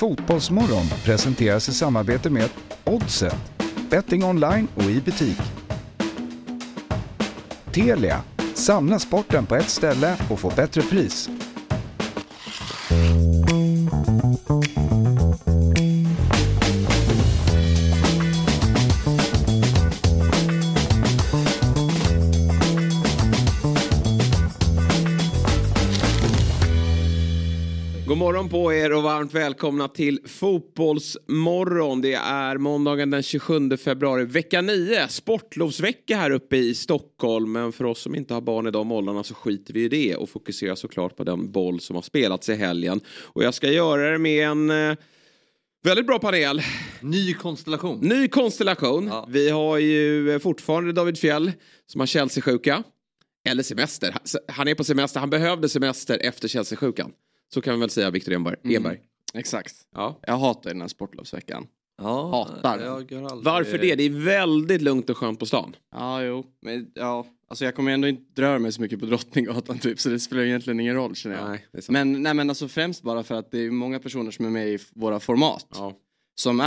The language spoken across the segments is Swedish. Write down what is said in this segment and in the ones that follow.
Fotbollsmorgon presenteras i samarbete med Oddset, betting online och i butik. Telia, samla sporten på ett ställe och få bättre pris. På er och varmt välkomna till Fotbollsmorgon. Det är måndagen den 27 februari, vecka 9, sportlovsvecka här uppe i Stockholm. Men för oss som inte har barn i de åldrarna så skiter vi i det och fokuserar såklart på den boll som har spelats i helgen. Och jag ska göra det med en väldigt bra panel. Ny konstellation. Ja. Vi har ju fortfarande David Fjell som har Chelsea-sjuka. Eller semester. Han är på semester. Han behövde semester efter Chelsea-sjukan. Så kan vi väl säga Victor Emberg. Exakt. Ja. Jag hatar den här sportlovsveckan. Ja, hatar. Varför det? Det är väldigt lugnt och skönt på stan. Ja, jo. Men, ja. Alltså, jag kommer ändå inte röra mig så mycket på Drottninggatan typ. Så det spelar egentligen ingen roll, känner jag. Nej, det är sant. Men alltså, främst bara för att det är många personer som är med i våra format. Ja. Som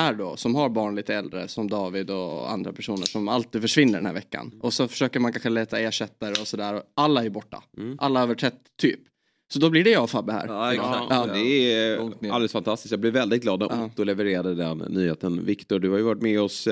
har barn lite äldre som David och andra personer som alltid försvinner den här veckan. Mm. Och så försöker man kanske leta ersättare och sådär. Alla är borta. Mm. Alla över 30 typ. Så då blir det jag och Fabbe här. Ja, exakt. Ja, det är alldeles fantastiskt. Jag blir väldigt glad när Otto levererade den nyheten. Victor, du har ju varit med oss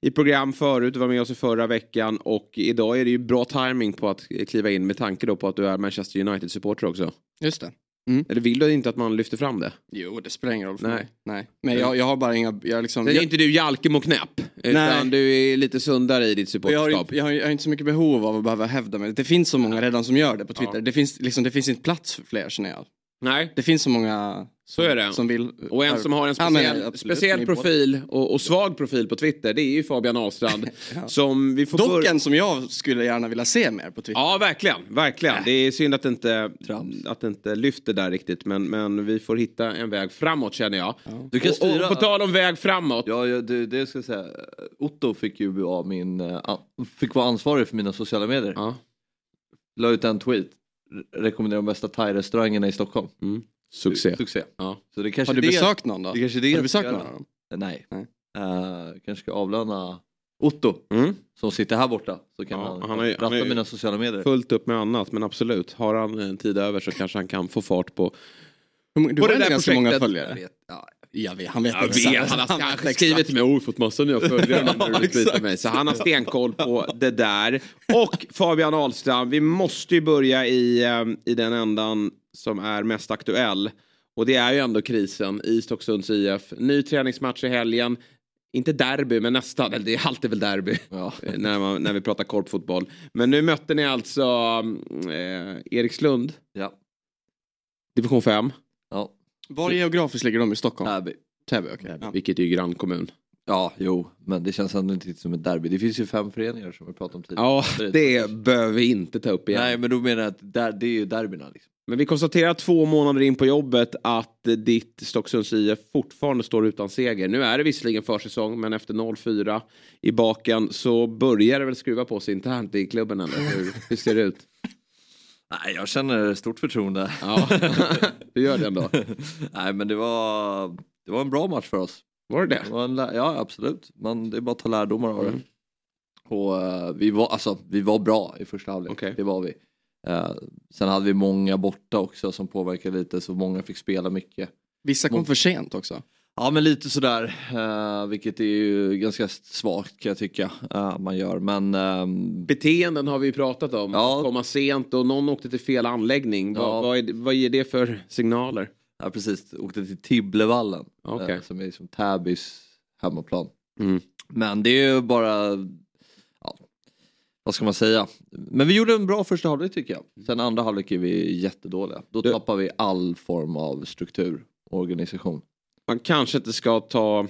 i program förut. Du var med oss i förra veckan. Och idag är det ju bra timing på att kliva in med tanke då på att du är Manchester United-supporter också. Just det. Mm. Eller vill du inte att man lyfter fram det? Jo, det spelar ingen roll för mig. Nej. Men jag har bara inga... Det är inte du Jalkem och knäpp. Utan du är lite sundare i ditt supporterskap. Jag har inte så mycket behov av att behöva hävda mig. Det finns så många redan som gör det på Twitter. Ja. Det finns inte plats för fler, känner jag. Nej. Det finns så många... Så är det. Som vill, och en som har en speciell profil och svag profil på Twitter, det är ju Fabian Ahlstrand. Som vi får en som jag skulle gärna vilja se mer på Twitter. Ja, verkligen. Det är synd att det inte lyfter där riktigt. Men vi får hitta en väg framåt, känner jag. Ja. Du kan styra... och på tal om väg framåt. Ja, det ska jag säga. Otto fick vara ansvarig för mina sociala medier. Ja. La ut en tweet. Rekommenderar de bästa thai-restaurangerna i Stockholm. Mm. Succé. Ja. Så det kanske... Har du besökt någon då? Det kanske det. Har du besökt någon av dem? Nej. Kanske ska avlöna Otto som sitter här borta. Så kan han ratta mina sociala medier. Fullt upp med annat, men absolut. Har han en tid över så kanske han kan få fart på... Du har det där ganska många följare. Jag vet. Han har skrivit till mig fått massa nya följare mig. Så han har stenkoll på det där. Och Fabian Ahlstrand, vi måste ju börja i den ändan som är mest aktuell. Och det är ju ändå krisen i Stocksunds IF. Ny träningsmatch i helgen. Inte derby, men nästan. Eller det är alltid väl derby när vi pratar korpfotboll. Men nu mötte ni alltså Erikslund. Ja. Division 5. Ja. Var geografiskt ligger de i Stockholm? Täby, okej. Ja. Vilket är ju grannkommun. Ja, jo. Men det känns ändå inte som ett derby. Det finns ju 5 föreningar som vi pratade om tidigare. Ja, det behöver vi inte ta upp igen. Nej, men då menar jag att det är ju derbyna liksom. Men vi konstaterar 2 månader in på jobbet att ditt Stocksunds IF fortfarande står utan seger. Nu är det visserligen försäsong, men efter 0-4 i baken så börjar det väl skruva på sig internt i klubben, eller hur ser det ut? Nej, jag känner stort förtroende. Ja, du gör det ändå. Nej, men det var en bra match för oss. Var det? Ja, absolut. Men det är bara att ta lärdomar av det. Och vi var bra i första halvlek. Okay. Det var vi. Sen hade vi många borta också som påverkade lite, så många fick spela mycket. Vissa kom för sent också. Ja, men lite sådär, vilket är ju ganska svagt kan jag tycka man gör. Men, beteenden har vi ju pratat om, att komma sent och någon åkte till fel anläggning. Vad ger det för signaler? Ja, precis, åkte till Tibblevallen, som är som Täbys hemmaplan. Men det är ju bara... Vad ska man säga? Men vi gjorde en bra första halvlek tycker jag. Sen andra halvlek är vi jättedåliga. Då tappar vi all form av struktur och organisation. Man kanske inte ska ta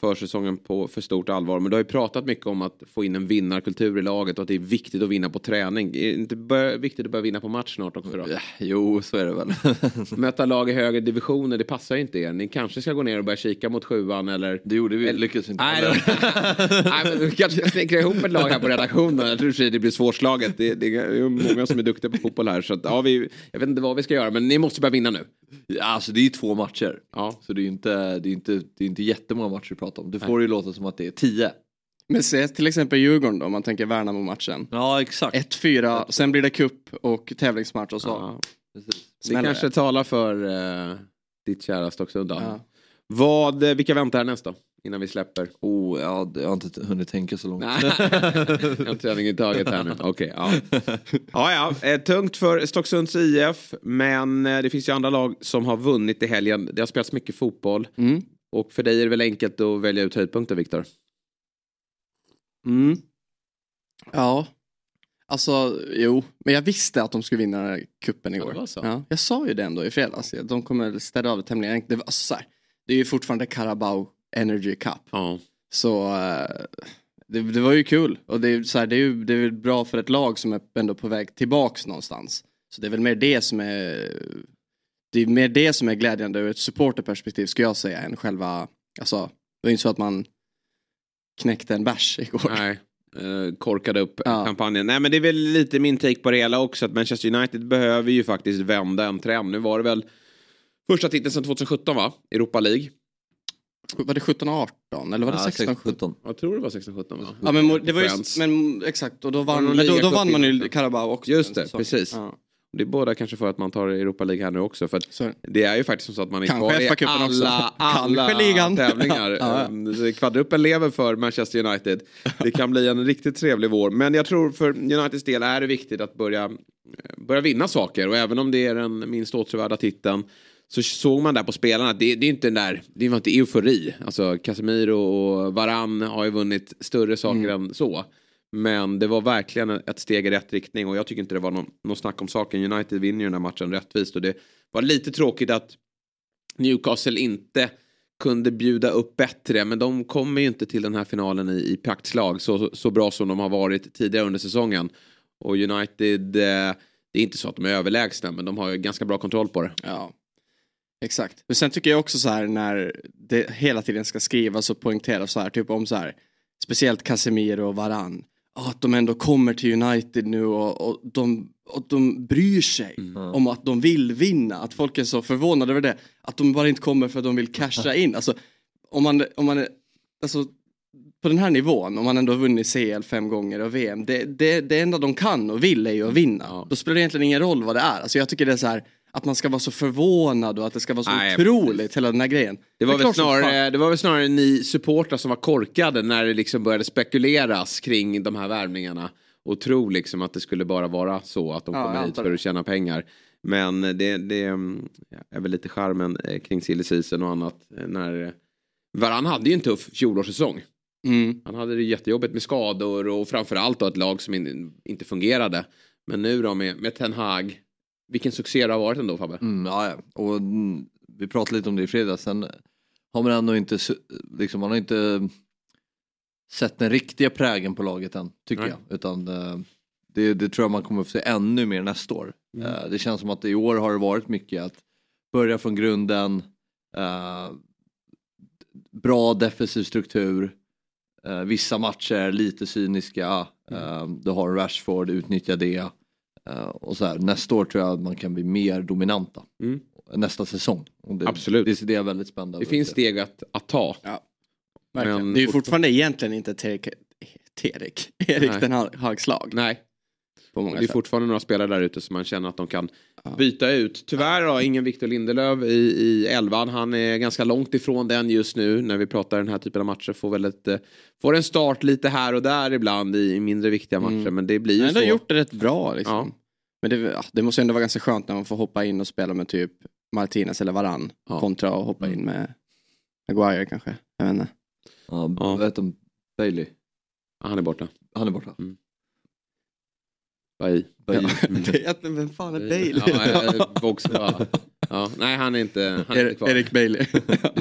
försäsongen på för stort allvar. Men du har ju pratat mycket om att få in en vinnarkultur i laget och att det är viktigt att vinna på träning. Är det inte viktigt att börja vinna på match snart också då? Ja, jo, så är det väl. Möta lag i högre divisioner, det passar inte er. Ni kanske ska gå ner och börja kika mot sjuan eller... Det gjorde vi, lyckades inte. Nej, men vi kanske ska snickra ihop ett lag här på redaktionen. Jag tror att det blir svårslaget. Det är ju många som är duktiga på fotboll här. Så att, ja, jag vet inte vad vi ska göra, men ni måste börja vinna nu. Ja, alltså det är ju 2 matcher. Ja. Så det är ju inte jättemånga matcher att prata om. Du får ju låta som att det är 10. Men se till exempel Djurgården då, om man tänker Värnamo-matchen. Ja, exakt. 1-4, sen blir det cup och tävlingsmatch och så. Ja, det kanske talar för ditt kära Stocksund. Ja. Vilka väntar nästa innan vi släpper? Jag har inte hunnit tänka så långt. Jag har träningen taget här nu. Okej, ja, tungt för Stocksunds IF. Men det finns ju andra lag som har vunnit i helgen. Det har spelats mycket fotboll. Mm. Och för dig är det väl enkelt att välja ut höjdpunkter, Victor? Mm. Ja. Alltså, jo. Men jag visste att de skulle vinna den här kuppen igår. Ja, så. Ja. Jag sa ju det ändå i fredags. De kommer städa av tämligen enkelt. Det var alltså så här. Det är ju fortfarande Carabao Energy Cup. Ja. Så det var ju kul. Och det är så här, det är väl bra för ett lag som är ändå på väg tillbaks någonstans. Så det är väl mer det som är... Det är mer det som är glädjande ur ett supporterperspektiv, ska jag säga, än själva... Alltså, det var inte så att man knäckte en bärs igår. Nej, korkade upp kampanjen. Nej, men det är väl lite min take på det hela också, att Manchester United behöver ju faktiskt vända en trend. Nu var det väl första titeln sedan 2017, va? Europa League. Var det 17-18 eller var det 16-17? Jag tror det var 16-17, va? Ja, men det var ju... Men exakt, och då vann man ju Carabao också. Just det, precis. Ja. Det är båda kanske för att man tar Europa League här nu också. För att det är ju faktiskt som så att man är kvar i alla tävlingar. Kvadruppen lever för Manchester United. Det kan bli en riktigt trevlig vår. Men jag tror för Uniteds del är det viktigt att börja vinna saker. Och även om det är den minst återvärda titeln, så såg man där på spelarna att det är inte den där, det var inte eufori. Alltså Casemiro och Varane har ju vunnit större saker än så. Men det var verkligen ett steg i rätt riktning. Och jag tycker inte det var någon snack om saken. United vinner ju den här matchen rättvist. Och det var lite tråkigt att Newcastle inte kunde bjuda upp bättre. Men de kommer ju inte till den här finalen i praktslag. Så bra som de har varit tidigare under säsongen. Och United, det är inte så att de är överlägsna. Men de har ju ganska bra kontroll på det. Ja, exakt. Men sen tycker jag också så här, när det hela tiden ska skrivas och poängteras så här. Typ om så här, speciellt Casemiro och Varane. Att de ändå kommer till United nu och de bryr sig om att de vill vinna. Att folk är så förvånade över det. Att de bara inte kommer för att de vill casha in. Alltså, om man är, alltså, på den här nivån, om man ändå har vunnit CL 5 gånger och VM. Det enda de kan och vill är ju att vinna. Ja. Då spelar det egentligen ingen roll vad det är. Alltså, jag tycker det är så här... Att man ska vara så förvånad och att det ska vara så otroligt, hela den här grejen. Det var väl snarare ni supportrar som var korkade när det liksom började spekuleras kring de här värvningarna. Och tro liksom att det skulle bara vara så att de kommer hit för att tjäna pengar. Men det är väl lite charmen kring silly season och annat. När Varane hade ju en tuff fjolårssäsong. Mm. Han hade det jättejobbigt med skador och framförallt då ett lag som inte fungerade. Men nu då med Ten Hag... Vilken succé det har varit ändå, Fabbe. Och vi pratade lite om det i fredags. Sen har man ändå inte, liksom, man har inte sett den riktiga prägen på laget än, tycker jag. Utan det tror jag man kommer att se ännu mer nästa år. Det känns som att i år har det varit mycket att börja från grunden. Bra defensiv struktur. Vissa matcher lite cyniska. Du har Rashford, utnyttja det. Och så här, nästa år tror jag att man kan bli mer dominanta. Nästa säsong. Absolut. Det är väldigt spännande. Det finns steg att ta. Ja. Men det är ju fortfarande egentligen inte Erik den Hagslag. Nej. På många sätt. Fortfarande några spelare där ute som man känner att de kan byta ut. Tyvärr har ingen Victor Lindelöf i elvan. Han är ganska långt ifrån den just nu. När vi pratar den här typen av matcher får en start lite här och där ibland i mindre viktiga matcher. Men det blir ju så. Han har gjort det rätt bra liksom. Ja. Men det måste ändå vara ganska skönt när man får hoppa in och spela med typ Martinez eller Varane. Ja. Kontra att hoppa in med Aguirre kanske. Jag vet inte. Ja. Vet om Bailey. Han är borta. Mm. Bailey. Ja. Vem fan är Bailey? Ja, Ja, nej, han är inte kvar. Erik Bailey.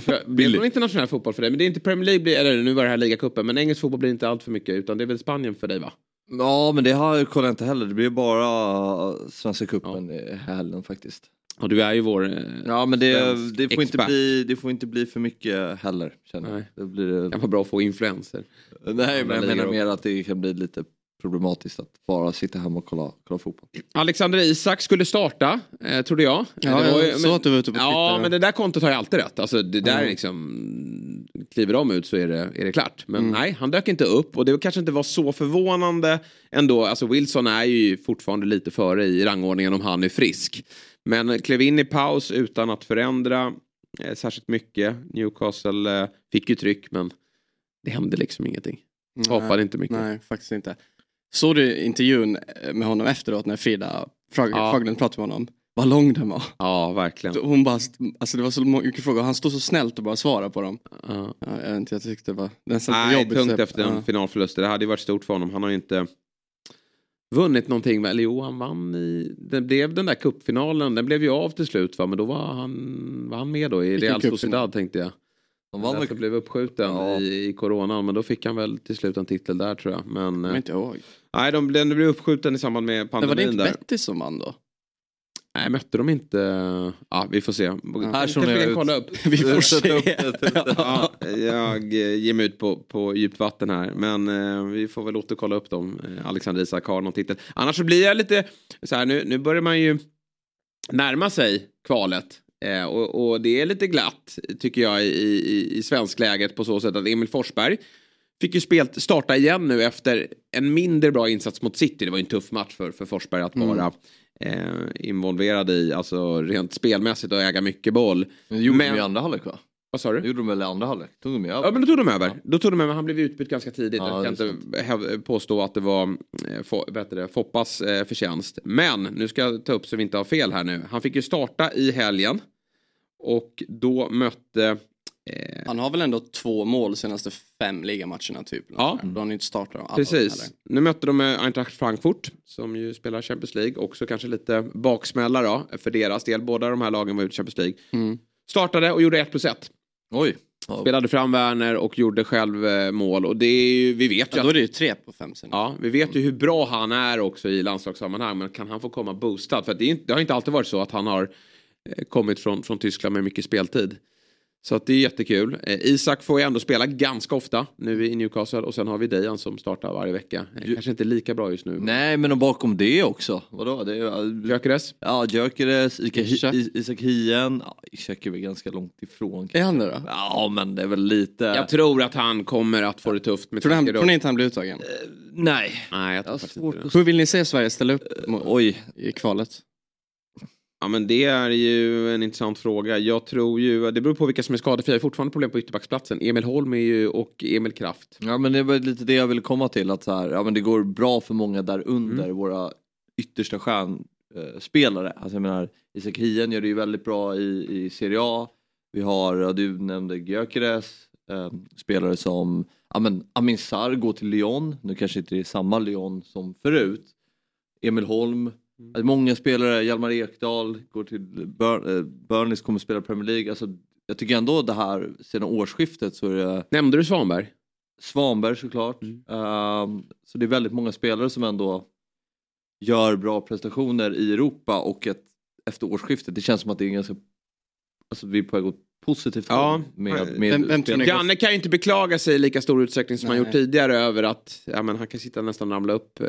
Det blir internationell fotboll för dig, men det är inte Premier League, eller nu var det här ligacupen, men engelsk fotboll blir inte allt för mycket, utan det är väl Spanien för dig, va? Ja, men det har jag kollat inte heller. Det blir bara Svenska cupen i helgen faktiskt. Och du är ju vår ja, men det får inte bli för mycket heller, känner jag. Det blir det var bra att få influenser. Nej, men jag menar mer att det kan bli lite problematiskt att bara sitta hemma och kolla fotboll. Alexander Isak skulle starta, trodde jag. Ja, så att du var ute på Twitter. Men det där kontot har ju alltid rätt. Alltså det där liksom, kliver de ut så är det klart. Men nej, han dök inte upp och det kanske inte var så förvånande ändå. Alltså Wilson är ju fortfarande lite före i rangordningen om han är frisk. Men klev in i paus utan att förändra särskilt mycket. Newcastle fick ju tryck, men det hände liksom ingenting. Hoppade inte mycket. Nej, faktiskt inte. Såg du intervjun med honom efteråt när Frida Faglund pratade med honom? Vad lång den var. Ja, verkligen. Hon bara, alltså det var så mycket frågor. Han stod så snällt och bara svarade på dem. Jag vet inte, jag tyckte det var... Nej, tungt efter en finalförlust. Det hade ju varit stort för honom. Han har ju inte vunnit någonting. Eller jo, han vann i... Det blev den där cupfinalen. Den blev ju av till slut, va? Men då var han med då i Real Sociedad, tänkte jag. Han vann och blev uppskjuten i coronan, men då fick han väl till slut en titel där, tror jag. Men jag inte ihåg. Nej, den blev uppskjuten i samband med pandemin. Men var det inte Betis som vann då? Nej, mötte de inte... Ja, vi får se. Här som jag kolla upp. Vi får se. Jag ger mig ut på djupt vatten här. Men vi får väl låta kolla upp dem. Alexander Isak har någon titel. Annars så blir jag lite... Så här, nu börjar man ju närma sig kvalet. Och det är lite glatt, tycker jag, i svensk läget på så sätt att Emil Forsberg fick ju starta igen nu efter en mindre bra insats mot City. Det var ju en tuff match för Forsberg att vara involverad i, alltså rent spelmässigt, och äga mycket boll. Men det gjorde de i andra halvlek, va? Vad sa du? Det gjorde de väl i andra halvlek? Tog de över? Ja, men då tog de över. Ja. Då tog de över, han blev utbytt ganska tidigt. Ja, jag kan inte påstå att det var Foppas förtjänst. Men nu ska jag ta upp så vi inte har fel här nu. Han fick ju starta i helgen. Och då mötte... Han har väl ändå 2 mål senaste 5 ligamatcherna typ. Ja. Då har han inte startat alla. Precis. Nu mötte de Eintracht Frankfurt som ju spelar Champions League. Också kanske lite baksmälla då för deras del. Båda de här lagen var ute i Champions League. Mm. Startade och gjorde 1+1. Oj. Spelade fram Werner och gjorde själv mål. Och det är ju, vi vet ju... Ja, då är det ju 3 på 5 sen. Ja, vi vet ju hur bra han är också i landslagssammanhang. Men kan han få komma boostad? För att det har inte alltid varit så att han har kommit från Tyskland med mycket speltid. Så att det är jättekul. Isak får ju ändå spela ganska ofta nu i Newcastle. Och sen har vi Dejan som startar varje vecka. Kanske inte lika bra just nu. Nej, men och bakom det också. Vadå? Det är... Gyökeres? Ja, Gyökeres. Isak Hien. Ja, Isak är väl ganska långt ifrån. Är han det då? Ja, men det är väl lite... Jag tror att han kommer att få det tufft. Med tror ni inte han blir uttagen? Nej, jag tror faktiskt inte det. Hur vill ni se Sverige ställa upp i kvalet? Ja, men det är ju en intressant fråga. Jag tror ju, det beror på vilka som är skadefria. Det är fortfarande problem på ytterbacksplatsen. Emil Holm är ju, och Emil Kraft. Ja, men det var lite det jag ville komma till. Att så här, ja, men det går bra för många där under våra yttersta stjärnspelare. Alltså jag menar, Isak Hien gör det ju väldigt bra i Serie A. Vi har, du nämnde Gyökeres, spelare som, ja men Amin Sarr går till Lyon. Nu kanske inte det är samma Lyon som förut. Emil Holm. Att många spelare, Hjalmar Ekdal går till Burnley, kommer spela Premier League. Alltså, jag tycker ändå det här sedan årsskiftet så är det... Nämnde du Svanberg? Svanberg såklart. Så det är väldigt många spelare som ändå gör bra prestationer i Europa, och att efter årsskiftet det känns som att det är ganska... Alltså vi är på väg åt positivt. Ja. Med Janne kan ju inte beklaga sig i lika stor utsträckning som han gjort tidigare över att ja, men han kan sitta nästan och ramla upp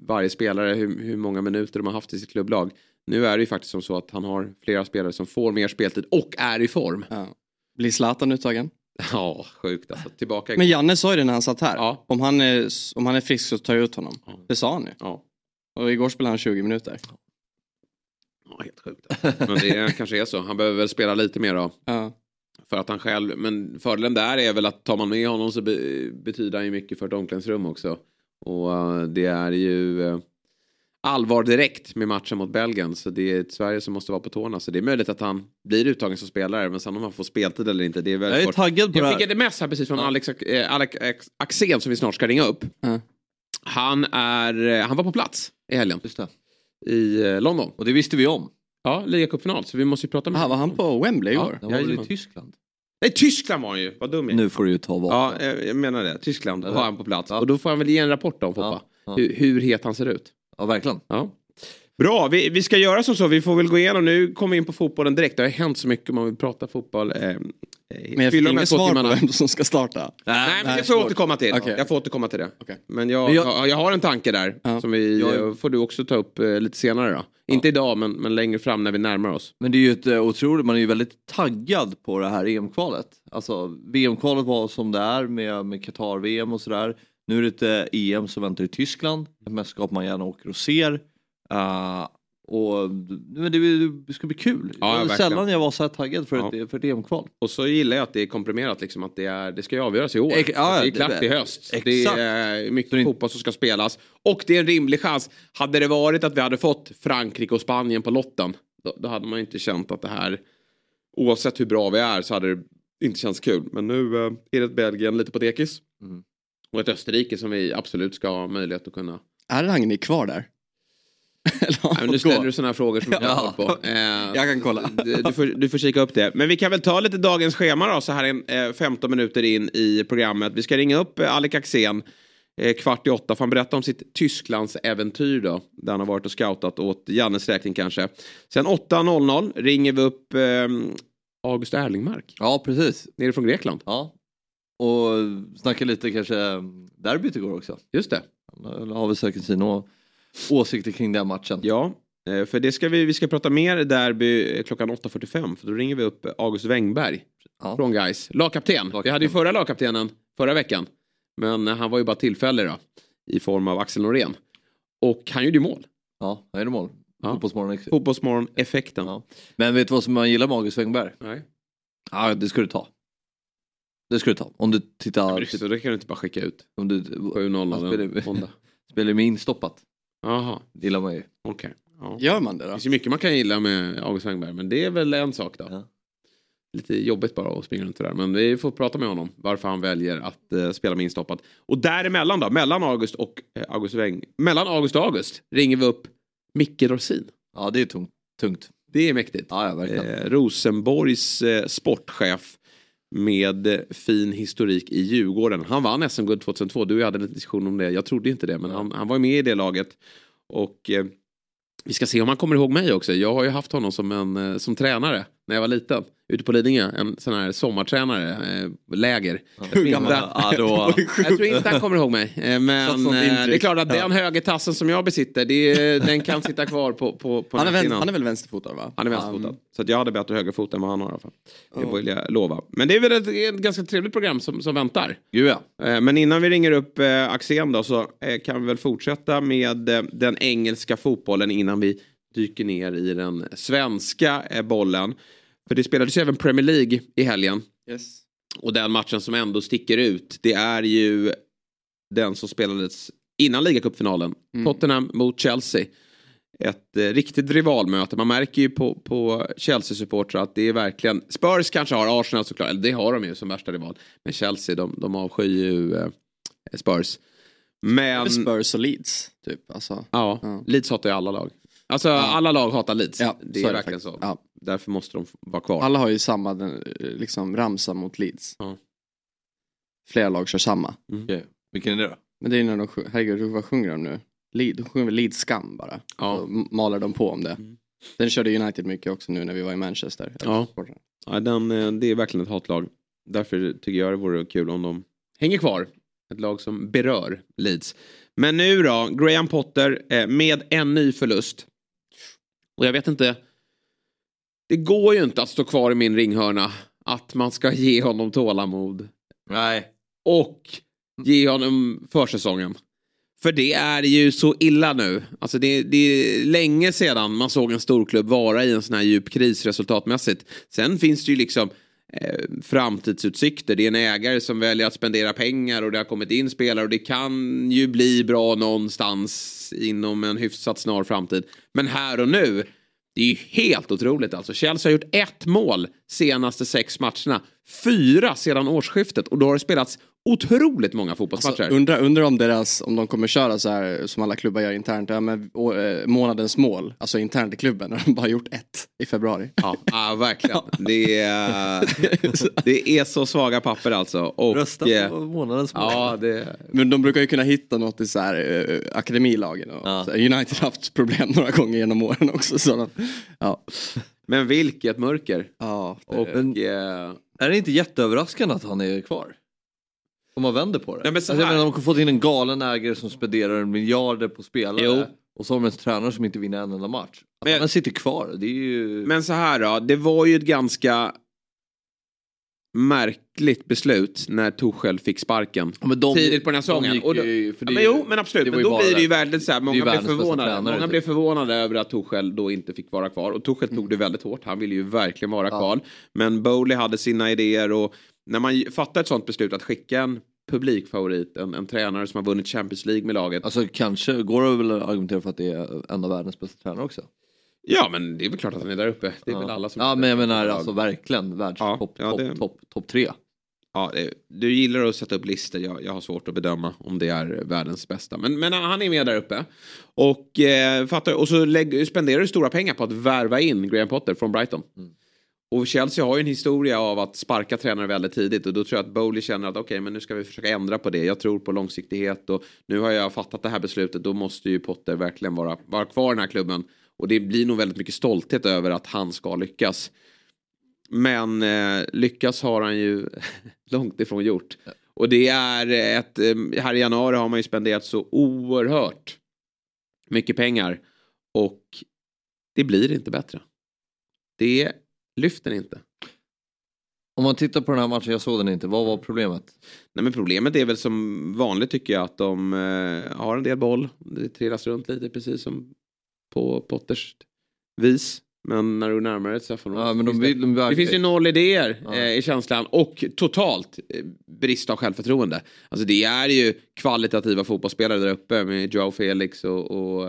varje spelare, hur många minuter de har haft i sitt klubblag. Nu är det ju faktiskt som så att han har flera spelare som får mer speltid och är i form. Ja. Blir Zlatan uttagen? Ja, sjukt alltså. Tillbaka. Men Janne sa ju det när han satt här. Ja. Om han är frisk så tar jag ut honom. Ja. Det sa han ju. Ja. Och igår spelade han 20 minuter. Ja, helt sjukt. Men det kanske är så. Han behöver väl spela lite mer då. Ja. För att han själv... Men fördelen där är väl att tar man med honom så betyder han ju mycket för ett omklädningsrum också. Och det är ju allvar direkt med matchen mot Belgien. Så det är ett Sverige som måste vara på tårna. Så det är möjligt att han blir uttagen som spelare. Men sen om han får speltid eller inte, det är väldigt svårt. Jag fick ett mess här precis från Alex Axén som vi snart ska ringa upp. Ja. Han var på plats i helgen. Just det. I London. Och det visste vi om. Ja, ligacupfinal, så vi måste ju prata med. Var han på Wembley i år? Ja, var i Tyskland. Nej, Tyskland var han ju. Vad dum jag. Nu får du ju ta bort. Ja, jag menar det. Tyskland var han på plats. Ja. Och då får han väl ge en rapport om Foppa. Ja. Hur het han ser ut. Ja, verkligen. Ja. Bra, vi ska göra så. Vi får väl gå igenom. Nu kommer vi in på fotbollen direkt. Det har hänt så mycket om man vill prata fotboll. Men jag fick inget svar på vem som ska starta. Nej, men jag får återkomma till. Okay. Jag får återkomma till det. Okay. Men jag har en tanke där. Som får du också ta upp lite senare då. Inte idag, men längre fram när vi närmar oss. Men det är ju ett otroligt, man är ju väldigt taggad på det här EM-kvalet. Alltså, VM-kvalet var som det är med Qatar-VM och sådär. Nu är det ett EM som väntar i Tyskland. Ett mästerskap man gärna åker och ser. Och men det ska bli kul. Ja, sällan jag var så här taggad för ett EM-kval. Och så gillar jag att det är komprimerat liksom, att det ska ju avgöras i år. Det är klart i höst. Det är mycket fotboll som ska spelas och det är en rimlig chans. Hade det varit att vi hade fått Frankrike och Spanien på lotten, då hade man ju inte känt att det här, oavsett hur bra vi är, så hade det inte känts kul. Men nu är det Belgien lite på dekis. Och ett Österrike som vi absolut ska ha möjlighet att kunna. Är Ragni kvar där? Nej, nu ställer du sådana här frågor som jag har på. Jag kan kolla. Du får kika upp det. Men vi kan väl ta lite dagens schema då, så här 15 minuter in i programmet. Vi ska ringa upp Alex Axén 7:45. Får han berätta om sitt Tysklands äventyr då, där han har varit och scoutat åt Jannes räkning kanske. Sen 8:00 ringer vi upp August Erlingmark. Ja, precis. Nere från Grekland. Ja. Och snacka lite kanske derbyt igår också. Just det. Då har vi säkert sina åsikter kring den matchen. Ja, för det ska vi ska prata mer derby klockan 8:45, för då ringer vi upp August Wengberg från GAIS. Lagkapten. Vi hade ju förra lagkaptenen förra veckan, men han var ju bara tillfällig då, i form av Axel Norén. Och han gjorde ju mål. Ja, han gjorde mål. Fotbollsmorgon-effekten. Ja. Men vet du vad som man gillar med August Wengberg? Nej. Ja, det ska du ta. Om du tittar... Ja, så det kan du inte bara skicka ut. Om du... 7:00. Spelar ju med instoppat. Jaha, gillar man ju. Okay. Ja. Gör man det då? Det finns ju mycket man kan gilla med August Wengberg, men det är väl en sak då. Ja. Lite jobbigt bara att springa runt där, men vi får prata med honom varför han väljer att spela med instoppat. Och däremellan då, mellan August och August Wengberg, mellan August och August ringer vi upp Micke Dorsin. Ja, det är tungt. Det är mäktigt. Ja, verkligen. Rosenborgs sportchef med fin historik i Djurgården. Han vann SM-guld 2002. Du och jag hade en diskussion om det. Jag trodde inte det, men han var ju med i det laget. Och vi ska se om han kommer ihåg mig också. Jag har ju haft honom som tränare när jag var liten. Ute på Lidingö. En sån här sommartränare. Läger. Jag tror inte han kommer ihåg mig. Men det är klart att den högertassen som jag besitter, den kan sitta kvar på han är väl vänsterfotad va? Han är vänsterfotad. Så att jag hade bättre högerfot än vad han har i alla fall. Det vill jag lova. Men det är väl ett ganska trevligt program som väntar. Men innan vi ringer upp Axén då, så kan vi väl fortsätta med den engelska fotbollen innan vi dyker ner i den svenska bollen. För det spelades ju även Premier League i helgen. Yes. Och den matchen som ändå sticker ut, det är ju den som spelades innan ligacupfinalen. Tottenham mot Chelsea. Ett riktigt rivalmöte. Man märker ju på Chelsea-supportrar att det är verkligen... Spurs kanske har Arsenal såklart. Eller det har de ju som värsta rival. Men Chelsea, de avskyr ju Spurs. Men... Spurs och Leeds, typ. Alltså, ja, Leeds hatar ju alla lag. Alltså alla lag hatar Leeds. Ja, det är verkligen så. Ja. Därför måste de vara kvar. Alla har ju samma liksom, ramsa mot Leeds. Ja. Flera lag kör samma. Okay. Vilken är det då? Men det är när de herregud, vad sjunger de nu? De sjunger väl Leeds skam bara. Ja. Och malar de på om det. Den körde United mycket också nu när vi var i Manchester. Ja, det är verkligen ett hatlag. Därför tycker jag det vore kul om de hänger kvar. Ett lag som berör Leeds. Men nu då, Graham Potter med en ny förlust. Och jag vet inte, det går ju inte att stå kvar i min ringhörna att man ska ge honom tålamod. Nej. Och ge honom försäsongen. För det är ju så illa nu. Alltså det är länge sedan man såg en storklubb vara i en sån här djup kris resultatmässigt. Sen finns det ju liksom framtidsutsikter. Det är en ägare som väljer att spendera pengar och det har kommit in spelare och det kan ju bli bra någonstans inom en hyfsat snar framtid. Men här och nu, det är ju helt otroligt alltså. Chelsea har gjort 1 mål senaste 6 matcherna. 4 sedan årsskiftet och då har det spelats otroligt många fotbollsmatcher. Alltså, undrar om deras, om de kommer köra så här som alla klubbar gör internt, ja, men, månadens mål, alltså internt i klubben, när de bara gjort ett i februari. Ja, ah, verkligen. Ja. Det är så svaga papper alltså. Och, rösta på månadens mål. Ja, det... Men de brukar ju kunna hitta något i så här akademilagen. Och, ja. Så här, United har haft problem några gånger genom åren också. Så, ja. Men vilket mörker. Ja, det... och, är det inte jätteöverraskande att han är kvar? Om man vänder på det. Nej, men så alltså, jag menar, de har fått in en galen ägare som spenderar miljarder på spelare. Jo. Och så har de en tränare som inte vinner en enda match. Att men, han sitter kvar. Det är ju... Men så här då. Det var ju ett ganska märkligt beslut när Tuchel fick sparken. Ja, men de, tidigt på den här säsongen. De ja, men jo, men absolut. Men då blir det ju väldigt så här. Många blev förvånade över att Tuchel då inte fick vara kvar. Och Tuchel tog det väldigt hårt. Han ville ju verkligen vara kvar. Men Bowley hade sina idéer och... När man fattar ett sånt beslut att skicka en publikfavorit, en tränare som har vunnit Champions League med laget. Alltså kanske går det väl att argumentera för att det är en av världens bästa tränare också. Ja, men det är väl klart att han är där uppe. Det är väl alla som... Ja, men jag menar alltså verkligen topp tre. Ja, du gillar att sätta upp listor. Jag har svårt att bedöma om det är världens bästa. Men han är med där uppe. Och, spenderar du stora pengar på att värva in Graham Potter från Brighton. Mm. Och Chelsea har ju en historia av att sparka tränare väldigt tidigt. Och då tror jag att Bowley känner att okej, men nu ska vi försöka ändra på det. Jag tror på långsiktighet och nu har jag fattat det här beslutet. Då måste ju Potter verkligen vara kvar i den här klubben. Och det blir nog väldigt mycket stolthet över att han ska lyckas. Men lyckas har han ju långt ifrån gjort. Och det är här i januari har man ju spenderat så oerhört mycket pengar. Och det blir inte bättre. Det lyfter inte. Om man tittar på den här matchen, jag såg den inte. Vad var problemet? Nej, men problemet är väl som vanligt tycker jag att de har en del boll. Det trillas runt lite precis som på Potters vis. Men när du närmar dig så får de... Ja, men det finns ju noll idéer i känslan och totalt brist av självförtroende. Alltså det är ju kvalitativa fotbollsspelare där uppe med Joao Felix och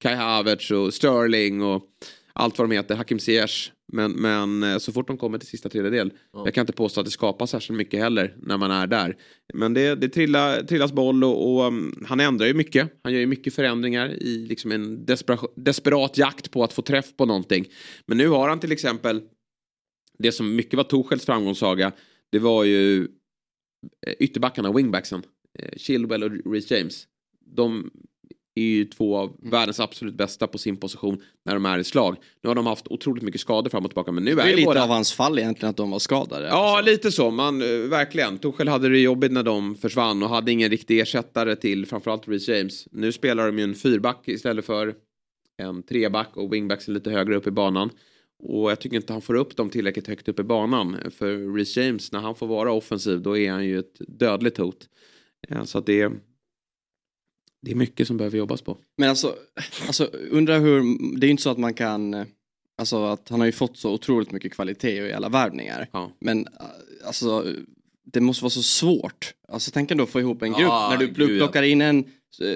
Kai Havertz och Sterling och allt vad de heter, Hakim Ziyech. Men så fort de kommer till sista tredjedel. Ja. Jag kan inte påstå att det skapas särskilt mycket heller när man är där. Men det trillas boll och han ändrar ju mycket. Han gör ju mycket förändringar i liksom en desperat jakt på att få träff på någonting. Men nu har han till exempel det som mycket var Tuchels framgångssaga. Det var ju ytterbackarna, wingbacksen. Chilwell och Reece James. De är ju två av världens absolut bästa på sin position när de är i slag. Nu har de haft otroligt mycket skador fram och tillbaka. Men nu det är ju lite av hans fall egentligen att de var skadade. Ja, alltså. Lite så. Man, verkligen. Tuchel hade det jobbigt när de försvann och hade ingen riktig ersättare till framförallt Reece James. Nu spelar de ju en fyrback istället för en treback och wingbacks är lite högre upp i banan. Och jag tycker inte han får upp dem tillräckligt högt upp i banan. För Reece James, när han får vara offensiv, då är han ju ett dödligt hot. Så att det är mycket som behöver jobbas på. Men alltså undrar hur... Det är ju inte så att man kan... Alltså att han har ju fått så otroligt mycket kvalitet i alla värvningar. Ja. Men alltså... Det måste vara så svårt. Alltså tänk ändå få ihop en grupp. När du plockar in en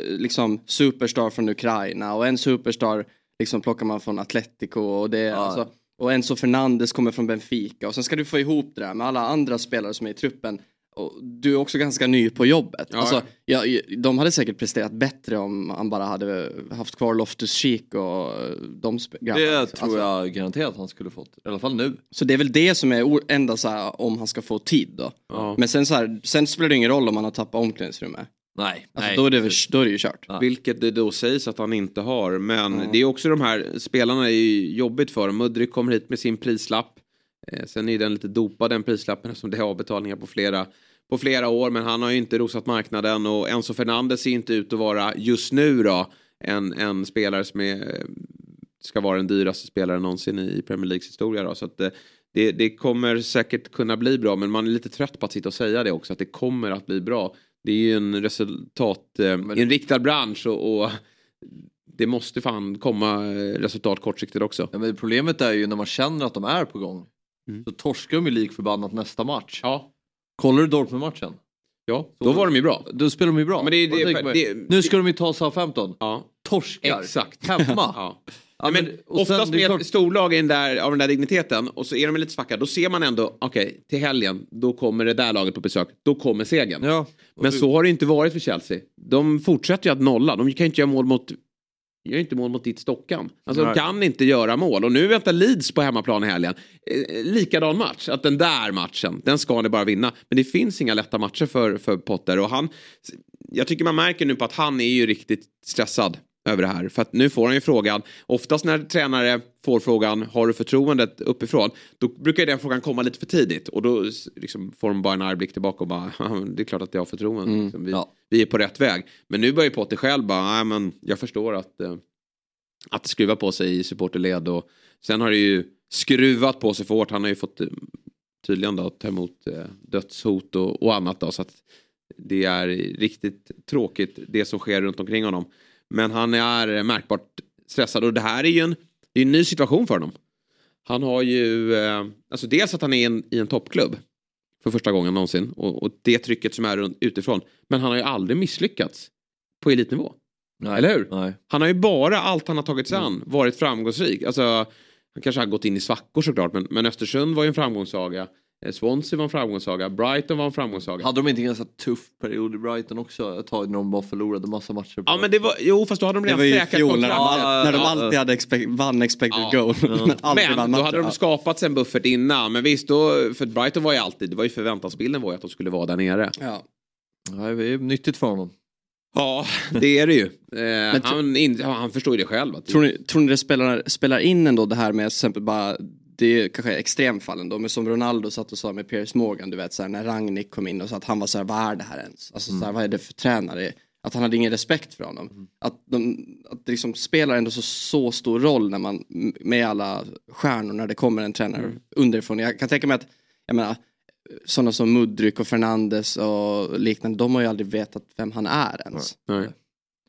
liksom superstar från Ukraina. Och en superstar liksom plockar man från Atletico. Och det alltså... Och Enzo Fernandes kommer från Benfica. Och sen ska du få ihop det där med alla andra spelare som är i truppen. Du är också ganska ny på jobbet. Ja. Alltså, de hade säkert presterat bättre om han bara hade haft kvar Loftus-Cheek och de grabbarna. Det tror jag garanterat han skulle fått. I alla fall nu. Så det är väl det som är enda så här, om han ska få tid då. Ja. Men sen spelar det ingen roll om han har tappat omklädningsrummet. Nej. Alltså, då är det ju kört. Ja. Vilket det då sägs att han inte har. Men det är också de här spelarna är ju jobbigt för. Mudryk kommer hit med sin prislapp. Sen är den lite dopad den prislappen som det har avbetalningar på flera år, men han har ju inte rosat marknaden och Enzo Fernandes ser inte ut att vara just nu då en spelare som ska vara den dyraste spelaren någonsin i Premier Leagues historia då, så att det kommer säkert kunna bli bra, men man är lite trött på att sitta och säga det också, att det kommer att bli bra. Det är ju en resultatinriktad bransch och det måste fan komma resultat kortsiktigt också. Ja, men problemet är ju när man känner att de är på gång. Så torskar de ju likförbannat nästa match. Ja. Kollar du Dortmund-matchen? Ja, så då var de ju bra. Då spelar de ju bra. Men nu ska de ju ta Southampton. Ja. Torskar. Exakt. Hemma. Ja. Ja, men oftast med klart... storlagen där, av den där digniteten, och så är de lite svacka, då ser man ändå, okej, till helgen, då kommer det där laget på besök, då kommer segern. Ja. Men så har det inte varit för Chelsea. De fortsätter ju att nolla, de kan inte göra mål mot... gör inte mål mot ditt Stockholm. Alltså de kan inte göra mål. Och nu väntar Leeds på hemmaplan i helgen. Likadan match. Att den där matchen, den ska ni bara vinna. Men det finns inga lätta matcher för Potter. Och han, jag tycker man märker nu på att han är ju riktigt stressad över det här. För att nu får han ju frågan. Oftast när tränare får frågan, har du förtroendet uppifrån? Då brukar ju den frågan komma lite för tidigt. Och då liksom får de bara en argblick tillbaka och bara, det är klart att jag har förtroende. Liksom, vi är på rätt väg. Men nu börjar Potter själv bara, nej men jag förstår att skruva på sig i supporterled. Och sen har det ju skruvat på sig för hårt. Han har ju fått tydligen då ta emot dödshot och annat då. Så att det är riktigt tråkigt det som sker runt omkring honom. Men han är märkbart stressad. Och det här är ju en ny situation för honom. Han har ju... alltså dels att han är i en toppklubb. För första gången någonsin. Och det trycket som är utifrån. Men han har ju aldrig misslyckats på elitnivå. Nej, eller hur? Nej. Han har ju bara allt han har tagit sig an varit framgångsrik. Alltså, han kanske har gått in i svackor såklart. Men Östersund var ju en framgångssaga. Swansea var en framgångssaga. Brighton var en framgångssaga. Hade de inte en ganska tuff period i Brighton också? Ett tag när de bara förlorade massa matcher. Ja, men det var... Jo, fast då hade de redan säkrat kontraktet. När de alltid hade vann expected goal. Men då hade de skapat en buffert innan. Men visst, då, för Brighton var ju alltid... Det var ju förväntansbilden var ju att de skulle vara där nere. Ja. Nej, det är nyttigt för honom. Ja, det är det ju. Han förstår ju det själv. Att det... Tror ni det spelar in ändå det här med till exempel bara... Det är kanske extremfallen då, men som Ronaldo satt och sa med Piers Morgan, du vet så här, när Rangnick kom in och sa att han var så här, vad är det här ens? Alltså så här, vad är det för tränare? Att han hade ingen respekt för honom. Att det liksom spelar ändå så stor roll när man, med alla stjärnor, när det kommer en tränare underifrån. Jag kan tänka mig att, jag menar, sådana som Mudryk och Fernandes och liknande, de har ju aldrig vetat vem han är ens. Nej.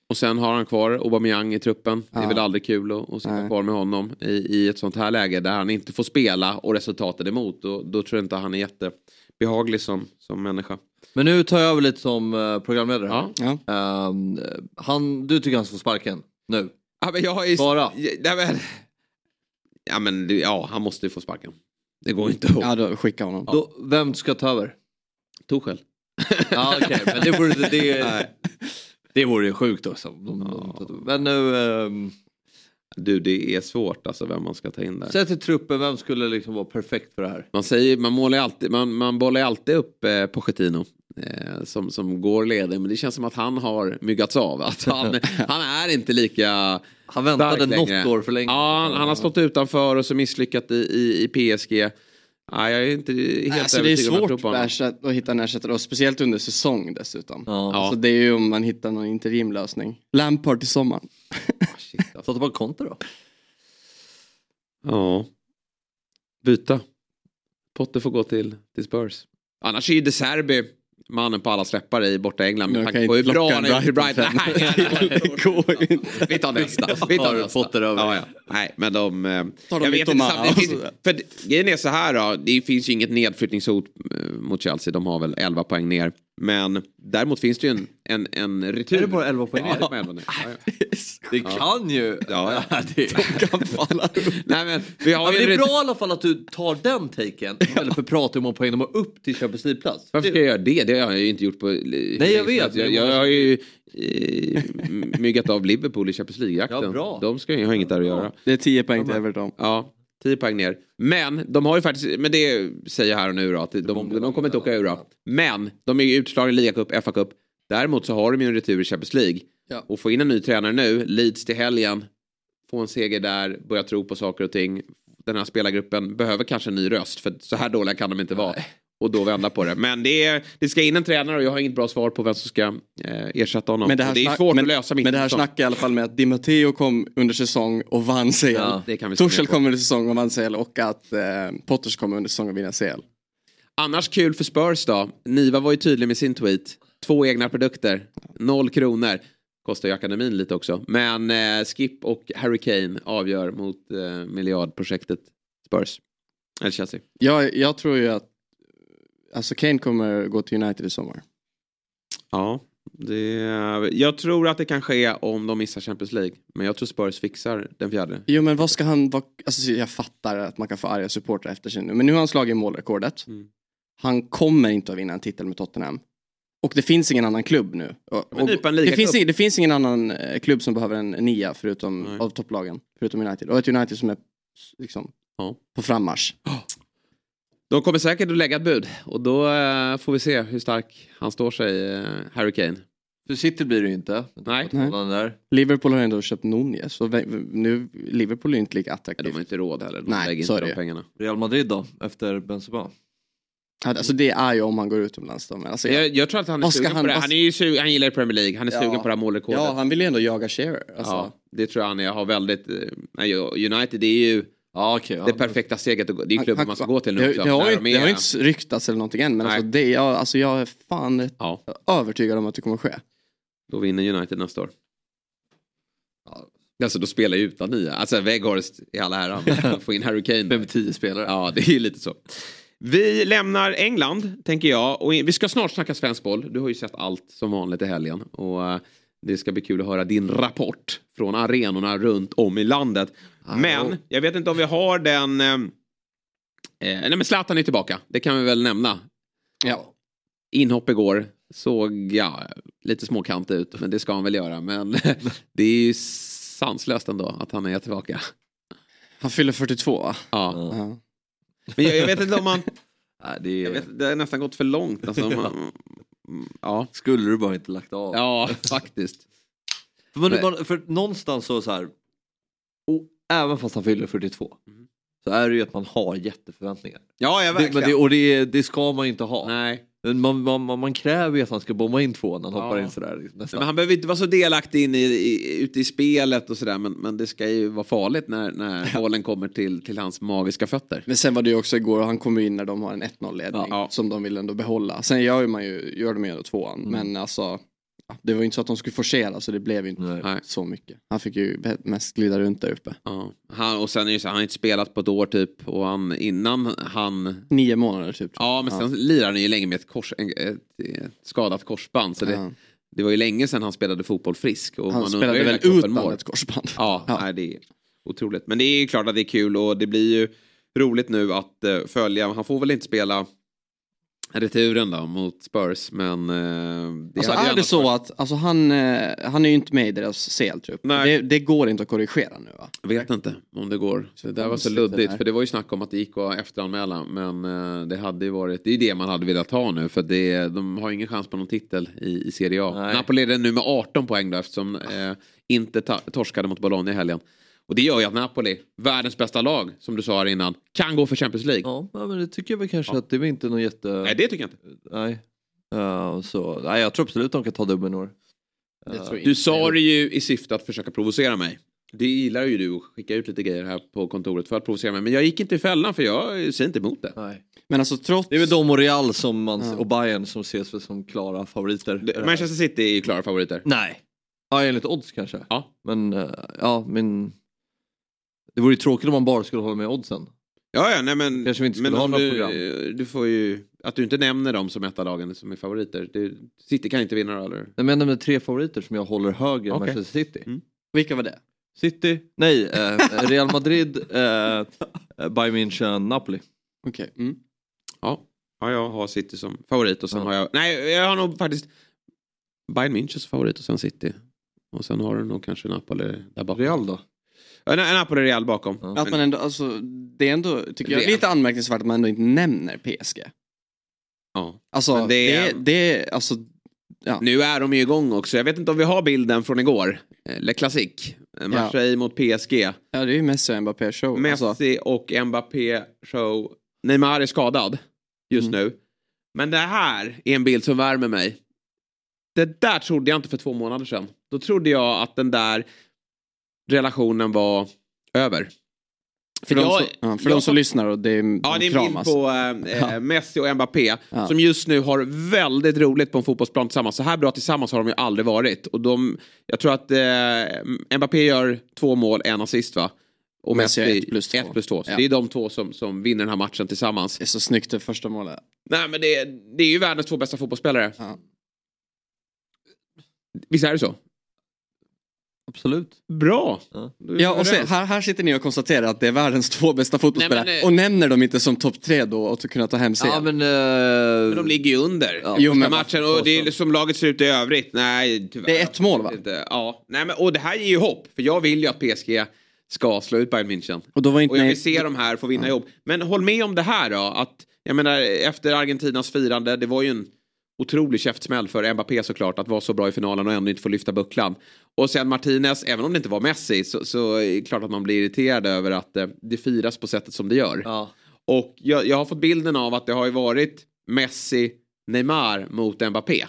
Och sen har han kvar Aubameyang i truppen. Det är väl aldrig kul att sitta kvar med honom i ett sånt här läge där han inte får spela och resultatet emot. Då tror jag inte han är jättebehaglig som människa. Men nu tar jag över lite som programledare. Ja. Du tycker han får sparken nu? Ja, men jag är... Bara? Ja, han måste ju få sparken. Det går inte att... Ja, då skicka honom. Ja. Då, vem ska ta över? Tuchel. Ja, okej. Men det borde inte... Det vore ju sjukt också. Men nu... det är svårt alltså vem man ska ta in där. Säg till truppen, vem skulle liksom vara perfekt för det här? Man bollar alltid upp Pochettino som går ledig. Men det känns som att han har myggats av. Att han är inte lika... Han väntade något år för länge. Ja, han har stått utanför och så misslyckat i PSG. Nej, jag är inte helt alltså, det är svårt att hitta en ersättare, och speciellt under säsong dessutom. Ja. Alltså, det är ju om man hittar någon interimlösning. Lampard i sommaren. Alltså. Ta bara kontor då. Ja. Byta. Potter får gå till Spurs. Annars är ju De Serbi mannen på alla släppar i borta England. Men han går ju bra i Brighton. Det går inte. Vi tar nästa. Potter över. Ja. Nej, men jag vet inte. För grejen är så här då. Det finns ju inget nedflyttningshot mot Chelsea. De har väl 11 poäng ner. Men däremot finns det ju en retur. Är det bara 11 poäng ner? Det kan ju. Ja. De kan falla. Nej, men vi har ju det är bra i alla fall att du tar den taken. Eller för prata om poäng de har upp till Champions League-plats. Varför ska jag göra det? Det har jag ju inte gjort på... Nej, jag vet. Jag har ju myggat av Liverpool i Champions League-jakten. Ja, bra. De ska ju ha inget där att göra. Det är 10 poäng till Everton. Ja. 10 poäng ner. Men de har ju faktiskt... Men det säger jag här och nu då. Att de kommer inte åka ur då. Men de är ju utslagna i Liga Cup, FA Cup. Däremot så har de ju en retur i Champions League. Ja. Och få in en ny tränare nu. Leeds till helgen. Få en seger där. Börja tro på saker och ting. Den här spelargruppen behöver kanske en ny röst. För så här dåliga kan de inte vara. Och då vända på det. Men det ska in en tränare, och jag har inget bra svar på vem som ska ersätta honom. Men det här är svårt att lösa. Men det här snackar i alla fall med att Di Matteo kom under säsong och vann CL. Ja, Torshäll kom under säsong och vann CL. Och att Potters kom under säsong och vinna CL. Annars kul för Spurs då. Niva var ju tydlig med sin tweet. 2 egna produkter. 0 kronor. Kostar ju akademin lite också. Men Skip och Harry Kane avgör mot miljardprojektet Spurs. Eller Chelsea. Jag tror ju att Kane kommer gå till United i sommar. Ja, Jag tror att det kan ske om de missar Champions League. Men jag tror Spurs fixar den fjärde. Jo, men vad ska han... Alltså, jag fattar att man kan få arga supportrar efter sig nu. Men nu har han slagit målrekordet. Mm. Han kommer inte att vinna en titel med Tottenham. Och det finns ingen annan klubb nu. Det finns ingen annan klubb som behöver en nia förutom av topplagen. Förutom United. Och ett United som är liksom, på frammarsch. De kommer säkert att lägga ett bud. Och då får vi se hur stark han står sig, Harry Kane. För City blir det ju inte. Nej. Där. Liverpool har ändå köpt Nunez. Så nu Liverpool är inte lika attraktivt. De har inte råd heller. De lägger inte de pengarna. Real Madrid då, efter Benzema? Alltså det är ju om han går utomlands då. Men alltså, jag tror att han är sugen på det. Han gillar Premier League. Han är sugen på det här målrekordet. Ja, han vill ju ändå jaga Shearer. Alltså. Ja, det tror jag han är. Jag har väldigt... United, det är ju... det perfekta steget, det är klubben man ska gå till nu. Det har inte ryktats eller någonting än. Men jag är fan övertygad om att det kommer att ske. Då vinner United nästa år. Alltså då spelar ju utan nya. Alltså Weghorst i alla ära. Få in Harry Kane. 5-10 spelare. Ja, det är ju lite så. Vi lämnar England, tänker jag. Och vi ska snart snacka svensk boll. Du har ju sett allt som vanligt i helgen. Och... det ska bli kul att höra din rapport från arenorna runt om i landet. Men jag vet inte om vi har den... nej, men Zlatan är tillbaka. Det kan vi väl nämna. Ja. Inhopp igår såg lite småkant ut. Men det ska han väl göra. Men det är ju sanslöst ändå att han är tillbaka. Han fyller 42. Ja. Uh-huh. Men jag vet inte om man... det har nästan gått för långt. Alltså, skulle du bara inte lagt av. Ja, faktiskt. för någonstans så här, och även fast han fyller 42 så är det ju att man har jätteförväntningar. Ja, jag verkligen. Det ska man inte ha. Nej. Men man kräver ju att han ska bomma in två när han hoppar in sådär. Liksom, men han behöver inte vara så delaktig ute i spelet och sådär. Men det ska ju vara farligt när bollen kommer till hans magiska fötter. Men sen var det ju också igår, han kom in när de har en 1-0-ledning som de vill ändå behålla. Sen gör de ju ändå tvåan. Men alltså, det var ju inte så att de skulle forcera, så det blev ju inte så mycket. Han fick ju mest glida runt där uppe. Ja. Och sen är det så, han har inte spelat på ett år typ. Och innan han... 9 månader typ. Ja, men sen lirar han ju länge med ett skadat korsband. Så det var ju länge sedan han spelade fotboll frisk. Och han spelade väl utan ett korsband. Nej, det är otroligt. Men det är ju klart att det är kul. Och det blir ju roligt nu att följa. Han får väl inte spela... returen då mot Spurs, men han är ju inte med i deras CL-trupp. Det går inte att korrigera nu, va? Jag vet inte om det går. Så det där var så luddigt, för det var ju snack om att det gick att efteranmäla, men det hade ju varit, det är ju det man hade velat ha nu, för de har ingen chans på någon titel i Serie A. Napoli är nu med 18 poäng då, eftersom inte torskade mot Bologna i helgen. Och det gör ju att Napoli, världens bästa lag, som du sa innan, kan gå för Champions League. Ja, men det tycker jag väl kanske att det var inte någon jätte... Nej, det tycker jag inte. Nej. Jag tror absolut att de kan ta dubbeln år. Du sa det ju i syfte att försöka provocera mig. Det gillar ju du att skicka ut lite grejer här på kontoret för att provocera mig. Men jag gick inte i fällan, för jag ser inte emot det. Nej. Men alltså trots... Det är väl de och Real och Bayern som ses för som klara favoriter. Manchester City är ju klara favoriter. Nej. Ja, enligt odds kanske. Ja. Men, det vore ju tråkigt om man bara skulle hålla med oddsen. Ja, nej men... Kanske vi inte skulle ha något program. Du får ju... Att du inte nämner dem som ett av lagen som är favoriter. City kan inte vinna det, eller? Nej, men de är 3 favoriter som jag håller högre än Manchester City. Mm. Vilka var det? City? Nej, Real Madrid, Bayern München, Napoli. Okej. Mm. Ja, jag har City som favorit och sen har jag... Nej, jag har nog faktiskt Bayern München som favorit och sen City. Och sen har du nog kanske Napoli där bakom. Real då? Napoli Real bakom. Ja. Att man ändå, alltså, det är ändå, tycker jag, lite anmärkningsvärt att man ändå inte nämner PSG. Ja. Alltså, nu är de ju igång också. Jag vet inte om vi har bilden från igår. Le Classique. Marseille mot PSG. Ja, det är ju Messi och Mbappé show. Neymar är skadad just nu. Men det här är en bild som värmer mig. Det där trodde jag inte för 2 månader sedan. Då trodde jag att den där... relationen var över. För de som lyssnar, och det är kramas. Det är min på Messi och Mbappé som just nu har väldigt roligt på en fotbollsplan tillsammans. Så här bra tillsammans har de ju aldrig varit. Och jag tror att Mbappé gör 2 mål, 1 assist, va? Och Messi 1+2. Så det är de två som vinner den här matchen tillsammans. Det är så snyggt det första målet. Nej, men det är ju världens 2 bästa fotbollsspelare. Ja. Visst är det så? Absolut. Bra. Ja, och se, här sitter ni och konstaterar att det är världens två bästa fotbollsspelare. Nej, och nämner dem inte som topp 3 då och kunna ta hem sig. Ja, men de ligger ju under. Ja, jo, men matchen och det är som laget ser ut i övrigt. Nej, tyvärr. Det är ett mål, va? Ja. Nej, men och det här ger ju hopp, för jag vill ju att PSG ska slå ut Bayern München. Och jag vill se de här få vinna jobb. Men håll med om det här då, att jag menar efter Argentinas firande, det var ju en otrolig käftsmäll för Mbappé såklart att vara så bra i finalen och ändå inte få lyfta bucklan. Och sen Martinez, även om det inte var Messi, så är det klart att man blir irriterad över att det firas på sättet som det gör. Ja. Och jag har fått bilden av att det har ju varit Messi, Neymar mot Mbappé.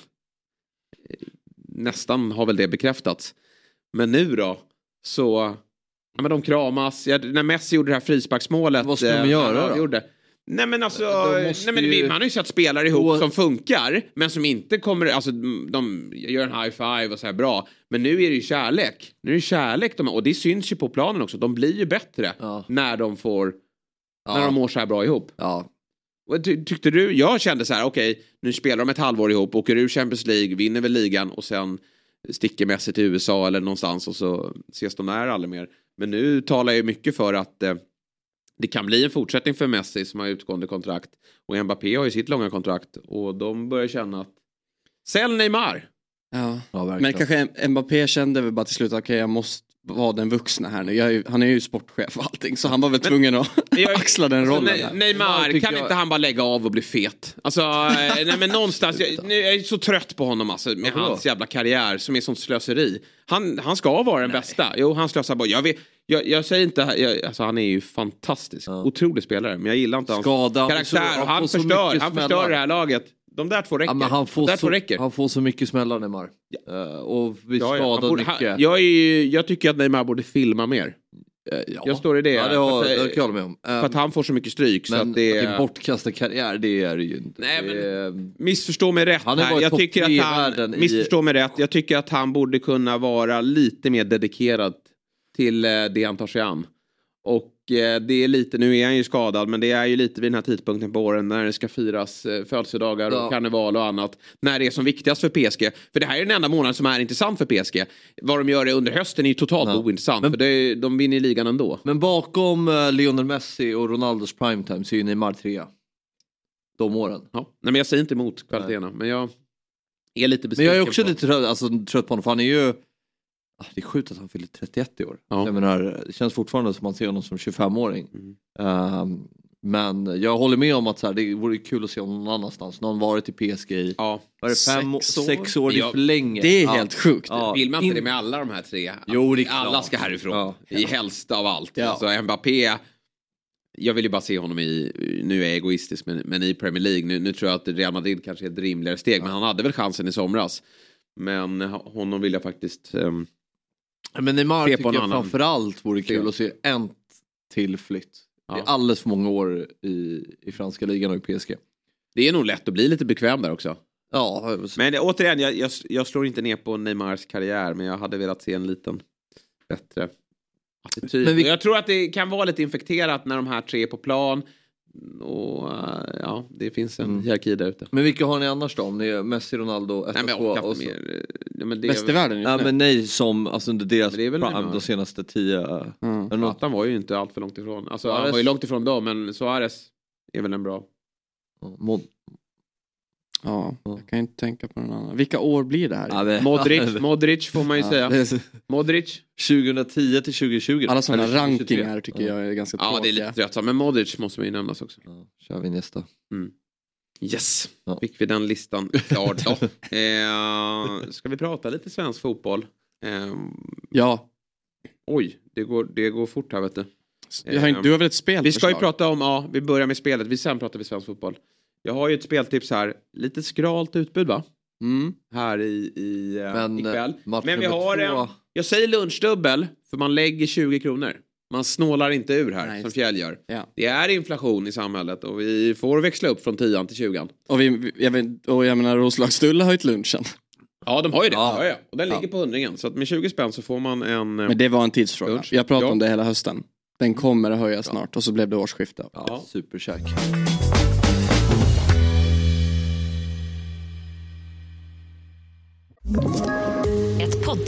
Nästan har väl det bekräftats. Men nu då, så ja, men de kramas. När Messi gjorde det här frisparksmålet. Vad skulle de göra då? Nej men alltså, man har ju sett spelare ihop som funkar, men som inte kommer, alltså de gör en high five och så här bra, men nu är det ju kärlek. Nu är det kärlek de, och det syns ju på planen också. De blir ju bättre när de får, när de mår så här bra ihop. Ja. Och tyckte du, jag kände så här, okej, nu spelar de ett halvår ihop, åker ur Champions League, vinner väl ligan och sen sticker Messi till USA eller någonstans och så ses de där aldrig mer. Men nu talar jag ju mycket för att det kan bli en fortsättning för Messi som har utgående kontrakt. Och Mbappé har ju sitt långa kontrakt. Och de börjar känna att sälj Neymar! Ja, men kanske Mbappé kände väl bara till slut att okay, jag måste vara den vuxna här nu. Han är ju sportchef och allting. Så han var väl tvungen att axla den rollen. Neymar, kan inte han bara lägga av och bli fet? Alltså, nej men någonstans. Jag är så trött på honom alltså, med hans jävla karriär som är sånt slöseri. Han ska vara den bästa. Jo, han slösar bara. Jag säger inte, alltså han är ju fantastisk. Otrolig spelare, men jag gillar inte hans karaktär. Han förstör det här laget. De där två räcker. Ja, men han får så mycket smällar, Neymar. Och vi skadar mycket. Jag tycker att Neymar borde filma mer. Jag står i det. Ja, det håller med om. För att han får så mycket stryk. Men så att det är bortkastad karriär, det är det ju inte. Nej, men missförstå mig rätt. Jag tycker att han borde kunna vara lite mer dedikerad till det han tar sig an. Och det är lite, nu är han ju skadad, men det är ju lite vid den här tidpunkten på åren när det ska firas födelsedagar och karneval och annat, när det är som viktigast för PSG. För det här är den enda månaden som är intressant för PSG. Vad de gör under hösten är ju totalt ointressant, men för de vinner ligan ändå. Men bakom Lionel Messi och Ronaldos primetime så är ju Neymar 3 de åren. Ja. Nej, men jag säger inte emot kvaliteterna, men jag är lite besviken. Men jag är också lite trött på honom, för han är ju, det är sjukt att han fyller 31 i år. Ja. Jag menar, det känns fortfarande som man ser honom som 25-åring. Men jag håller med om att så här, det vore kul att se honom någon annanstans. Någon varit i PSG sex år i för länge. Det är helt sjukt. Ja. Vill man inte det med alla de här 3? Jo, det är klart. Alla ska härifrån. I helst av allt. Ja. Alltså, Mbappé, jag vill ju bara se honom nu är jag egoistisk, men i Premier League. Nu tror jag att Real Madrid kanske är ett rimligare steg. Ja. Men han hade väl chansen i somras. Men honom vill jag faktiskt... Men Neymar tycker jag framförallt vore kul att se en till flytt. Ja. Det är alldeles för många år i franska ligan och i PSG. Det är nog lätt att bli lite bekväm där också. Ja. Men återigen, jag slår inte ner på Neymars karriär, men jag hade velat se en liten bättre attityd. Men jag tror att det kan vara lite infekterat när de här 3 är på plan. Och det finns en hierarki där ute. Men vilka har ni annars då? Om ni är Messi, Ronaldo, bästa världen. Ja, men nej, som alltså under deras de senaste 10. Han var ju inte allt för långt ifrån. Alltså han var ju långt ifrån då, men Suarez är väl en bra. Jag kan inte tänka på någon annan. Vilka år blir det här? Modric får man ju säga. Modric 2010 till 2020. Alla sådana rankingar tycker jag är ganska tråkiga. Ja, det är lite trött. Men Modric måste man ju nämnas också. Ja, kör vi nästa. Yes, fick vi den listan klar då. Ska vi prata lite svensk fotboll? Oj, det går fort här, vet du. Du har väl ett spel? Vi ska ju prata om, vi börjar med spelet. Sen pratar vi svensk fotboll. Jag har ju ett speltips här. Lite skralt utbud, va? Här ikväll. Men vi har en... Jag säger lunchdubbel, för man lägger 20 kronor. Man snålar inte ur här, som Fjäll gör. Ja. Det är inflation i samhället och vi får växla upp från 10 till 20. Och jag menar, Roslagsdulla har ju ett lunchen. Ja, de har ju det. Ja. Och den ligger på 100. Så att med 20 spänn så får man en... Men det var en tidsfråga. Lunch. Jag pratade om det hela hösten. Den kommer att höja snart och så blev det årsskifte. Ja. Superkäk.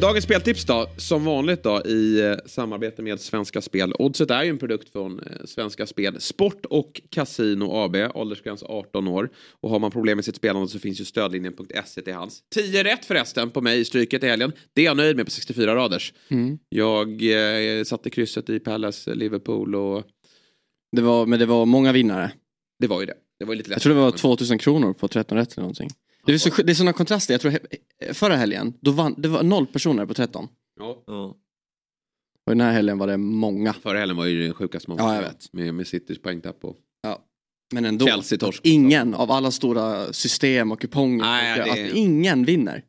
Dagens speltips då, som vanligt då, i samarbete med Svenska Spel. Oddset är ju en produkt från Svenska Spel, Sport och Casino AB, åldersgräns 18 år. Och har man problem med sitt spelande så finns ju stödlinjen.se till hands. 10 rätt förresten på mig i stryket i helgen. Det är jag nöjd med på 64 raders. Mm. Jag satte krysset i Palace, Liverpool och... Det var många vinnare. Det var ju det. Det var lite lätt. Jag tror det var 2000 kronor på 13 rätt eller någonting. Det är sådana kontraster. Jag tror förra helgen då vann, det var 0 personer på 13. Ja. Och den här helgen var det många. Förra helgen var ju den sjukaste många. Ja, jag vet. Med Citys poängtapp på. Ja. Men ändå ingen av alla stora system och kuponger. Nej, och att ingen vinner.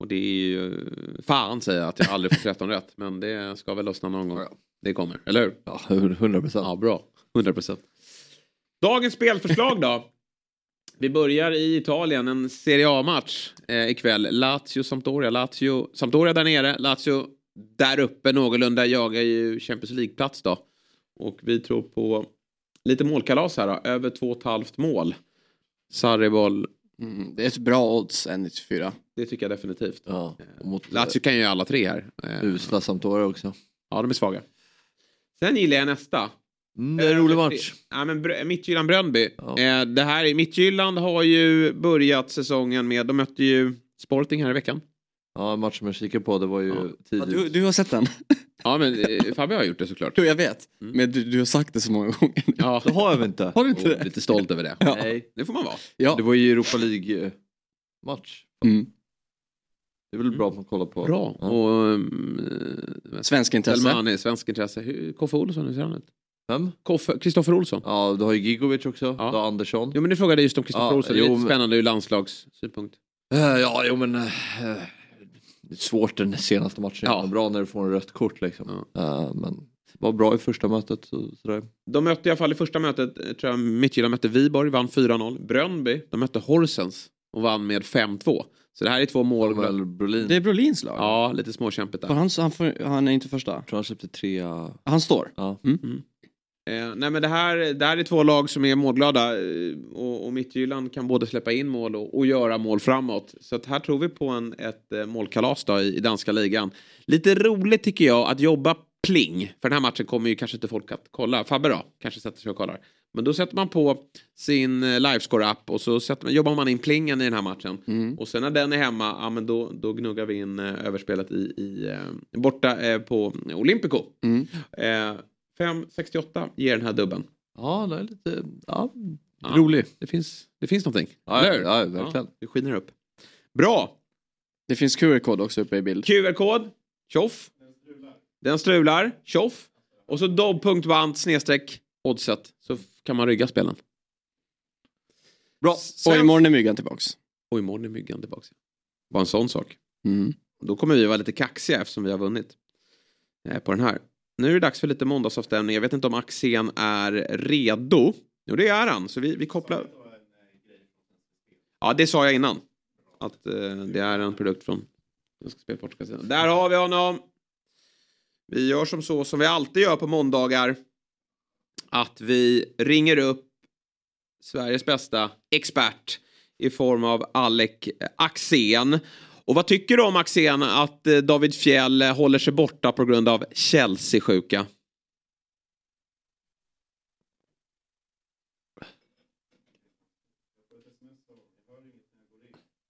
Och det är ju fan säger jag att jag aldrig får 13 rätt, men det ska väl lossna någon gång. Det kommer, eller hur? Ja, 100%. Ja, bra. 100%. Dagens spelförslag då. Vi börjar i Italien, en Serie A-match ikväll. Lazio-Sampdoria där nere. Lazio där uppe någorlunda jagar ju Champions League-plats då. Och vi tror på lite målkalas här då. Över 2,5 mål. Sarriboll. Det är ett bra odds, 1,94. Det tycker jag definitivt. Ja, Lazio kan ju alla tre här. Usla Sampdoria också. Ja, de är svaga. Sen gillar jag nästa. Det är en rolig match. Ja, men Midtjylland-Brönby. Ja. Det här är Midtjylland har ju börjat säsongen med. De mötte ju Sporting här i veckan. Ja, matchen som jag kikade på, det var ju tidigt. Ja, du har sett den. Ja, men Fabian har gjort det såklart. Jo, jag vet. Mm. Men du har sagt det så många gånger. Ja, det har jag väl inte. Har du inte det? Lite stolt över det. Ja. Nej, det får man vara. Ja. Det var ju Europa League match. Mm. Det är väl bra att man kollar på. Bra. Ja. Och svensk intresse. Delmani, svensk intresse. Koffe Olsson, hur ser han ut? Vem? Kristoffer Olsson. Ja, du har ju Gigovic också. Ja. Du har Andersson. Jo, men du frågade just om Kristoffer Olsson. Det är lite spännande ur landslagssynpunkt. Det är svårt den senaste matchen. Ja. Bra när du får en rött kort liksom. Ja. Men det var bra i första mötet. Så de mötte i alla fall i första mötet. Tror jag Midtjylland mötte Viborg. Vann 4-0. Brönby, de mötte Horsens. Och vann med 5-2. Så det här är 2 mål. Det är Brolins lag. Ja, lite småkämpigt där. Han är inte första. Jag tror han släppte 3. Han står. Ja. Mm. Nej, men det här är 2 lag som är målglada och Midtjylland kan både släppa in mål och göra mål framåt. Så att här tror vi på ett målkalas då i danska ligan. Lite roligt tycker jag att jobba pling. För den här matchen kommer ju kanske inte folk att kolla. Fabbe då kanske sätter sig och kollar. Men då sätter man på sin livescore-app och så jobbar man in plingen i den här matchen. Mm. Och sen när den är hemma, ja, men då gnuggar vi in överspelet i borta på Olympico. 5,68 ger den här dubben. Ja, det är lite rolig. Det finns någonting. Ja, verkligen. Det skiner upp. Bra! Det finns QR-kod också uppe i bild. QR-kod, tjoff. Den strular, tjoff. Och så dobb.band/oddset så kan man rygga spelen. Bra. Och imorgon är myggan tillbaks. Bara en sån sak. Mm. Då kommer vi vara lite kaxiga eftersom vi har vunnit på den här. Nu är det dags för lite måndagsavstämning. Jag vet inte om Axén är redo. Jo, det är han. Så vi kopplar... Ja, det sa jag innan. Att det är en produkt från... Jag ska spela podcast. Där har vi honom. Vi gör som vi alltid gör på måndagar. Att vi ringer upp Sveriges bästa expert i form av Alex Axén. Och vad tycker du om Axén att David Fjell håller sig borta på grund av Chelsea-sjuka?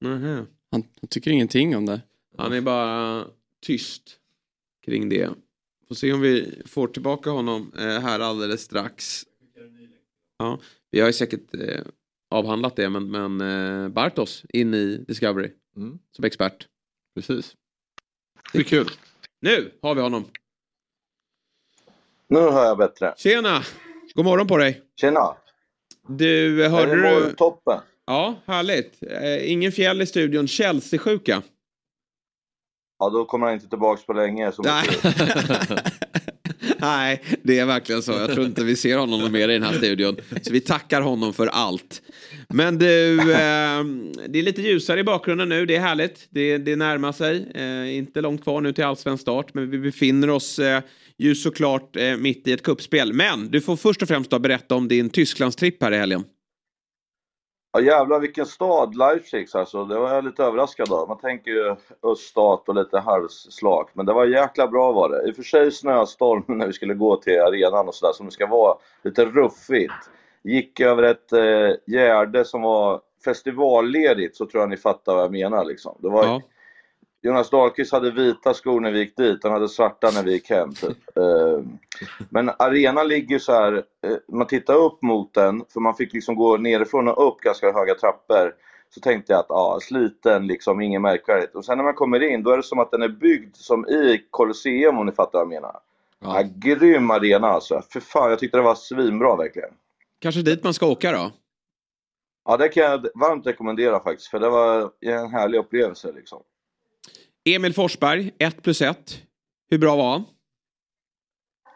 Nähä. Han tycker ingenting om det. Han är bara tyst kring det. Får se om vi får tillbaka honom här alldeles strax. Ja, vi har ju säkert avhandlat det, men Bartos in i Discovery. Mm. Som expert. Precis. Det är kul. Nu har vi honom. Nu hör jag bättre. Tjena. God morgon på dig. Tjena. Du, hörde du... Toppen. Ja, härligt. Ingen Fjäll i studion. Chelsea-sjuka. Ja, då kommer han inte tillbaka på länge. Så nej. Nej, det är verkligen så. Jag tror inte vi ser honom mer i den här studion. Så vi tackar honom för allt. Men du, det är lite ljusare i bakgrunden nu. Det är härligt. Det närmar sig. Inte långt kvar nu till allsvensk start. Men vi befinner oss ju såklart mitt i ett kuppspel. Men du får först och främst då berätta om din Tysklandstripp här i helgen. Ja, jävlar vilken stad, Leipzig, alltså. Det var jag lite överraskad av. Man tänker ju öststat och lite halvslag. Men det var jäkla bra var det. I och för sig snöstorm när vi skulle gå till arenan och sådär. Som det ska vara lite ruffigt. Gick över ett gärde som var festivalledigt. Så tror jag ni fattar vad jag menar liksom. Det var, ja. Jonas Dahlqvist hade vita skor när vi gick dit. Han hade svarta när vi gick hem typ. Men arenan ligger så här. Man tittar upp mot den. För man fick liksom gå nerifrån och upp ganska höga trappor. Så tänkte jag att sliten liksom. Ingen märkvärdigt. Och sen när man kommer in. Då är det som att den är byggd som i Colosseum. Om ni fattar vad jag menar. Ja. Grym arena alltså. För fan, jag tyckte det var svinbra verkligen. Kanske dit man ska åka då? Ja, det kan jag varmt rekommendera faktiskt. För det var en härlig upplevelse liksom. Emil Forsberg, 1+1. Hur bra var han?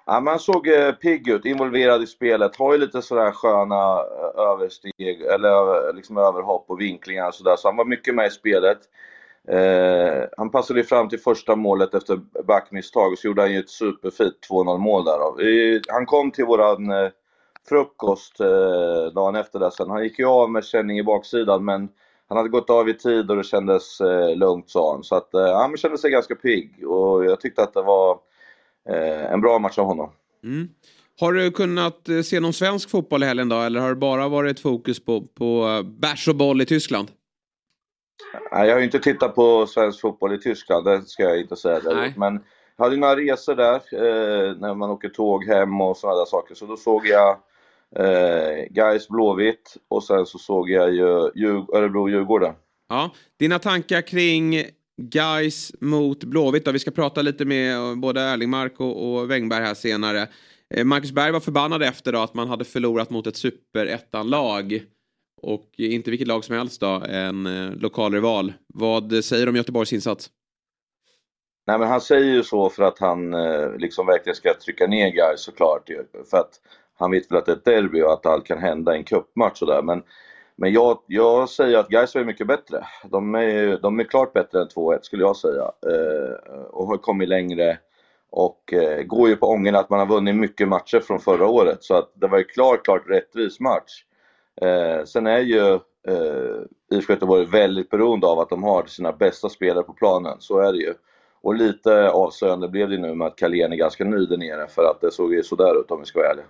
Ja, man såg pigg ut, involverad i spelet. Har ju lite sådär sköna översteg, eller liksom överhopp och vinklingar och sådär. Så han var mycket med i spelet. Han passade ju fram till första målet efter backmisstag. Och så gjorde han ju ett superfint 2-0 mål där. Han kom till våran frukost dagen efter det sen. Han gick ju av med känning i baksidan, men han hade gått av i tid och det kändes lugnt, sa han. Så att, han kände sig ganska pigg. Och jag tyckte att det var en bra match av honom. Mm. Har du kunnat se någon svensk fotboll i helgen då? Eller har det bara varit fokus på bärs och boll i Tyskland? Nej, jag har ju inte tittat på svensk fotboll i Tyskland. Det ska jag inte säga. Nej. Men jag hade några resor där. När man åker tåg hem och sådana där saker. Så då såg jag GAIS Blåvitt. Och sen så såg jag ju Örebro Djurgården. Ja, dina tankar kring GAIS mot Blåvitt då? Vi ska prata lite med både Erlingmark och Wängberg här senare. Marcus Berg var förbannad efter då att man hade förlorat mot ett superettanlag. Och inte vilket lag som helst då. En lokal rival. Vad säger du om Göteborgs insats? Nej, men han säger ju så för att han liksom verkligen ska trycka ner GAIS såklart. För att han vet väl att det är ett derby och att allt kan hända i en cupmatch och där. Men jag säger att GAIS är mycket bättre. De är klart bättre än 2-1 skulle jag säga. Och har kommit längre. Och går ju på ången att man har vunnit mycket matcher från förra året. Så att det var ju klart rättvis match. Sen är ju IFK Göteborg väldigt beroende av att de har sina bästa spelare på planen. Så är det ju. Och lite avsöende blev det nu med att Kalén är ganska ny där nere. För att det såg ju sådär ut om vi ska vara ärliga.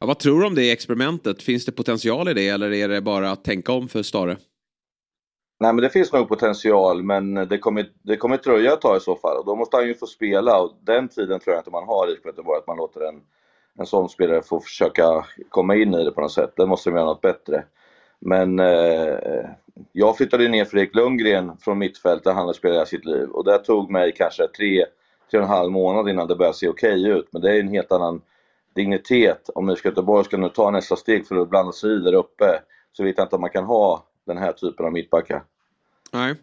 Ja, vad tror du om det experimentet? Finns det potential i det eller är det bara att tänka om för Stare? Nej, men det finns nog potential, men det kommer dröja att ta i så fall. Och då måste han ju få spela och den tiden tror jag inte man har i Göteborg att man låter en sån spelare få försöka komma in i det på något sätt. Det måste de göra något bättre. Men jag flyttade ner Fredrik Lundgren från mittfält där han har spelat sitt liv. Och det tog mig kanske 3,5 månader innan det började se okej ut. Men det är en helt annan dignitet om IFK Göteborg ska nu ta nästa steg för att blanda sig där uppe, så vet jag inte om man kan ha den här typen av mittbackar. Nej.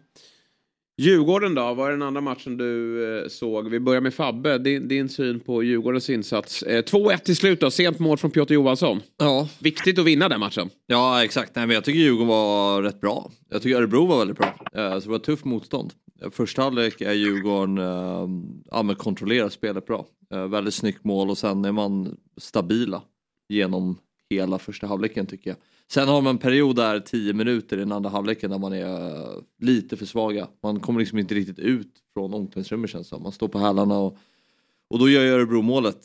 Djurgården då, var den andra matchen du såg? Vi börjar med Fabbe, din syn på Djurgårdens insats. 2-1 till slut då, sent mål från Piotr Johansson. Ja. Viktigt att vinna den matchen. Ja, exakt. Nej, men jag tycker Djurgården var rätt bra. Jag tycker Örebro var väldigt bra. Så det var tufft motstånd. Första halvlek är Djurgården kontrollerar spelet bra. Väldigt snyggt mål och sen är man stabila genom hela första halvleken tycker jag. Sen har man en period där 10 minuter i den andra halvleken där man är lite för svaga. Man kommer liksom inte riktigt ut från omklädningsrummet känns det. Man står på hälarna och då gör Örebro målet.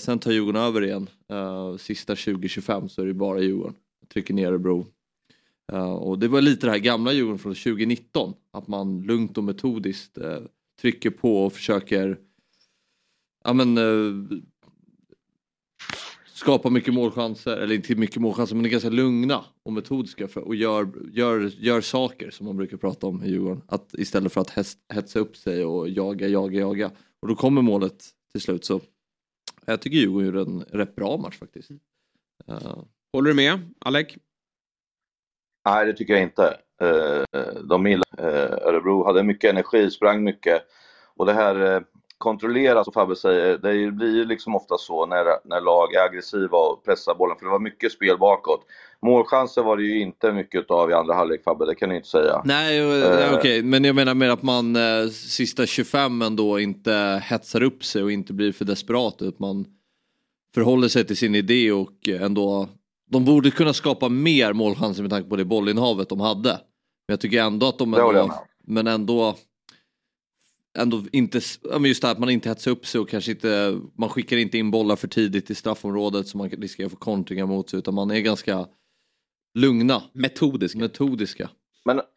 Sen tar Djurgården över igen. Sista 20-25 så är det bara Djurgården. Trycker ner Örebro. Och det var lite det här gamla Djurgården från 2019. Att man lugnt och metodiskt trycker på och försöker skapa mycket målchanser, eller inte mycket målchanser, men är ganska lugna och metodiska och gör saker som man brukar prata om i Djurgården. Att istället för att hetsa upp sig och jaga. Och då kommer målet till slut. Så jag tycker Djurgården gjorde en rätt bra match faktiskt. Håller du med, Alec? Nej, det tycker jag inte. De gillar Örebro, hade mycket energi, sprang mycket. Och det här kontrolleras, som Fabbe säger, det blir ju liksom ofta så när lag är aggressiva och pressar bollen. För det var mycket spel bakåt. Målchanser var det ju inte mycket av i andra halvlek, Fabbe, det kan du inte säga. Nej, okej. Men jag menar mer att man sista 25 ändå inte hetsar upp sig och inte blir för desperat. Att man förhåller sig till sin idé och ändå... De borde kunna skapa mer målchanser med tanke på det bollinnehavet de hade. Men jag tycker ändå att de ändå inte, just det här att man inte hetsar upp sig och kanske inte, man skickar inte in bollar för tidigt i straffområdet så man riskerar att få kontringar mot sig, utan man är ganska lugna, metodiska.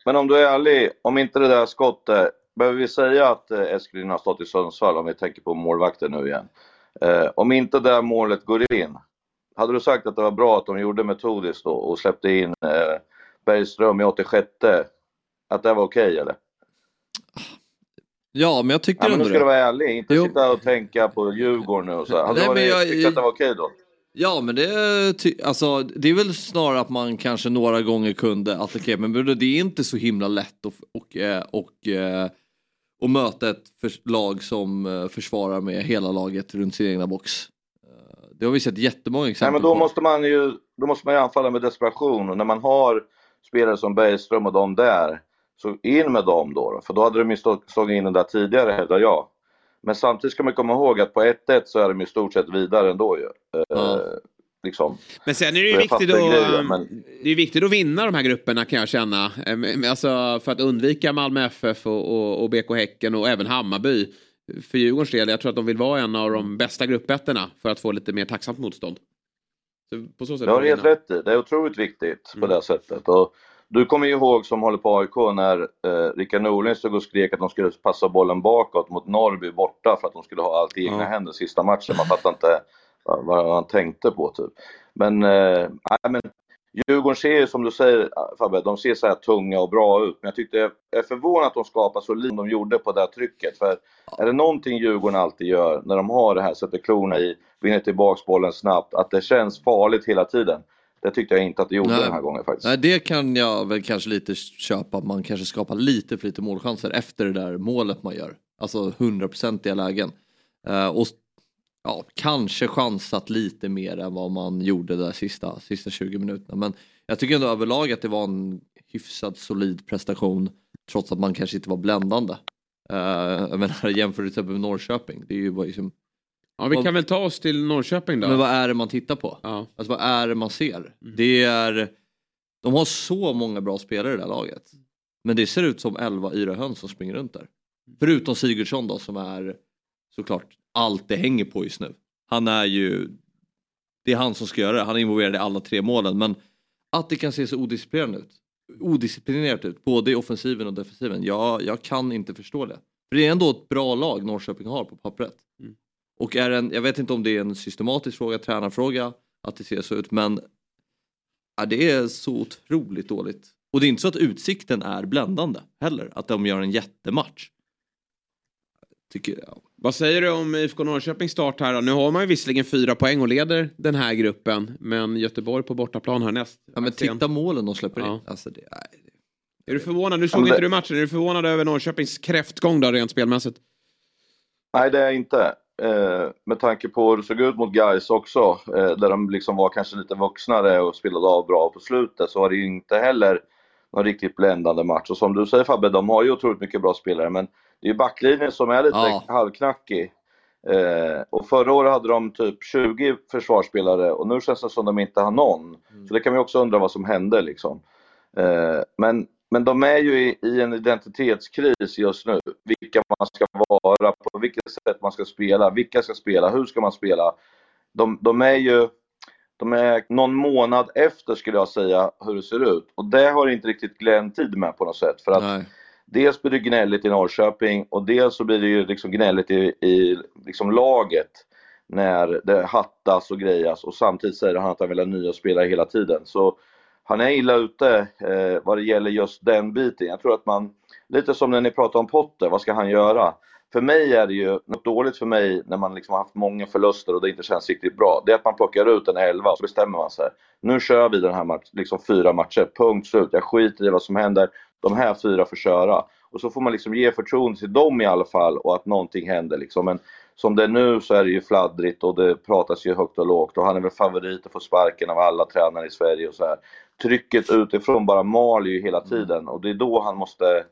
Men om du är ärlig, om inte det där skottet, behöver vi säga att Eskilstuna har stått i Sundsvall, om vi tänker på målvakter nu igen, om inte det där målet går in, hade du sagt att det var bra att de gjorde metodiskt då och släppte in Bergström i 86, att det var okej, eller? Ja, men jag tycker ändå det. Men nu ska du vara ärlig, inte sitta och tänka på Djurgården nu och så. Hade du tyckt att det var okej då? Ja, men det är väl snarare att man kanske några gånger kunde attackera, men det är inte så himla lätt och möta ett lag som försvarar med hela laget runt sin egna box. Det har vi sett jättemånga exempel. Nej, men då måste man ju anfalla med desperation, och när man har spelare som Bergström och dem där, så in med dem då. För då hade de ju slagit in den där tidigare, hävdar jag. Men samtidigt ska man komma ihåg att på 1-1 så är de i stort sett vidare ändå ju. Liksom. Men sen är det ju viktigt att vinna de här grupperna, kan jag känna. Alltså, för att undvika Malmö FF och BK Häcken och även Hammarby. För Djurgårdens del, jag tror att de vill vara en av de bästa gruppetterna för att få lite mer tacksamt motstånd. Så på så sätt, det har helt rätt i. Det är otroligt viktigt på det sättet. Och du kommer ju ihåg, som håller på AIK, när Rickard Norling stod och skrek att de skulle passa bollen bakåt mot Norrby borta för att de skulle ha allt i egna händer sista matchen. Man fattar inte vad han tänkte på typ. Men, men Djurgården ser ju, som du säger Fabbe, de ser så här tunga och bra ut. Men jag tyckte jag är förvånad att de skapar så lite de gjorde på det här trycket. För är det någonting Djurgården alltid gör när de har det här, sätter klorna i, vinner tillbaka bollen snabbt, att det känns farligt hela tiden. Det tyckte jag inte att det gjorde den här gången faktiskt. Nej, det kan jag väl kanske lite köpa. Man kanske skapar lite för lite målchanser efter det där målet man gör. Alltså 100% i lägen. Och kanske chansat lite mer än vad man gjorde där sista 20 minuterna. Men jag tycker ändå överlag att det var en hyfsad solid prestation, trots att man kanske inte var bländande. Jag menar, jämför till exempel med Norrköping. Det är ju bara liksom... Ja, vi kan väl ta oss till Norrköping då. Men vad är det man tittar på? Ja. Alltså, vad är det man ser? Det är... De har så många bra spelare i det här laget. Men det ser ut som 11 yra höns som springer runt där. Förutom Sigurdsson då, som är såklart allt det hänger på just nu. Han är ju... Det är han som ska göra det. Han är involverad i alla tre målen. Men att det kan se så odisciplinerat ut, både i offensiven och defensiven. Jag kan inte förstå det. För det är ändå ett bra lag Norrköping har på pappret. Mm. Och jag vet inte om det är en systematisk fråga, tränarfråga, att det ser så ut, men det är så otroligt dåligt. Och det är inte så att Utsikten är bländande heller, att de gör en jättematch. Tycker jag. Vad säger du om IFK Norrköping start här då? Nu har man ju visserligen 4 poäng och leder den här gruppen, men Göteborg på bortaplan härnäst. Ja, men titta målen de släpper in. Alltså Är du förvånad? Du såg inte du matchen. Är du förvånad över Norrköpings kräftgång då, rent spelmässigt? Nej, det är inte. Med tanke på hur det såg ut mot GAIS också, där de liksom var kanske lite vuxnare och spelade av bra på slutet, så var det ju inte heller någon riktigt bländande match. Och som du säger, Fabbe, de har ju otroligt mycket bra spelare, men det är ju backlinjen som är lite halvknackig. Och förra året hade de typ 20 försvarsspelare, och nu känns det som de inte har någon. Så det kan vi också undra vad som hände liksom. Men de är ju i en identitetskris just nu. Vilka man ska vara, på vilket sätt man ska spela, vilka ska spela, hur ska man spela. De är någon månad efter, skulle jag säga, hur det ser ut. Och det har inte riktigt Glenn tid med på något sätt. För att dels blir det gnälligt i Norrköping, och dels så blir det ju liksom gnälligt i liksom laget. När det hattas och grejas, och samtidigt säger han att han vill ha nya spelare hela tiden. Så... Han är illa ute vad det gäller just den biten. Jag tror att man, lite som när ni pratar om Potter, vad ska han göra? För mig är det ju något dåligt för mig när man liksom har haft många förluster och det inte känns riktigt bra. Det är att man plockar ut en 11 och så bestämmer man sig. Nu kör vi den här matchen, liksom 4 matcher, punkt slut. Jag skiter i vad som händer, de här 4 får köra. Och så får man liksom ge förtroende till dem i alla fall och att någonting händer liksom. Men som det är nu så är det ju fladdrigt och det pratas ju högt och lågt. Och han är väl favorit att få sparken av alla tränare i Sverige och så här. Trycket utifrån bara mal ju hela tiden och det är då han måste...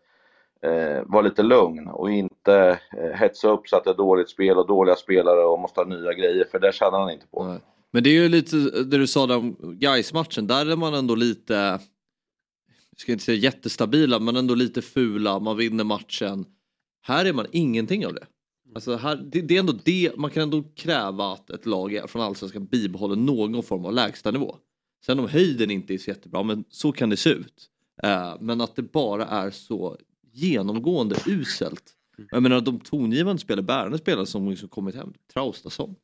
var lite lugn och inte hetsa upp så att det är dåligt spel och dåliga spelare och måste ha nya grejer, för det känner han inte på. Nej. Men det är ju lite det du sa där om GAIS-matchen, där är man ändå lite, jag ska inte säga jättestabila, men ändå lite fula, man vinner matchen. Här är man ingenting av det. Alltså här, det är ändå det, man kan ändå kräva att ett lag från Allsvenskan bibehåller någon form av lägsta nivå. Sen om höjden inte är så jättebra, men så kan det se ut. Men att det bara är så genomgående uselt. Jag menar, de tongivande spelare, bärande spelare som kommit hem, Traustason.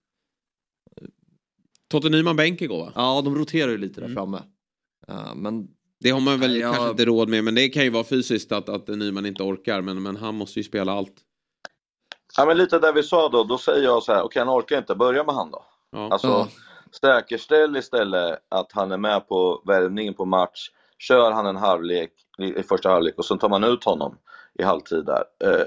Totte Nyman bänk igår, va? Ja, de roterar ju lite där framme. Men det har man väl kanske inte råd med, men det kan ju vara fysiskt att Nyman inte orkar, men han måste ju spela allt. Ja, men lite där vi sa då säger jag så här, okej, han orkar inte, börja med han då. Ja. Alltså, säkerställ istället att han är med på värvningen på match. Kör han en halvlek i första halvlek och sen tar man ut honom i halvtid där.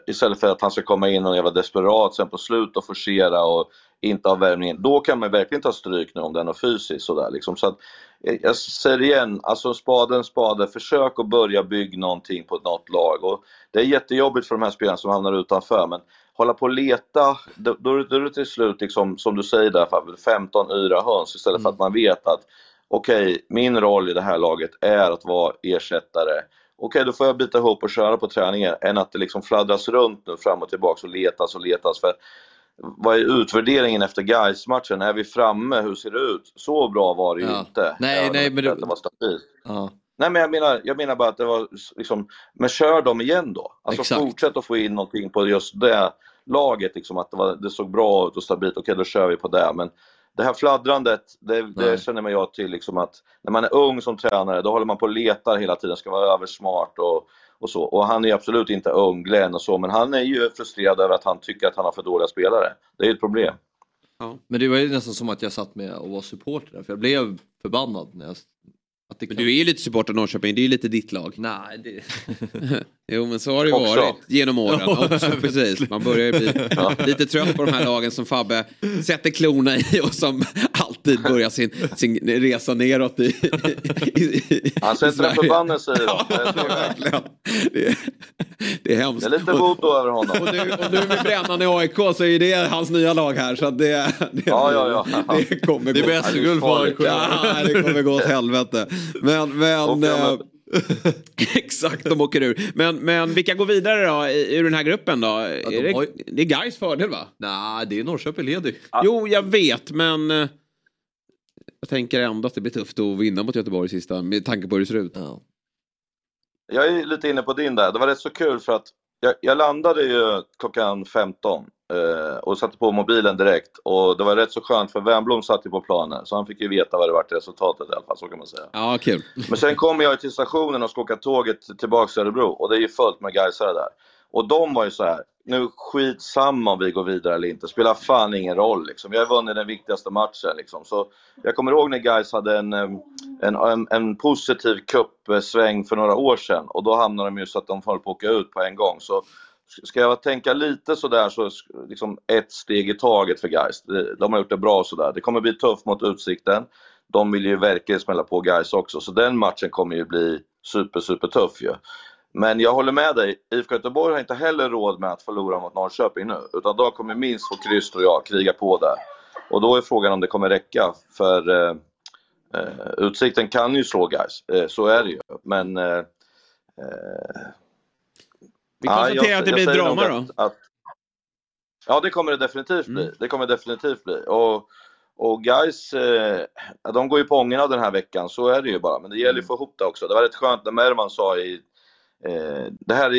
Istället för att han ska komma in och vara desperat sen på slut och forcera och inte ha värmningen. Då kan man verkligen ta stryk nu om den är fysiskt sådär liksom. Så att, jag säger igen, alltså spade, försök att börja bygga någonting på något lag. Och det är jättejobbigt för de här spelarna som hamnar utanför, men hålla på och leta, då är det till slut liksom, som du säger där, 15 yra höns istället för att man vet att okej, min roll i det här laget är att vara ersättare. Okej, då får jag bita ihop och köra på träningen än att det liksom fladdras runt nu fram och tillbaka och letas. För vad är utvärderingen efter GAIS-matchen? Är vi framme? Hur ser det ut? Så bra var det ju inte. Nej, men det var stabilt. Ja. Nej, men jag menar bara att det var liksom, men kör dem igen då. Alltså Exakt. Fortsätt att få in någonting på just det laget. Liksom, att det såg bra ut och stabilt. Okej, då kör vi på det. Men det här fladdrandet, det känner man jag till liksom, att när man är ung som tränare, då håller man på och letar hela tiden, ska vara översmart och så. Och han är absolut inte ung, Glenn och så, men han är ju frustrerad över att han tycker att han har för dåliga spelare. Det är ju ett problem. Ja. Men det var ju nästan som att jag satt med och var supporter där, för jag blev förbannad. Men du är ju lite supporter i Norrköping, det är ju lite ditt lag. Nej, det... Jo, men så har det ju varit genom åren. Också, precis. Man börjar ju bli lite trött på de här lagen som Fabbe sätter klorna i och som alltid börjar sin resa neråt i han sätter en förbannelse i dem. Det är hemskt. Det är lite bot över honom. Och nu med brännan i AIK så är det hans nya lag här. Så att det ja. Det kommer gå. Det är bäst guld för AIK. Ja, det kommer gå åt helvete. Men exakt, de åker ur. Men vilka går vidare då ur den här gruppen då? Ja, det är GAIS fördel, va? Nej, det är Norrköping ledig. Jo, jag vet, men jag tänker ändå att det blir tufft att vinna mot Göteborg sista med tanke på hur det ser ut. Ja. Jag är lite inne på din där. Det var rätt så kul för att jag landade ju klockan 15 och satte på mobilen direkt. Och det var rätt så skönt för Wernbloom satt ju på planen. Så han fick ju veta vad det var till resultatet i alla fall, så kan man säga. Ja, kul. Men sen kom jag till stationen och ska åka tåget tillbaka till Örebro. Och det är ju fullt med gaisare där. Och de var ju så här, nu skitsamma om vi går vidare eller inte. Spelar fan ingen roll liksom. Jag vann den viktigaste matchen liksom. Så jag kommer ihåg när GAIS hade en positiv cupsväng för några år sedan. Och då hamnade de ju så att de höll på att åka ut på en gång. Så ska jag tänka lite sådär så liksom ett steg i taget för GAIS. De har gjort det bra sådär. Det kommer bli tufft mot Utsikten. De vill ju verkligen smälla på GAIS också. Så den matchen kommer ju bli super tuff ju. Men jag håller med dig, IFK Göteborg har inte heller råd med att förlora mot Norrköping nu. Utan då kommer minst få kryss, tror jag, kriga på där. Och då är frågan om det kommer räcka. För Utsikten kan ju slå GAIS, så är det ju. Men vi konstaterar att det blir drama då? Ja, det kommer det definitivt bli. Det kommer det definitivt bli. Och GAIS, de går ju på ångerna den här veckan, så är det ju bara. Men det gäller ju att få ihop det också. Det var rätt skönt när Merman sa det här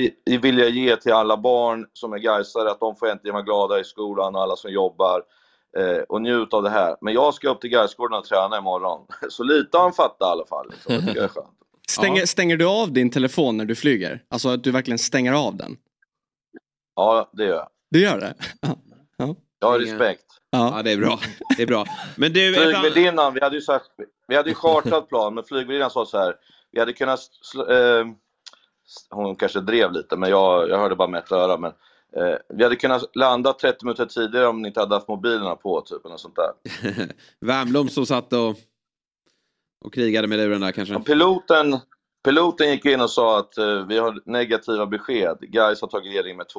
vill jag ge till alla barn som är gaisare, att de får äntligen vara glada i skolan och alla som jobbar och njuta av det här. Men jag ska upp till Gaisgården och träna imorgon. Så lite har han fattat i alla fall liksom. Det är skönt. Stänger du av din telefon när du flyger? Alltså att du verkligen stänger av den? Ja, det gör jag. Du gör det? Ja. Jag har respekt. Ja, det är bra. Det är bra. Men du, flygvärdinnan, vi hade ju chartat plan, men flygvärdinnan sa så här: vi hade kunnat hon kanske drev lite, men jag hörde bara med ett öra, men vi hade kunnat landa 30 minuter tidigare om ni inte hade haft mobilerna på, typ, eller sånt där. Värmlom som satt och krigade med luren där kanske. Ja, piloten gick in och sa att vi har negativa besked. GAIS har tagit ledning med 2-1.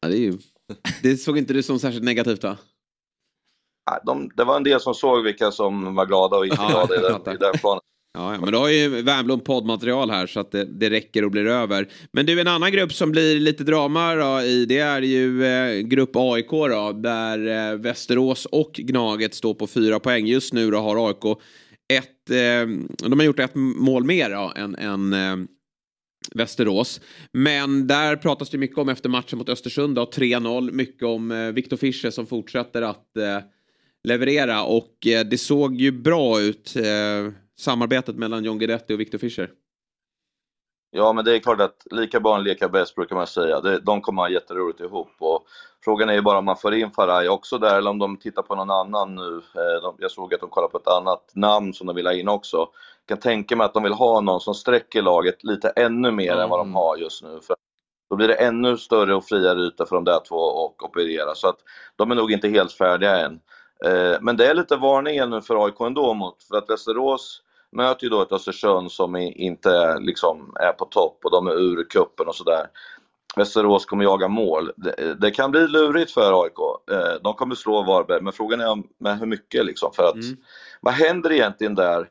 Ja, det såg inte du som särskilt negativt då? Ja, det var en del som såg vilka som var glada och inte glada i den planen. Ja, men då har ju Värmblom poddmaterial här så att det räcker och blir över. Men du, en annan grupp som blir lite drama då, det är ju grupp AIK då, där Västerås och Gnaget står på 4 poäng. Just nu då har AIK de har gjort ett mål mer då, än Västerås. Men där pratas det mycket om efter matchen mot Östersund då, 3-0. Mycket om Victor Fischer som fortsätter att leverera, och det såg ju bra ut samarbetet mellan John Guidetti och Victor Fischer. Ja, men det är klart att lika barn leka bäst, brukar man säga. De kommer ha jätteroligt ihop, och frågan är ju bara om man får in Faraj också där, eller om de tittar på någon annan nu. Jag såg att de kollar på ett annat namn som de vill ha in också. Jag kan tänka mig att de vill ha någon som sträcker laget lite ännu mer än vad de har just nu, för då blir det ännu större och friare yta för de där två och operera. Så att de är nog inte helt färdiga än. Men det är lite varningen nu för AIK ändå, för att Västerås möter ju då ett Östersund som inte liksom är på topp, och de är ur kuppen och sådär. Västerås kommer jaga mål. Det kan bli lurigt för AIK. De kommer slå Varberg, men frågan är med hur mycket liksom, för att vad händer egentligen där?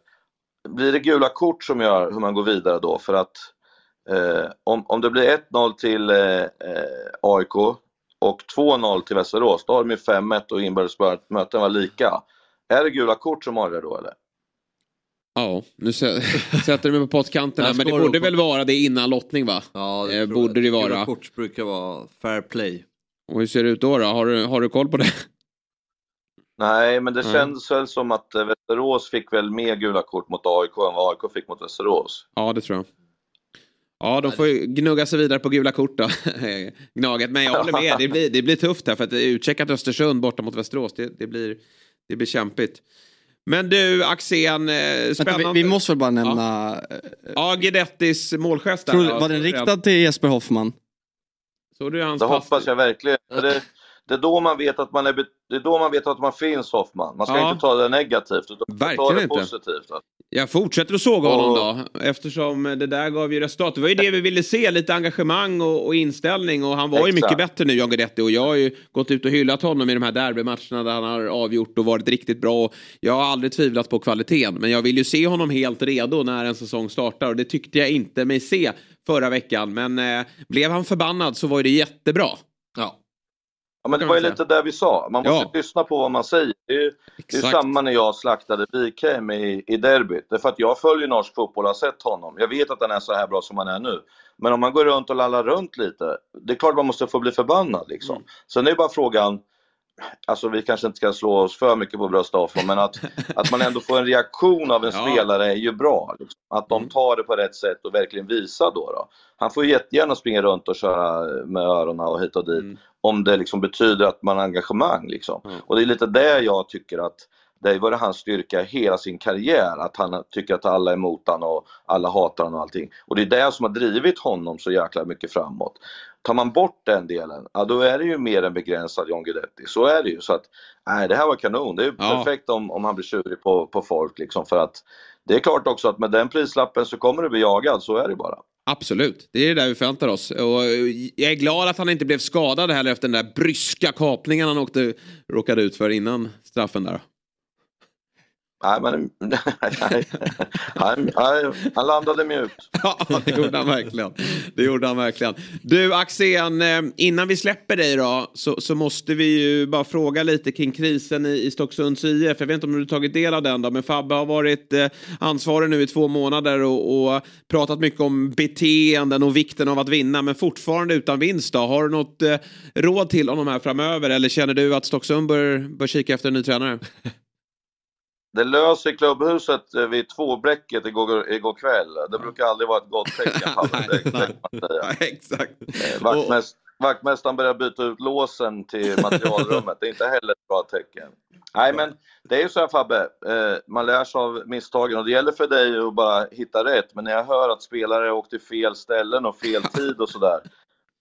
Blir det gula kort som gör hur man går vidare då? För att om det blir 1-0 till AIK och 2-0 till Västerås, då har de ju 5-1 och inbördesmöten var lika. Är det gula kort som har det då, eller? Ja, nu sätter du mig på pottkanterna, men det borde väl vara det innan lottning, va? Ja, det borde det vara. Gula kort brukar vara fair play. Och hur ser det ut då? Har du koll på det? Nej, men det känns väl som att Västerås fick väl mer gula kort mot AIK än vad AIK fick mot Västerås. Ja, det tror jag. Ja, de får ju gnugga sig vidare på gula kort då. Gnaget, men jag håller med. Det blir tufft här, för att utcheckat Östersund borta mot Västerås, det blir kämpigt. Men du, Axén, spännande. Vi måste väl bara nämna... Ja, Guidettis målgest där. Var den riktad till Jesper Hoffman? Så du hans det pass. Hoppas jag verkligen. Det är då man vet att man finns, Hoffman. Man ska inte ta det negativt, utan ta det positivt. Då. Jag fortsätter att såga honom då, eftersom det där gav ju resultat. Det var ju det vi ville se, lite engagemang och inställning, och han var ju mycket bättre nu, John Guidetti, och jag har ju gått ut och hyllat honom i de här derbymatcherna där han har avgjort och varit riktigt bra. Jag har aldrig tvivlat på kvaliteten, men jag vill ju se honom helt redo när en säsong startar, och det tyckte jag inte mig se förra veckan, men blev han förbannad så var ju det jättebra. Ja. Ja, men det var ju lite där vi sa. Man måste lyssna på vad man säger. Det är samma när jag slaktade BK i derbyt. Det är för att jag följer norsk fotboll och har sett honom. Jag vet att han är så här bra som han är nu. Men om man går runt och lallar runt lite, det är klart man måste få bli förbannad liksom. Sen är det bara frågan, alltså vi kanske inte ska slå oss för mycket på bröstafon, men att man ändå får en reaktion av en spelare är ju bra liksom. Att de tar det på rätt sätt och verkligen visar då. Han får ju jättegärna springa runt och köra med öronen och hit och dit, om det liksom betyder att man har engagemang liksom. Och det är lite det jag tycker att det var hans styrka hela sin karriär, att han tycker att alla är emot han och alla hatar han och allting. Och det är det som har drivit honom så jäkla mycket framåt. Tar man bort den delen, då är det ju mer än begränsad John Guidetti. Så är det ju. Så att, nej, det här var kanon. Det är ju perfekt om han blir tjurig på folk liksom. För att det är klart också att med den prislappen så kommer du bli jagad. Så är det bara. Absolut, det är det där vi förväntar oss. Och jag är glad att han inte blev skadad heller efter den där bryska kapningen han råkade ut för innan straffen där. Nej, men han landade mjukt. Ja, det gjorde han verkligen. Du, Axén, innan vi släpper dig då, så måste vi ju bara fråga lite kring krisen i Stocksunds IF. Jag vet inte om du tagit del av den då, men Fabbe har varit ansvarig nu i 2 månader och pratat mycket om beteenden och vikten av att vinna, men fortfarande utan vinst då. Har du något råd till honom här framöver, eller känner du att Stocksund bör kika efter en ny tränare? Det löser i klubbhuset vid 2-bräcket igår kväll. Det brukar aldrig vara ett gott tecken. Exakt. Vaktmästaren börjar byta ut låsen till materialrummet. Det är inte heller ett bra tecken. Nej, men det är ju så här, Fabbe. Man lär sig av misstagen. Och det gäller för dig att bara hitta rätt. Men när jag hör att spelare åkt till fel ställen och fel tid och sådär,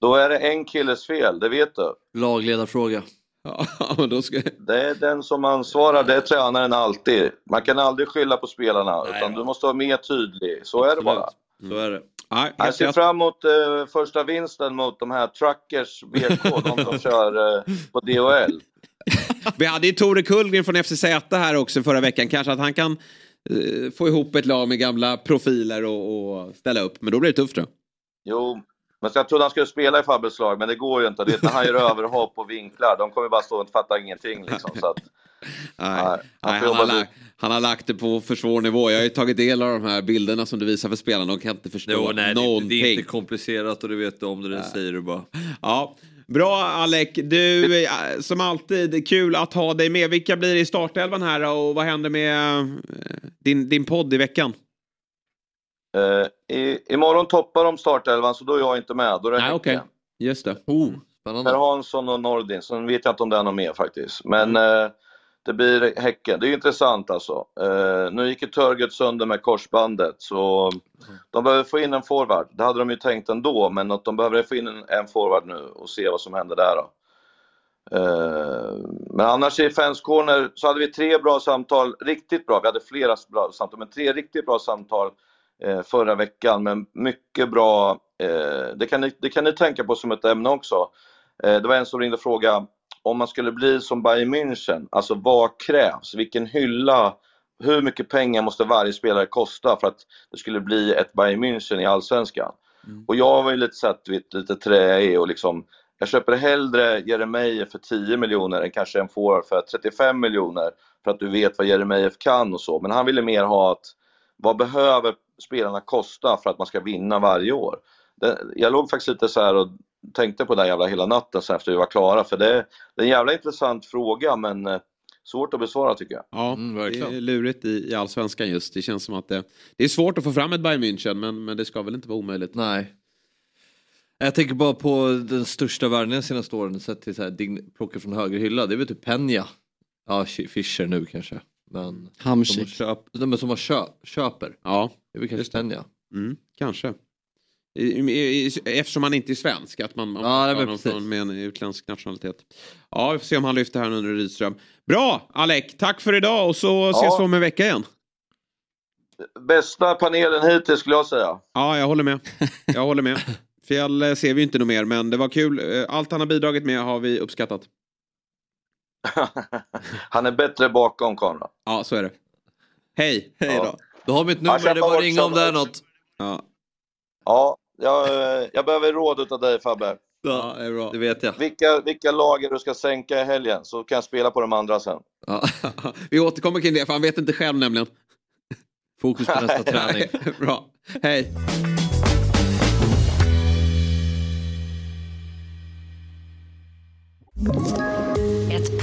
då är det en killes fel, det vet du. Lagledarfråga. Ja, men då ska... Det är den som ansvarar, det är tränaren alltid. Man kan aldrig skylla på spelarna. Nej, utan du måste vara mer tydlig. Så absolut. Är det bara. Så är det. Nej, jag ser fram emot första vinsten mot de här Truckers BK, de som kör på DHL. Vi hade ju Tore Kullgren från FCZ här också förra veckan. Kanske att han kan få ihop ett lag med gamla profiler och ställa upp. Men då blir det tufft då. Jo, men jag trodde han skulle spela i Fabbels lag, men det går ju inte. Det är när han gör överhopp och vinklar. De kommer bara stå och fatta ingenting liksom, så att... han har lagt det på för svår nivå. Jag har ju tagit del av de här bilderna som du visar för spelarna. De kan inte förstå någonting. Det är inte komplicerat och du vet om det, det säger du bara. Ja, bra Alec. Du, som alltid, kul att ha dig med. Vilka blir i startelvan här och vad händer med din podd i veckan? Imorgon toppar de startelvan, så då är jag inte med. Då är det okej. Just det. Per Hansson och Nordin. Så vet jag inte om det är någon mer faktiskt. Men... det blir Häcken. Det är intressant alltså. Nu gick ju Törget sönder med korsbandet. Så de behöver få in en forward. Det hade de ju tänkt ändå. Men att de behöver få in en forward nu och se vad som händer där då. Men annars i fanscorner så hade vi 3 bra samtal. Riktigt bra. Vi hade flera bra samtal. Men 3 riktigt bra samtal förra veckan. Men mycket bra. Det kan ni tänka på som ett ämne också. Det var en som ringde och frågade. Om man skulle bli som Bayern München, alltså vad krävs? Vilken hylla, hur mycket pengar måste varje spelare kosta för att det skulle bli ett Bayern München i Allsvenskan? Mm. Och jag var ju lite satt vid lite trä och liksom, jag köper hellre Jeremejeff för 10 miljoner än kanske en forward för 35 miljoner för att du vet vad Jeremejeff kan och så. Men han ville mer ha att, vad behöver spelarna kosta för att man ska vinna varje år? Jag låg faktiskt lite så här och tänkte på den jävla hela natten sen efter vi var klara. För det är en jävla intressant fråga, men svårt att besvara tycker jag. Ja, det är lurigt i Allsvenskan just. Det känns som att det är svårt att få fram ett Bayern München, men det ska väl inte vara omöjligt. Nej. Jag tänker bara på den största värvningen senaste åren. Sett till så här, plocka från höger hylla. Det är väl typ Peña. Ja, Fischer nu kanske. Men Hamsik. Som köper. Ja. Det är väl kanske Peña. Mm, kanske. Eftersom han inte är svensk, att man har någon från med en utländsk nationalitet. Ja, vi får se om han lyfter här under Rydström. Bra, Alec, tack för idag. Och så ses vi om en vecka igen. Bästa panelen hittills skulle jag säga. Ja, jag håller med. Fjäll ser vi inte nog mer, men det var kul. Allt han har bidragit med har vi uppskattat. Han är bättre bakom kameran. Ja, så är det. Hej då. Då har vi ett nummer, det var ringa om det är något. Ja. Ja, jag behöver råd av dig, Fabbe. Ja, det är bra. Det vet jag. Vilka lager du ska sänka i helgen, så kan jag spela på de andra sen. Ja. Vi återkommer kring det, för han vet inte själv nämligen. Fokus på nästa träning. Bra. Hej. Ett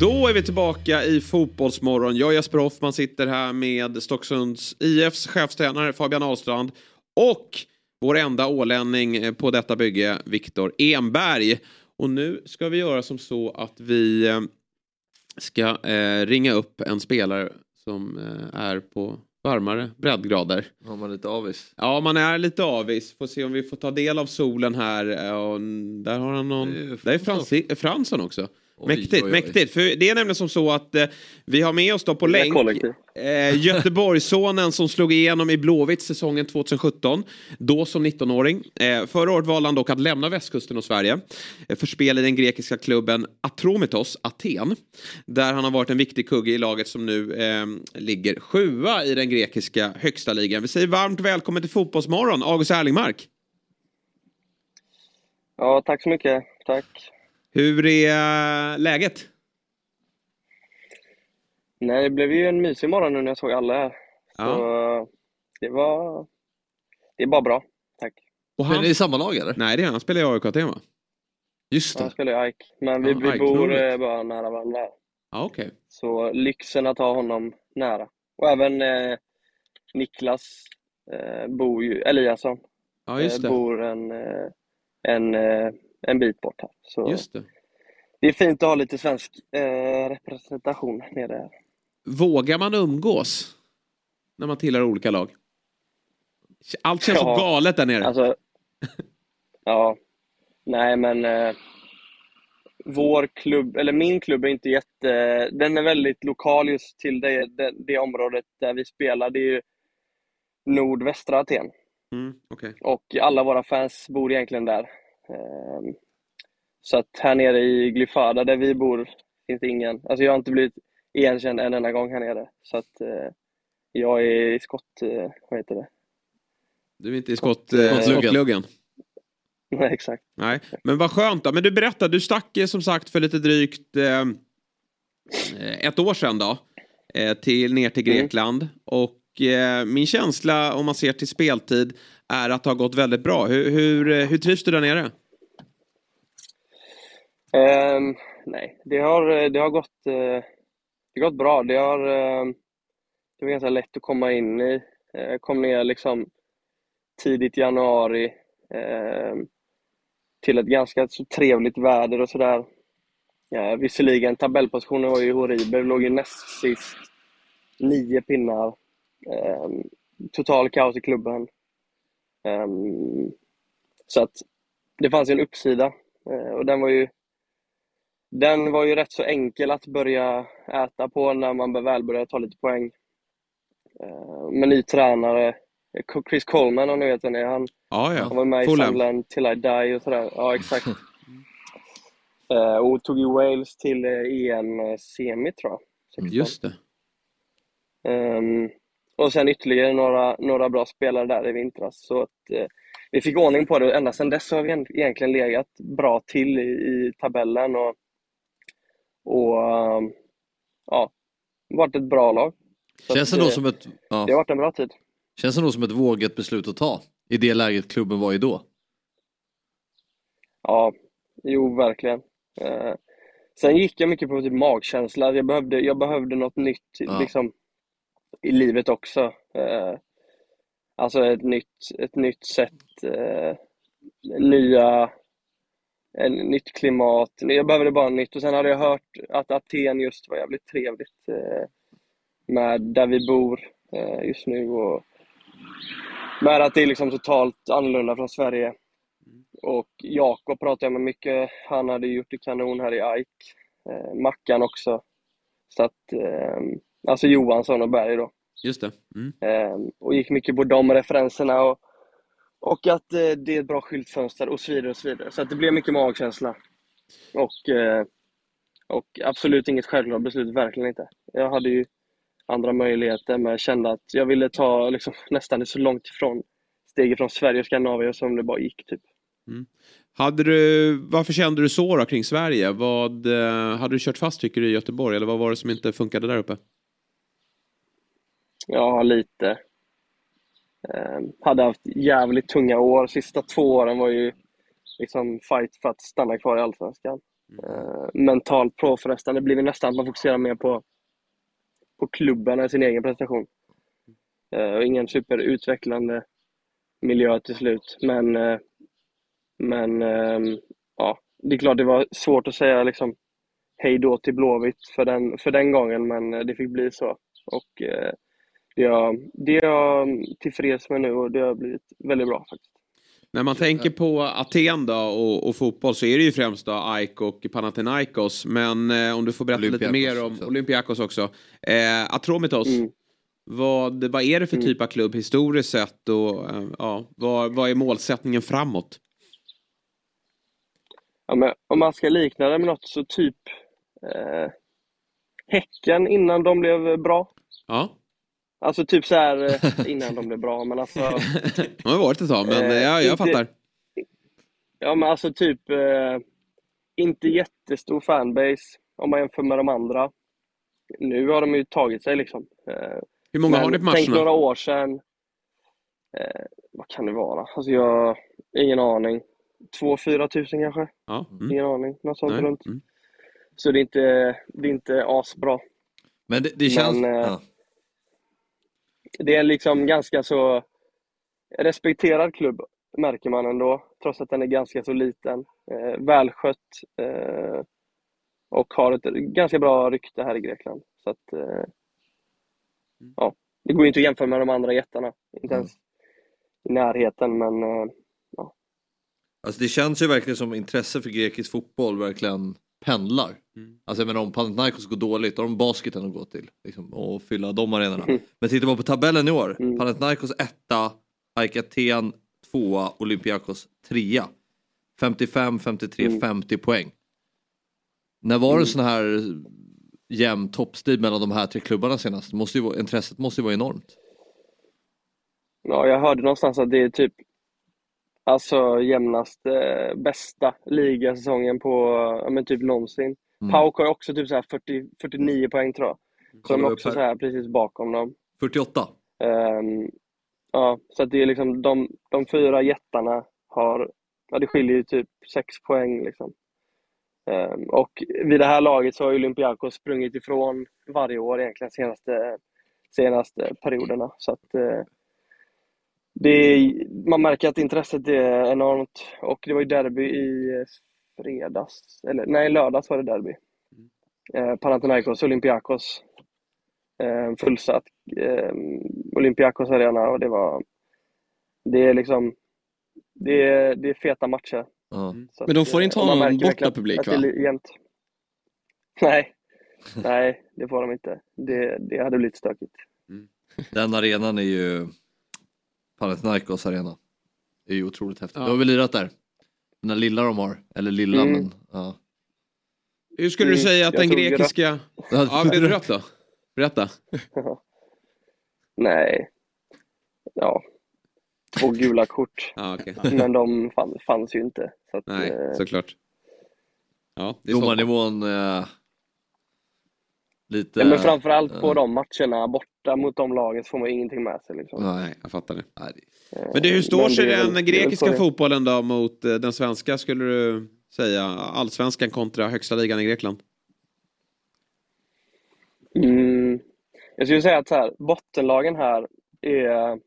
Då är vi tillbaka i Fotbollsmorgon. Jag, Jesper Hoffman, sitter här med Stocksunds IFs chefstränare Fabian Ahlstrand och vår enda ålänning på detta bygge, Victor Emberg. Och nu ska vi göra som så att vi ska ringa upp en spelare som är på varmare breddgrader. Ja, man är lite avis. Ja, man är lite avis. Får se om vi får ta del av solen här. Och där har han någon... Det är Fransson också. Mäktigt. För det är nämligen som så att vi har med oss då på länk Göteborgssonen som slog igenom i Blåvitt säsongen 2017. Då som 19-åring. Förra året valde han dock att lämna västkusten och Sverige. För spel i den grekiska klubben Atromitos, Aten. Där han har varit en viktig kugge i laget som nu ligger 7:a i den grekiska högsta ligan. Vi säger varmt välkommen till Fotbollsmorgon, August Erlingmark. Ja, tack så mycket. Tack. Hur är läget? Nej, det blev ju en mysig morgon nu när jag såg alla här. Ja. Så det är bara bra. Tack. Och han är i samma lag eller? Nej, det är han spelar i AIK tema. Just det. Han spelar i AIK, men vi bor bara nära varandra. Ja, okej. Okay. Så lyxen att ha honom nära. Och även Niklas bor ju Eliasson. Ja, just det. Bor en bit bort här. Så just det. Det är fint att ha lite svensk representation nere här. Vågar man umgås när man tillhör olika lag? Allt känns så galet där nere. Alltså, ja. Nej, men vår klubb, eller min klubb är inte jätte... Den är väldigt lokal just till det området där vi spelar. Det är ju nordvästra Aten. Mm, okay. Och alla våra fans bor egentligen där. Så att här nere i Glyfada där vi bor finns ingen. Alltså jag har inte blivit igenkänd en enda gång här nere. Så att jag är i skott... Vad heter det? Du är inte i skottkluggen. Nej, exakt. Nej, men vad skönt då. Men du berättade, du stack som sagt för lite drygt ett år sedan då. Ner till Grekland. Mm. Och min känsla om man ser till speltid är att det har gått väldigt bra. Hur trivs du där nere? Nej, det har gått bra. Det var ganska lätt att komma in i. Jag kom ner liksom tidigt januari till ett ganska så trevligt väder och sådär. Ja, visserligen tabellpositionen var ju horribel. Vi låg ju näst sist 9 pinnar. Total kaos i klubben. Så att det fanns ju en uppsida. Och den var ju rätt så enkel att börja äta på när man väl började ta lite poäng. Med ny tränare Chris Coleman, om ni vet vem är han. Ah, ja. Han var med i Sunderland till I Die och sådär. Ja, exakt. Och tog ju Wales till EM-semi, tror jag. 16. Just det. Och sen ytterligare några bra spelare där i vintras. Så att vi fick ordning på det. Ända sedan dess har vi egentligen legat bra till i tabellen. Och ja, varit ett bra lag. Så känns det då som ett... Ja. Det har varit en bra tid. Känns det nog som ett vågat beslut att ta i det läget klubben var i då? Ja, jo, verkligen. Sen gick jag mycket på typ magkänsla. Jag behövde något nytt liksom, i livet också. Alltså ett nytt sätt. Nytt klimat. Jag behövde bara nytt. Och sen hade jag hört att Aten just var jävligt trevligt med där vi bor just nu. Och med att det är liksom totalt annorlunda från Sverige. Och Jakob pratade jag med mycket. Han hade gjort det kanon här i AIK. Mackan också. Så att, alltså Johansson och Berg då. Just det. Mm. Och gick mycket på de referenserna. Och att det är ett bra skyltfönster och så vidare och så vidare. Så att det blev mycket magkänsla. Och absolut inget självklart beslut. Verkligen inte. Jag hade ju andra möjligheter, men jag kände att jag ville ta liksom, nästan så långt ifrån steget från Sverige och Skandinavien som det bara gick typ. Mm. Varför kände du så då kring Sverige? Vad hade du kört fast tycker du i Göteborg, eller vad var det som inte funkade där uppe? Ja, lite. Hade haft jävligt tunga år. Sista 2 åren var ju liksom fight för att stanna kvar i Allsvenskan. Mentalt påfrestande. Det blev nästan att man fokuserar mer på klubbarna i sin egen prestation. Ingen superutvecklande miljö till slut. Men ja, det är klart det var svårt att säga liksom, hej då till Blåvitt för den gången, men det fick bli så. Och det är jag tillfreds med nu, och det har blivit väldigt bra faktiskt. När man tänker på Aten då och fotboll så är det ju främst då AIK och Panathinaikos. Men om du får berätta lite mer om Olympiakos också. Atromitos, vad är det för typ av klubb historiskt sett? Och vad är målsättningen framåt? Ja, men om man ska likna det med något så typ Häcken innan de blev bra. Ja. Alltså typ så här innan de blev bra, men alltså... De har varit ett tag, men jag fattar. Ja, men alltså typ inte jättestor fanbase om man jämför med de andra. Nu har de ju tagit sig liksom. Hur många har ni på matcherna? Tänk några år sedan. Vad kan det vara? Alltså jag ingen aning. 2-4 tusen kanske. Ja, mm. Ingen aning. Något sånt runt. Mm. Så det är inte asbra. Men det känns... Men, ja. Det är liksom ganska så respekterad klubb, märker man ändå. Trots att den är ganska så liten. Välskött. Och har ett ganska bra rykte här i Grekland. Så att... Ja, det går ju inte att jämföra med de andra jättarna. Inte ens i närheten, men... Ja. Alltså det känns ju verkligen som intresse för grekisk fotboll verkligen... pendlar. Mm. Alltså jag menar, om Panathinaikos går dåligt, har de basketen att gå till liksom, och fylla de arenorna. Mm. Men tittar man på tabellen i år, Panathinaikos 1, AIK Aten 2, Olympiakos 3. 55, 53, 50 poäng. När var det sån här jämn toppstrid mellan de här tre klubbarna senast? Intresset måste ju vara enormt. Ja, jag hörde någonstans att det är typ alltså jämnast bästa ligasäsongen på men typ någonsin. PAOK har också typ så här 49 poäng tror jag. Så de är också så här precis bakom dem. 48. Ja, så att det är liksom de fyra jättarna har det skiljer ju typ 6 poäng liksom. Och vid det här laget så har Olympiakos sprungit ifrån varje år egentligen senaste perioderna, så att man märker att intresset är enormt. Och det var ju derby i fredags. Eller nej, lördags var det derby. Panathinaikos, Olympiakos. Fullsatt Olympiakos arena. Och det är feta matcher. Så men de får inte ha någon borta publik, va? Nej, det får de inte. Det hade blivit stökigt. Den arenan är ju... Panathinaikos arena. Det är ju otroligt häftigt. Ja. Du har väl lirat där. Den där lilla de har. Eller lilla, men... Ja. Hur skulle du säga att den grekiska... Ja, det är rött då. Berätta. Nej. Ja. 2 gula kort. Ja, okay. Men de fanns ju inte. Så att, nej, såklart. Ja, det är domarnivån... lite... Ja, men framförallt på de matcherna borta mot de lagen så får man ingenting med sig liksom. Nej, jag fattar det. Men hur står sig den grekiska fotbollen då mot den svenska, skulle du säga? Allsvenskan kontra högsta ligan i Grekland? Jag skulle säga att så här, bottenlagen här är...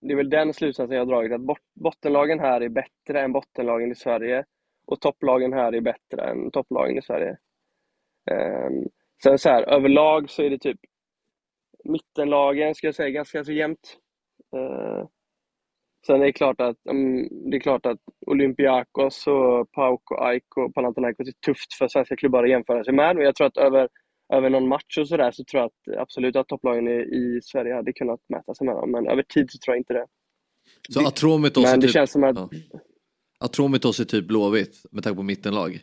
Det är väl den slutsatsen jag har dragit, att bottenlagen här är bättre än bottenlagen i Sverige och topplagen här är bättre än topplagen i Sverige. Sen så här, överlag så är det typ mittenlagen, ska jag säga, ganska så jämnt. Sen är det klart att Olympiakos och PAOK och AIK och Panathinaikos är tufft för svenska klubbar att jämföra sig med. Men jag tror att över någon match och sådär så tror jag att absolut att topplagen i Sverige hade kunnat mäta sig med dem. Men över tid så tror jag inte det. Så Atromitos men det typ, känns som att... Ja. Atromitos är typ blåvitt med tanke på mittenlag.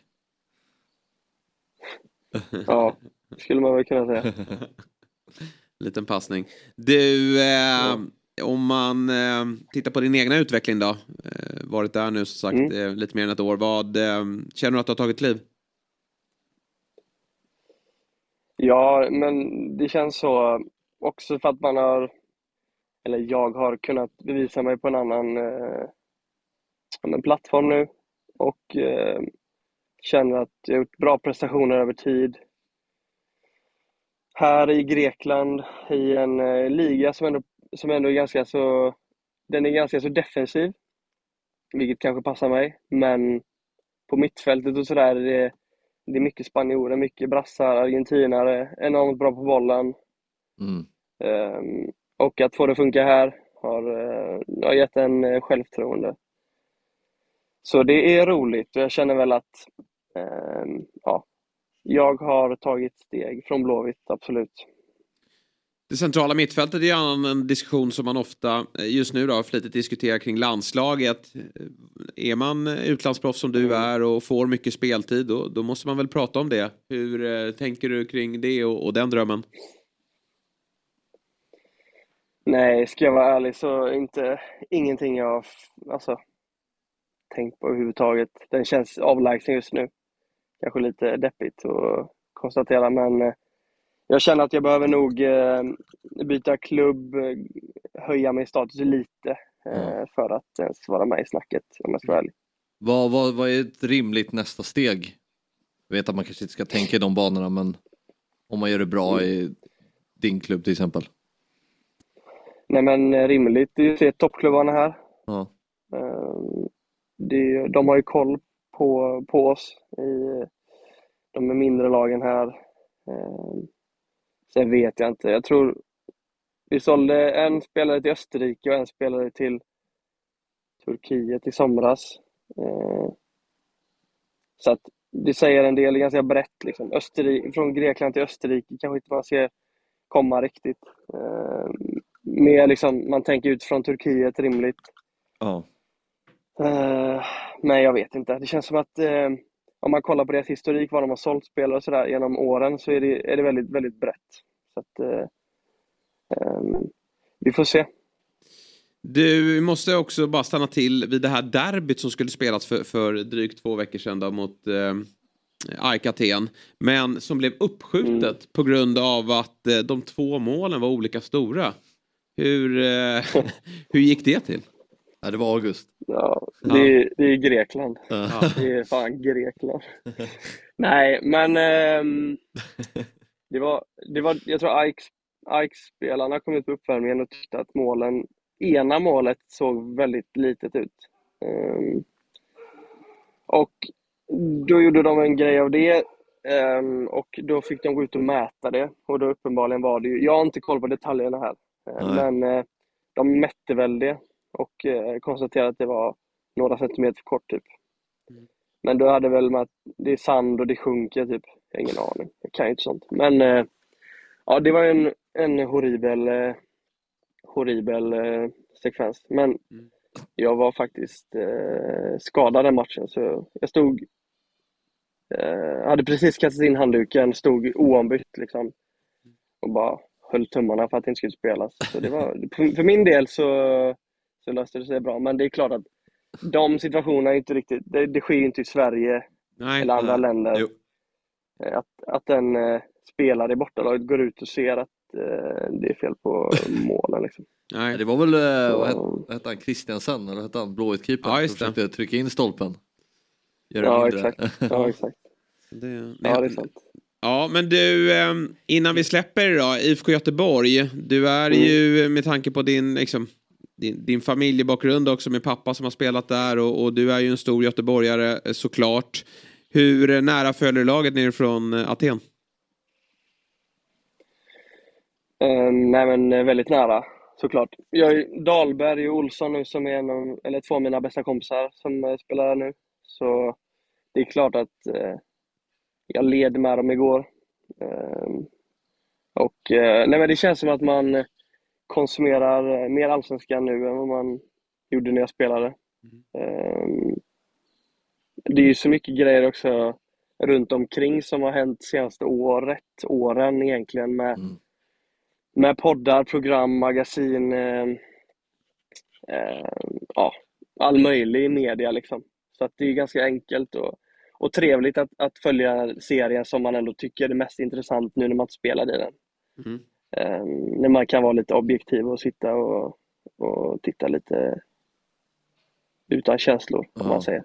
Ja, skulle man väl kunna säga. Liten passning. Du, om man tittar på din egna utveckling då, varit där nu som sagt lite mer än ett år, vad känner du att du har tagit kliv? Ja, men det känns så också för att jag har kunnat bevisa mig på en annan plattform nu och känner att jag har gjort bra prestationer över tid. Här i Grekland i en liga som ändå är ganska så... Den är ganska så defensiv. Vilket kanske passar mig. Men på mittfältet och sådär det är mycket spanjorer, mycket brassar, argentinare. Enormt bra på bollen. Och att få det funka här har gett en självtroende. Så det är roligt och jag känner väl att jag har tagit steg från blåvitt, absolut. Det centrala mittfältet är en diskussion som man ofta just nu då flitigt diskuterar kring landslaget. Är man utlandsproff som du är och får mycket speltid då måste man väl prata om det. Hur tänker du kring det och den drömmen? Nej, ska jag vara ärlig så ingenting jag... tänkt på överhuvudtaget. Den känns avlägsen just nu. Kanske lite deppigt att konstatera, men jag känner att jag behöver nog byta klubb, höja min status lite för att ens vara med i snacket, om jag ska vara ärlig. Vad är ett rimligt nästa steg? Jag vet att man kanske inte ska tänka i de banorna, men om man gör det bra i din klubb till exempel. Nej, men rimligt, det är ju tre toppklubbarna här. Ja. De har ju koll på oss i de mindre lagen här. Sen vet jag inte. Jag tror vi sålde en spelare till Österrike och en spelare till Turkiet i somras. Så att det säger en del, ganska brett liksom. Från Grekland till Österrike kanske inte man ser komma riktigt. Mer liksom, man tänker ut från Turkiet rimligt. Ja. Nej, jag vet inte. Det känns som att om man kollar på deras historik, vad de har sålt spelare och sådär genom åren, så är det väldigt, väldigt brett. Så att, vi får se. Du måste också bara stanna till vid det här derbyt som skulle spelas för drygt 2 veckor sedan då, mot AIK Aten, men som blev uppskjutet på grund av att de 2 målen var olika stora. Hur gick det till? Ja, det var August. Ja, det är Grekland. Ja. Det är fan Grekland. Nej, men det var jag tror AIK-spelarna kom ut på uppvärmningen och tyckte att ena målet såg väldigt litet ut. Och då gjorde de en grej av det, och då fick de gå ut och mäta det, och då uppenbarligen var det ju, jag har inte koll på detaljerna här, men de mätte väl det och konstaterade att det var några centimeter för kort typ. Men då hade väl med att det är sand och det sjunker typ, ingen aning, jag kan ju inte sånt, men ja, det var ju en horribel sekvens, men jag var faktiskt skadad den matchen, så jag stod hade precis kastat in handduken, stod oombytt liksom och bara höll tummarna för att det inte skulle spelas. Så det var, för min del så löste det sig bra, men det är klart att de situationerna är inte riktigt, det sker ju inte i Sverige eller andra länder. Jo. Att en spelare i bortalaget går ut och ser att det är fel på målen liksom. Nej, det var väl hette han Kristiansen, eller hette han blåitkeepern, som försökte trycka in stolpen. Ja, exakt. Det är sant. Ja, men du, innan vi släpper då, IFK Göteborg, du är ju, med tanke på din liksom, din familjebakgrund också, med pappa som har spelat där, och du är ju en stor göteborgare såklart. Hur nära följer laget ner från Aten? Nej, men väldigt nära såklart. Jag är Dahlberg och Olsson nu, som är två av mina bästa kompisar som spelar nu. Så det är klart att jag led med dem igår. Och nej, men det känns som att man konsumerar mer allsvenskan nu än vad man gjorde när jag spelade. Det är ju så mycket grejer också runt omkring som har hänt senaste åren egentligen, med med poddar, program, magasin, ja, all möjlig media liksom. Så att det är ganska enkelt och trevligt att följa serien som man ändå tycker är det mest intressant nu när man spelar i den. När man kan vara lite objektiv och sitta och titta lite utan känslor, om man säger.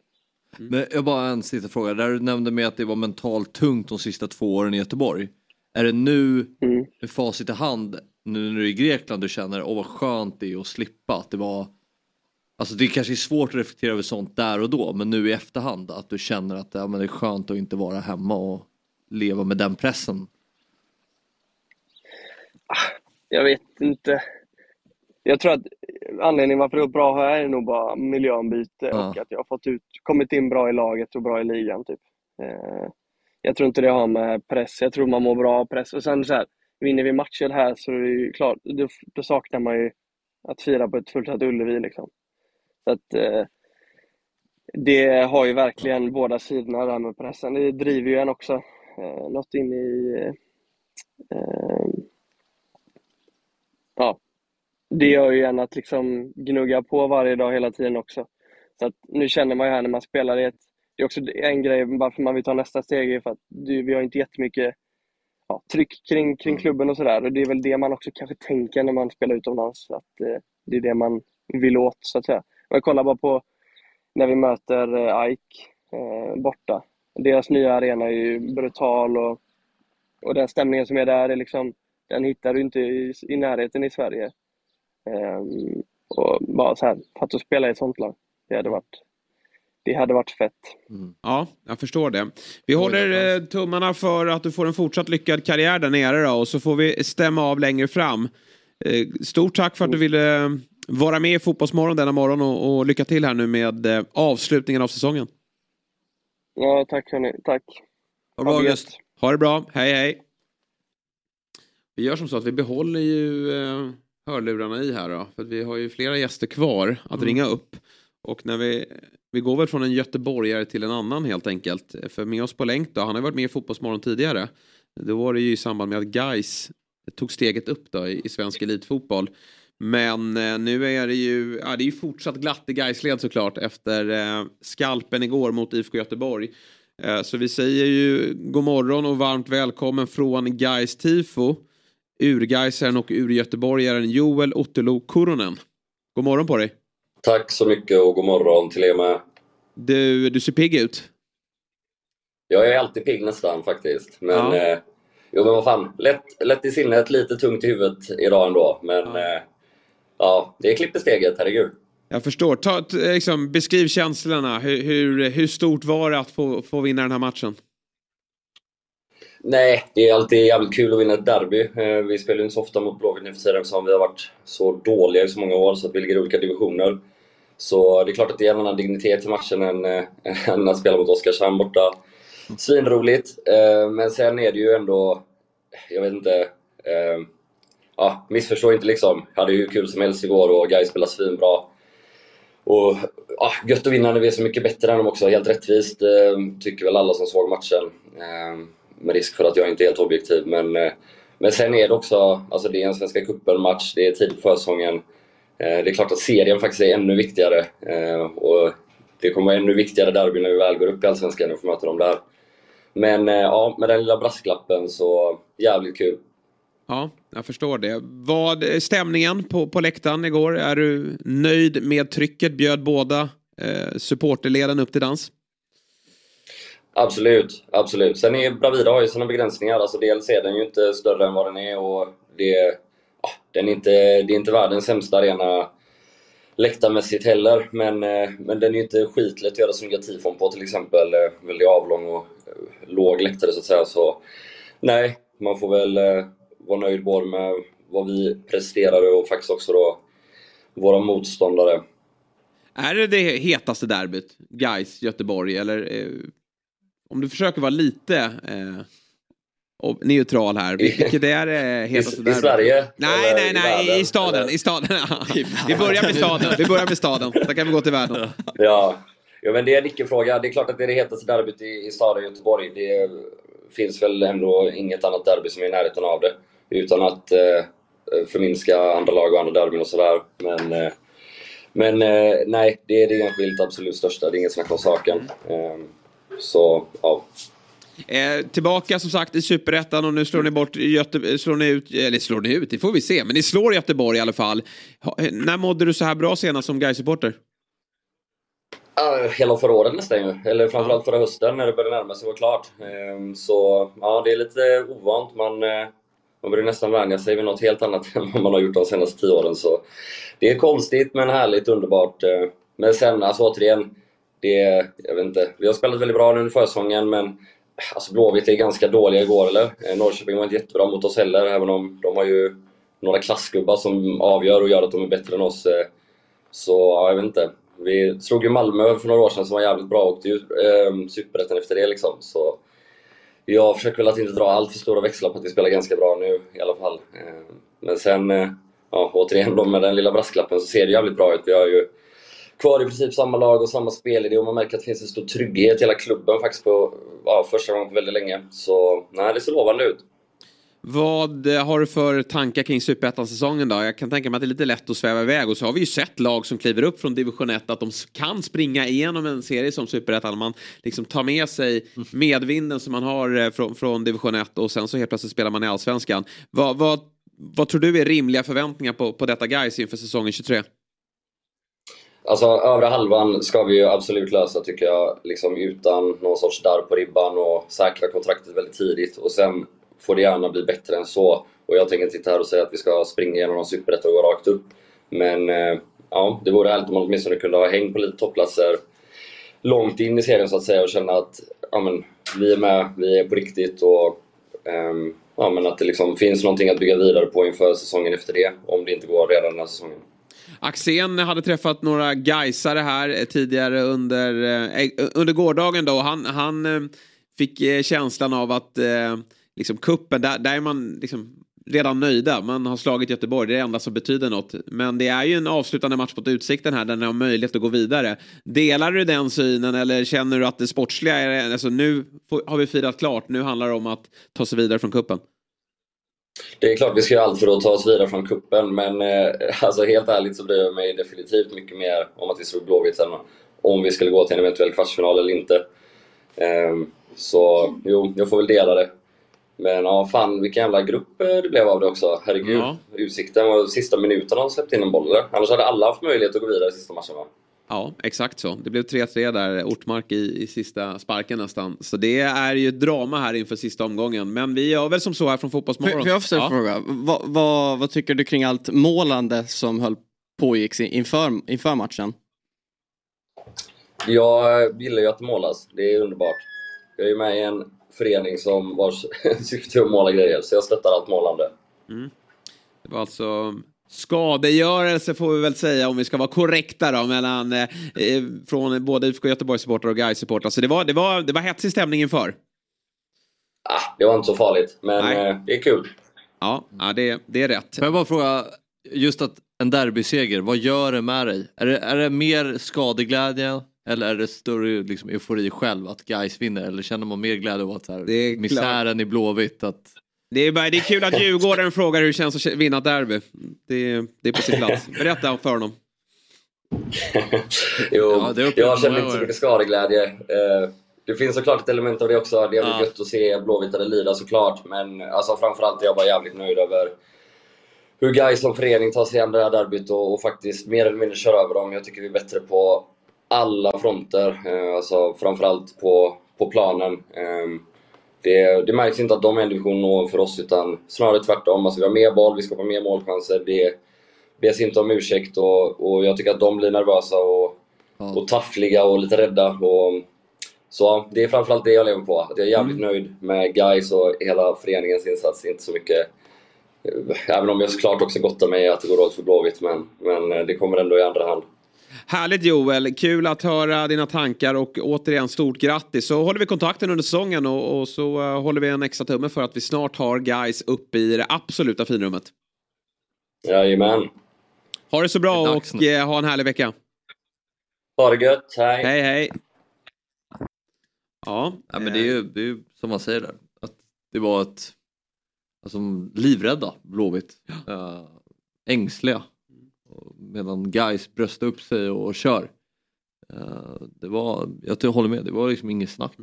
Men jag bara en sista fråga. Där du nämnde med att det var mentalt tungt de sista 2 åren i Göteborg. Är det nu med facit i hand, nu när du är i Grekland, du känner vad skönt det är att slippa, att det var, alltså det kanske är svårt att reflektera över sånt där och då, men nu i efterhand att du känner att men det är skönt att inte vara hemma och leva med den pressen? Jag vet inte. Jag tror att anledningen varför det är bra här är nog bara miljöombyte och att jag har fått kommit in bra i laget och bra i ligan typ. Jag tror inte det har med press. Jag tror man mår bra av press. Och sen så här, vinner vi matcher här så är det ju klart, då saknar man ju att fira på ett fullsatt Ullevi liksom. Så att det har ju verkligen båda sidorna där med pressen. Det driver ju en också något in i ja, det gör ju en att liksom gnugga på varje dag hela tiden också. Så att nu känner man ju här när man spelar i ett... Det är också en grej varför man vill ta nästa steg är för att vi har inte jättemycket tryck kring klubben och sådär. Och det är väl det man också kanske tänker när man spelar utomlands. Att det är det man vill åt, så att säga. Jag kollar bara på när vi möter AIK borta. Deras nya arena är ju brutal och den stämningen som är där är liksom, den hittar du inte i närheten i Sverige. Och bara så här, för att spela i ett sånt lag, det hade varit fett. Mm. Ja, jag förstår det. Vi håller tummarna för att du får en fortsatt lyckad karriär där nere då, och så får vi stämma av längre fram. Stort tack för att du ville vara med i Fotbollsmorgon denna morgon och lycka till här nu med avslutningen av säsongen. Ja, tack hörni. Tack. Ha det bra. Hej, hej. Vi gör som så att vi behåller ju hörlurarna i här då. För att vi har ju flera gäster kvar att ringa upp. Och när vi går väl från en göteborgare till en annan helt enkelt. För med oss på länk då, han har varit med i Fotbollsmorgon tidigare. Då var det ju i samband med att GAIS tog steget upp då i svensk elitfotboll. Men nu är det ju fortsatt glatt i Gaisled såklart efter skalpen igår mot IFK Göteborg. Så vi säger ju god morgon och varmt välkommen från GAIS Tifo, urgaisaren och urgöteborgaren Joel Otto Kuronen. God morgon på dig. Tack så mycket och god morgon till er med. Du ser pigg ut. Jag är alltid pigg nästan faktiskt. Men men vad fan, lätt i sinnet, lite tungt i huvudet idag ändå. Men det är klipp i steget, herregud. Jag förstår. Beskriv känslorna. Hur stort var det att få vinna den här matchen? Nej, det är alltid jävligt kul att vinna ett derby. Vi spelar ju inte så ofta mot Blåvitt nu för tiden, som vi har varit så dåliga i så många år så att vi ligger i olika divisioner. Så det är klart att det är en annan dignitet i matchen än att spela mot Oskarshamn borta. Svinroligt. Men sen är det ju ändå, jag vet inte... missförstår inte liksom. Hade ju kul som helst igår och GAIS spelade svinbra. Och gött att vinna när vi är så mycket bättre än dem också. Helt rättvist tycker väl alla som såg matchen. Med risk för att jag inte är helt objektiv. Men sen är det också, alltså det är en Svenska Cupen-match. Det är tid på försäsongen. Det är klart att serien faktiskt är ännu viktigare. Och det kommer vara ännu viktigare derby när vi väl går upp i Allsvenskan och får möta dem där. Men med den lilla brasklappen så jävligt kul. Ja, jag förstår det. Vad är stämningen på läktaren igår? Är du nöjd med trycket? Bjöd båda supporterleden upp till dans? Absolut. Sen är Bravida har ju sina begränsningar. Alltså dels är den ju inte större än vad den är. Och det är inte världens sämsta arena läktarmässigt heller. Men den är ju inte skitligt att göra som Gatifon på till exempel. Väldigt avlång och låg läktare så att säga. Så nej, man får väl... var nöjd både med vad vi presterade och faktiskt också då våra motståndare. Är det hetaste derbyt, GAIS Göteborg? Eller om du försöker vara lite neutral här. Vilket är det hetaste derbyt? I Sverige? Nej, i staden. Eller? I staden. Vi börjar med staden. Sen kan vi gå till världen. Ja, men det är en icke-fråga. Det är klart att det är det hetaste derbyt i staden Göteborg. Det finns väl ändå inget annat derby som är i närheten av det. Utan att förminska andra lag och andra derbyn och sådär. Men nej, det är det enskilt absolut största. Det är inget snack om saken. Tillbaka som sagt i Superettan. Och nu slår ni bort slår ni ut, det får vi se. Men ni slår Göteborg i alla fall. När mådde du så här bra senast som GAIS-supporter? Hela förra året nästan ju. Eller framförallt förra hösten när det började närma sig var klart. Så ja, det är lite ovant. Man börjar nästan vänja sig vid något helt annat än vad man har gjort de senaste 10 åren. Så det är konstigt men härligt, underbart. Men sen, alltså återigen, jag vet inte. Vi har spelat väldigt bra nu under försäsongen, men alltså Blåvitt är ganska dåliga igår, eller? Norrköping var inte jättebra mot oss heller, även om de har ju några klassgubbar som avgör och gör att de är bättre än oss. Så ja, jag vet inte. Vi slog ju Malmö för några år sedan som var jävligt bra och det är Superettan efter det liksom. Så jag försöker väl att inte dra allt för stora växlar på att vi spelar ganska bra nu i alla fall. Men sen, återigen då med den lilla brasklappen så ser det jävligt bra ut. Vi har ju kvar i princip samma lag och samma spelidé och man märker att det finns en stor trygghet i hela klubben faktiskt på första gången på väldigt länge. Så nej, det ser lovande ut. Vad har du för tankar kring Superettan-säsongen då? Jag kan tänka mig att det är lite lätt att sväva iväg. Och så har vi ju sett lag som kliver upp från division 1 att de kan springa igenom en serie som Superettan. Man liksom tar med sig medvinden som man har från division 1 och sen så helt plötsligt spelar man i Allsvenskan. Vad tror du är rimliga förväntningar på detta GAIS inför säsongen 23? Alltså övre halvan ska vi ju absolut lösa tycker jag. Liksom utan någon sorts darr på ribban och säkra kontraktet väldigt tidigt. Och sen får det gärna bli bättre än så. Och jag tänker inte sitta här och säga att vi ska springa igenom någon superrätt och gå rakt upp. Men ja, det vore härligt om man åtminstone kunde ha häng på lite toppplatser långt in i serien så att säga. Och känna att ja, men, vi är med, vi är på riktigt. Och ja, men att det liksom finns någonting att bygga vidare på inför säsongen efter det. Om det inte går redan den här säsongen. Axén hade träffat några gaisare här tidigare under gårdagen då. Han fick känslan av att liksom kuppen, där är man liksom redan nöjda. Man har slagit Göteborg, det är det enda som betyder något. Men det är ju en avslutande match mot Utsikten här där ni har möjlighet att gå vidare. Delar du den synen eller känner du att det sportsliga är, alltså nu har vi firat klart, nu handlar det om att ta sig vidare från kuppen? Det är klart vi ska göra allt för att ta oss vidare från kuppen, men alltså helt ärligt så bryr jag mig definitivt mycket mer om att vi slog Blåvitt än om vi skulle gå till en eventuell kvartsfinal eller inte. Så jo, jag får väl dela det. Men ja, fan vilken jävla grupp det blev av det också. Herregud, ja. Utsikten var sista minuterna han släppte in en boll. Annars hade alla haft möjlighet att gå vidare i sista matchen va? Ja, exakt så. Det blev 3-3 där. Ortmark i sista sparken nästan. Så det är ju drama här inför sista omgången. Men vi gör väl som så här från Fotbollsmorgon. Får jag fråga? Vad tycker du kring allt målande som pågick inför matchen? Jag gillar ju att målas. Det är underbart. Jag är ju med i en förening som vars syfte är att måla grejer. Så jag stöttar allt målande. Mm. Det var alltså... skadegörelse får vi väl säga om vi ska vara korrekta då mellan från både IFK Göteborg-supportrar och GAIS-supportrar. Så det var hetsig stämning inför. Det var inte så farligt, men det är kul. Ja, det är rätt. Får jag bara fråga, just att en derbyseger, vad gör det med dig? Är det mer skadeglädje? Eller är det större liksom, eufori själv att GAIS vinner? Eller känner man mer glädje åt här, misären i Blåvitt att... Det är kul att Djurgården frågar hur det känns att vinna ett derby. Det är på sin plats. Berätta för honom. Jag känner inte så mycket skadeglädje. Det finns såklart ett element av det också. Det är väl gött att se blåvitare lida såklart. Men alltså, framförallt är jag bara jävligt nöjd över hur GAIS som förening tar sig an det här derbyt och faktiskt mer eller mindre kör över dem. Jag tycker vi är bättre på alla fronter. Alltså, framförallt på planen. Det märks inte att de är en division nå för oss utan snarare tvärtom. Alltså, vi har mer boll, vi skapar mer målchanser. Det bes inte om ursäkt och jag tycker att de blir nervösa och taffliga och lite rädda. Så det är framförallt det jag lever på. Att jag är jävligt nöjd med GAIS och hela föreningens insats. Inte så mycket, även om jag såklart också gottar mig att det går åt för Blåvitt. Men det kommer ändå i andra hand. Härligt Joel, kul att höra dina tankar och återigen stort grattis. Så håller vi kontakten under säsongen och så håller vi en extra tumme för att vi snart har GAIS upp i det absoluta finrummet. Jajamän. Ha det så bra och ha en härlig vecka. Ha det gött, hej. Hej, hej. Ja, men det är ju som man säger där. Att det var ett alltså, livrädda Blåvitt. Ängsliga. Medan GAIS bröstar upp sig och kör. Jag håller med, det var liksom inget snack.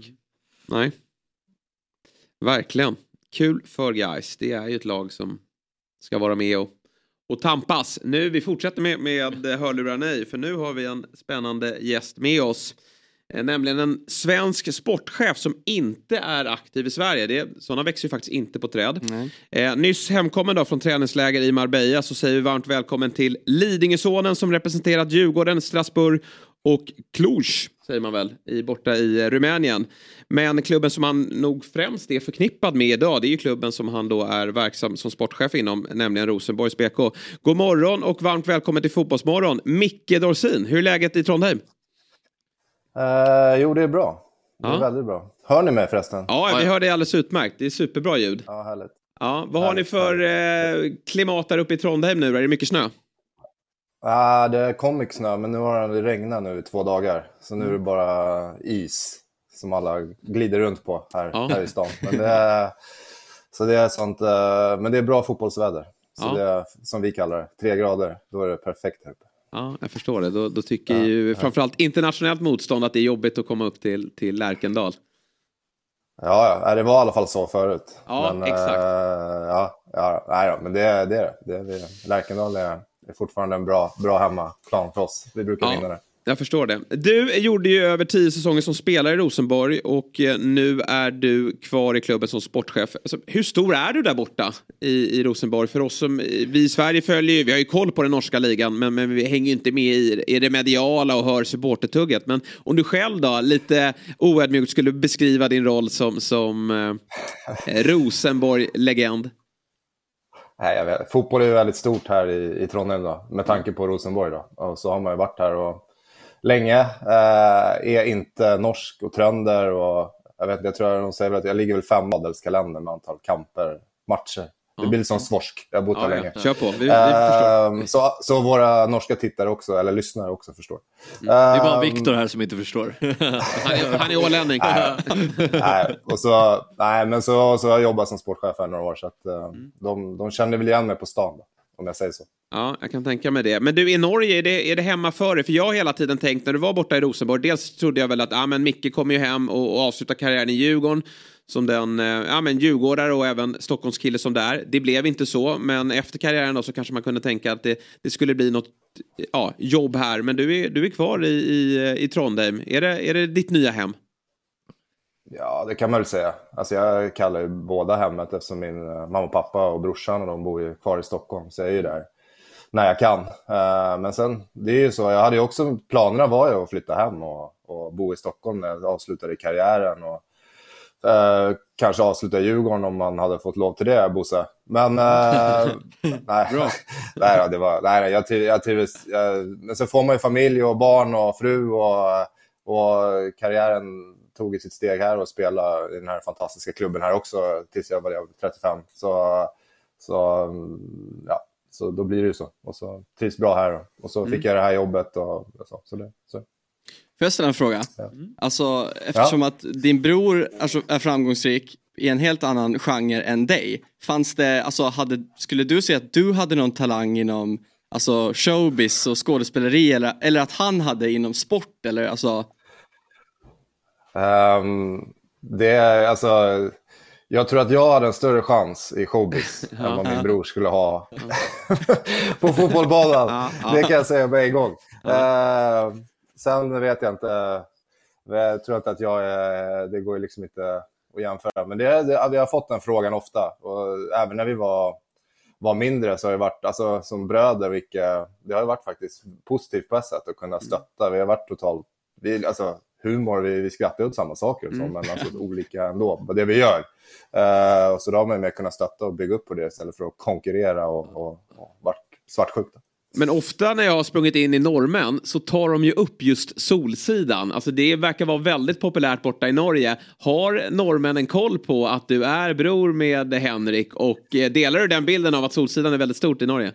Nej. Verkligen. Kul för GAIS. Det är ju ett lag som ska vara med och tampas. Nu vi fortsätter med hörlurar, för nu har vi en spännande gäst med oss. Nämligen en svensk sportchef som inte är aktiv i Sverige. Sådana växer ju faktiskt inte på träd. Nyss hemkommen då från träningsläger i Marbella så säger vi varmt välkommen till Lidingösonen som representerat Djurgården, Strasbourg och Cluj, säger man väl, borta i Rumänien. Men klubben som han nog främst är förknippad med idag, det är ju klubben som han då är verksam som sportchef inom, nämligen Rosenborgs BK. God morgon och varmt välkommen till Fotbollsmorgon, Micke Dorsin. Hur är läget i Trondheim? Jo, det är bra. Det är väldigt bra. Hör ni mig förresten? Ja, vi hör dig alldeles utmärkt. Det är superbra ljud. Ja, härligt. Ja, vad har ni för klimat där uppe i Trondheim nu? Är det mycket snö? Ja, det kom mycket snö, men nu har det regnat nu i 2 dagar. Så nu är det bara is som alla glider runt på här i stan. Men det är, Så det är sånt, men det är bra fotbollsväder. Så det är, som vi kallar det, 3 grader, då är det perfekt här uppe. Ja, jag förstår det. Då tycker ju framförallt internationellt motstånd att det är jobbigt att komma upp till Lärkendal. Ja, det var i alla fall så förut. Ja, men, exakt. Men det är det. Lärkendal är fortfarande en bra hemmaplan för oss. Vi brukar vinna det. Jag förstår det. Du gjorde ju över 10 säsonger som spelare i Rosenborg och nu är du kvar i klubben som sportchef. Alltså, hur stor är du där borta i Rosenborg? För oss som vi i Sverige följer, vi har ju koll på den norska ligan, men vi hänger ju inte med i det mediala och hör supportertugget. Men om du själv då lite oödmjukt skulle beskriva din roll som Rosenborg-legend. Nej, jag vet. Fotboll är ju väldigt stort här i Trondheim då, med tanke på Rosenborg då. Och så har man ju varit här och länge, är inte norsk och trönder och jag tror de säger att jag ligger väl 5 adelskalender med antal kamper, matcher. Det blir som svorsk, jag har bott här länge. Kör på, vi så våra norska tittare också, eller lyssnare också förstår. Det är bara Victor här som inte förstår. Han är ålänning. Men så har jag jobbat som sportchef här några år så att de känner väl igen mig på stan då, om jag säger så. Ja, jag kan tänka mig det. Men du, i Norge, är det hemma för dig? För jag har hela tiden tänkt, när du var borta i Rosenborg, dels trodde jag väl att men Micke kommer ju hem och avslutar karriären i Djurgården som den djurgårdare och även Stockholmskille som där. Det blev inte så, men efter karriären då så kanske man kunde tänka att det skulle bli något jobb här. Men du är kvar i Trondheim. Är det ditt nya hem? Ja, det kan man väl säga. Alltså jag kallar ju båda hemmet eftersom min mamma och pappa och brorsan och de bor ju kvar i Stockholm, så jag är ju där när jag kan. Men sen, det är ju så, jag hade ju också, planerna var ju att flytta hem och bo i Stockholm när jag avslutade karriären och kanske avsluta Djurgården om man hade fått lov till det, Bosse. Men jag trivs. Men sen får man ju familj och barn och fru och karriären tog i sitt steg här och spelade i den här fantastiska klubben här också tills jag var 35. Så då blir det ju så. Och så trivs bra här. Och så fick jag det här jobbet. Och så. Får jag ställa en fråga? Ja. Alltså, eftersom att din bror är framgångsrik i en helt annan genre än dig. Fanns det, skulle du se att du hade någon talang inom showbiz och skådespeleri? Eller att han hade inom sport? Eller jag tror att jag hade en större chans i showbiz än vad min bror skulle ha på fotbollbanan. Det kan jag säga med en gång. Sen vet jag inte. Jag tror inte att det går liksom inte att jämföra. Men jag har fått den frågan ofta. Och även när vi var mindre så har det varit, som bröder, vilka, det har varit faktiskt positivt på ett sätt att kunna stötta. Vi har varit totalt... humor, vi skrattar åt samma saker och så, men olika ändå på det vi gör. Och så då har man mer kunnat stötta och bygga upp på det istället för att konkurrera och vara svartsjukt. Men ofta när jag har sprungit in i normen så tar de ju upp just Solsidan. Alltså det verkar vara väldigt populärt borta i Norge. Har normen en koll på att du är bror med Henrik och delar du den bilden av att Solsidan är väldigt stort i Norge?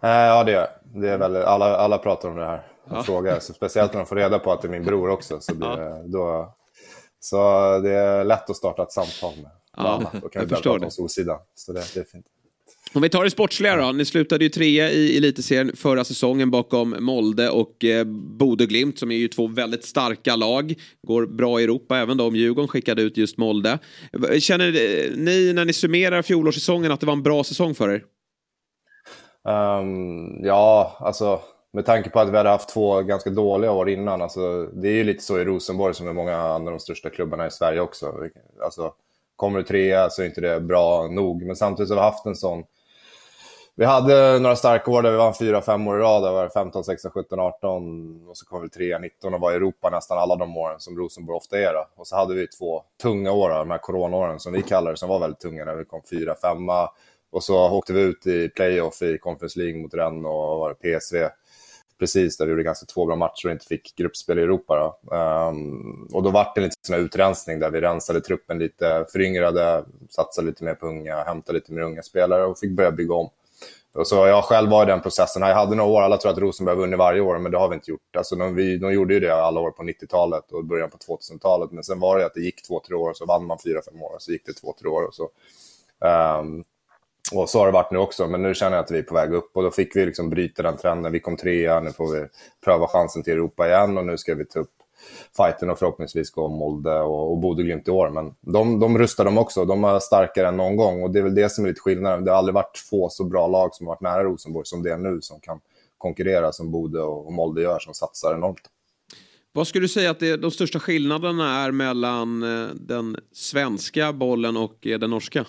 Ja, det gör jag. Det är väldigt, alla pratar om det här. Fråga. Så speciellt när de får reda på att det är min bror också så blir så det är lätt att starta ett samtal med och kan prata om Solsidan, så det är fint. Om vi tar det sportsliga då, ni slutade ju 3 i elitserien förra säsongen bakom Molde och Bodø Glimt som är ju 2 väldigt starka lag, går bra i Europa även då om Djurgården skickade ut just Molde. Känner ni när ni summerar fjolårssäsongen att det var en bra säsong för er? Med tanke på att vi hade haft 2 ganska dåliga år innan. Det är ju lite så i Rosenborg som är många andra av de största klubbarna i Sverige också. Kommer du 3 så är inte det bra nog. Men samtidigt så har vi haft en sån... Vi hade några starka år där vi vann 4-5 år i rad. Det var 15, 16, 17, 18 och så kom vi 3, 19 och var i Europa nästan alla de åren som Rosenborg ofta är. Då. Och så hade vi 2 tunga år, de här coronaåren som vi kallar det, som var väldigt tunga när vi kom 4-5. Och så åkte vi ut i playoff i Conference League mot Rennes och var det PSV. Precis, där vi gjorde ganska 2 bra matcher och inte fick gruppspel i Europa. Då. Och då var det en liten sån här utrensning där vi rensade truppen lite, föryngrade, satsade lite mer på unga, hämtade lite mer unga spelare och fick börja bygga om. Och så jag själv var i den processen. Jag hade några år, alla tror att Rosenborg vunnit varje år, men det har vi inte gjort. Alltså, de gjorde ju det alla år på 90-talet och början på 2000-talet. Men sen var det att det gick 2-3 år och så vann man 4-5 år och så gick det 2-3 år. Och så. Och så har det varit nu också, men nu känner jag att vi är på väg upp. Och då fick vi liksom bryta den trenden. Vi kom 3, nu får vi pröva chansen till Europa igen. Och nu ska vi ta upp fighten och förhoppningsvis gå om Molde och Bodø Glimt i år. Men de rustar de också, de är starkare än någon gång. Och det är väl det som är lite skillnaden. Det har aldrig varit få så bra lag som har varit nära Rosenborg som det är nu, som kan konkurrera som Bodø och Molde gör, som satsar enormt. Vad skulle du säga att de största skillnaderna är mellan den svenska bollen och den norska?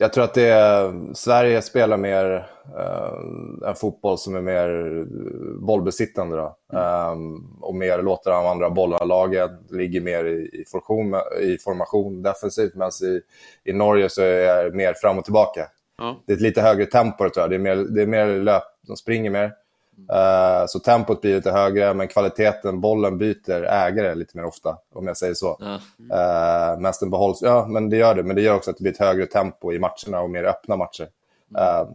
Jag tror att det är, Sverige spelar mer en fotboll som är mer bollbesittande då. Och mer låter de andra bollarna laget, ligger mer i formation defensivt, medan i Norge så är det mer fram och tillbaka. Ja. Det är ett lite högre tempo tror jag. Det är mer löp, de springer mer. Så tempot blir lite högre, men kvaliteten, bollen byter ägare lite mer ofta, om jag säger så. Mästen behålls, ja, men det gör det. Men det gör också att det blir ett högre tempo i matcherna och mer öppna matcher.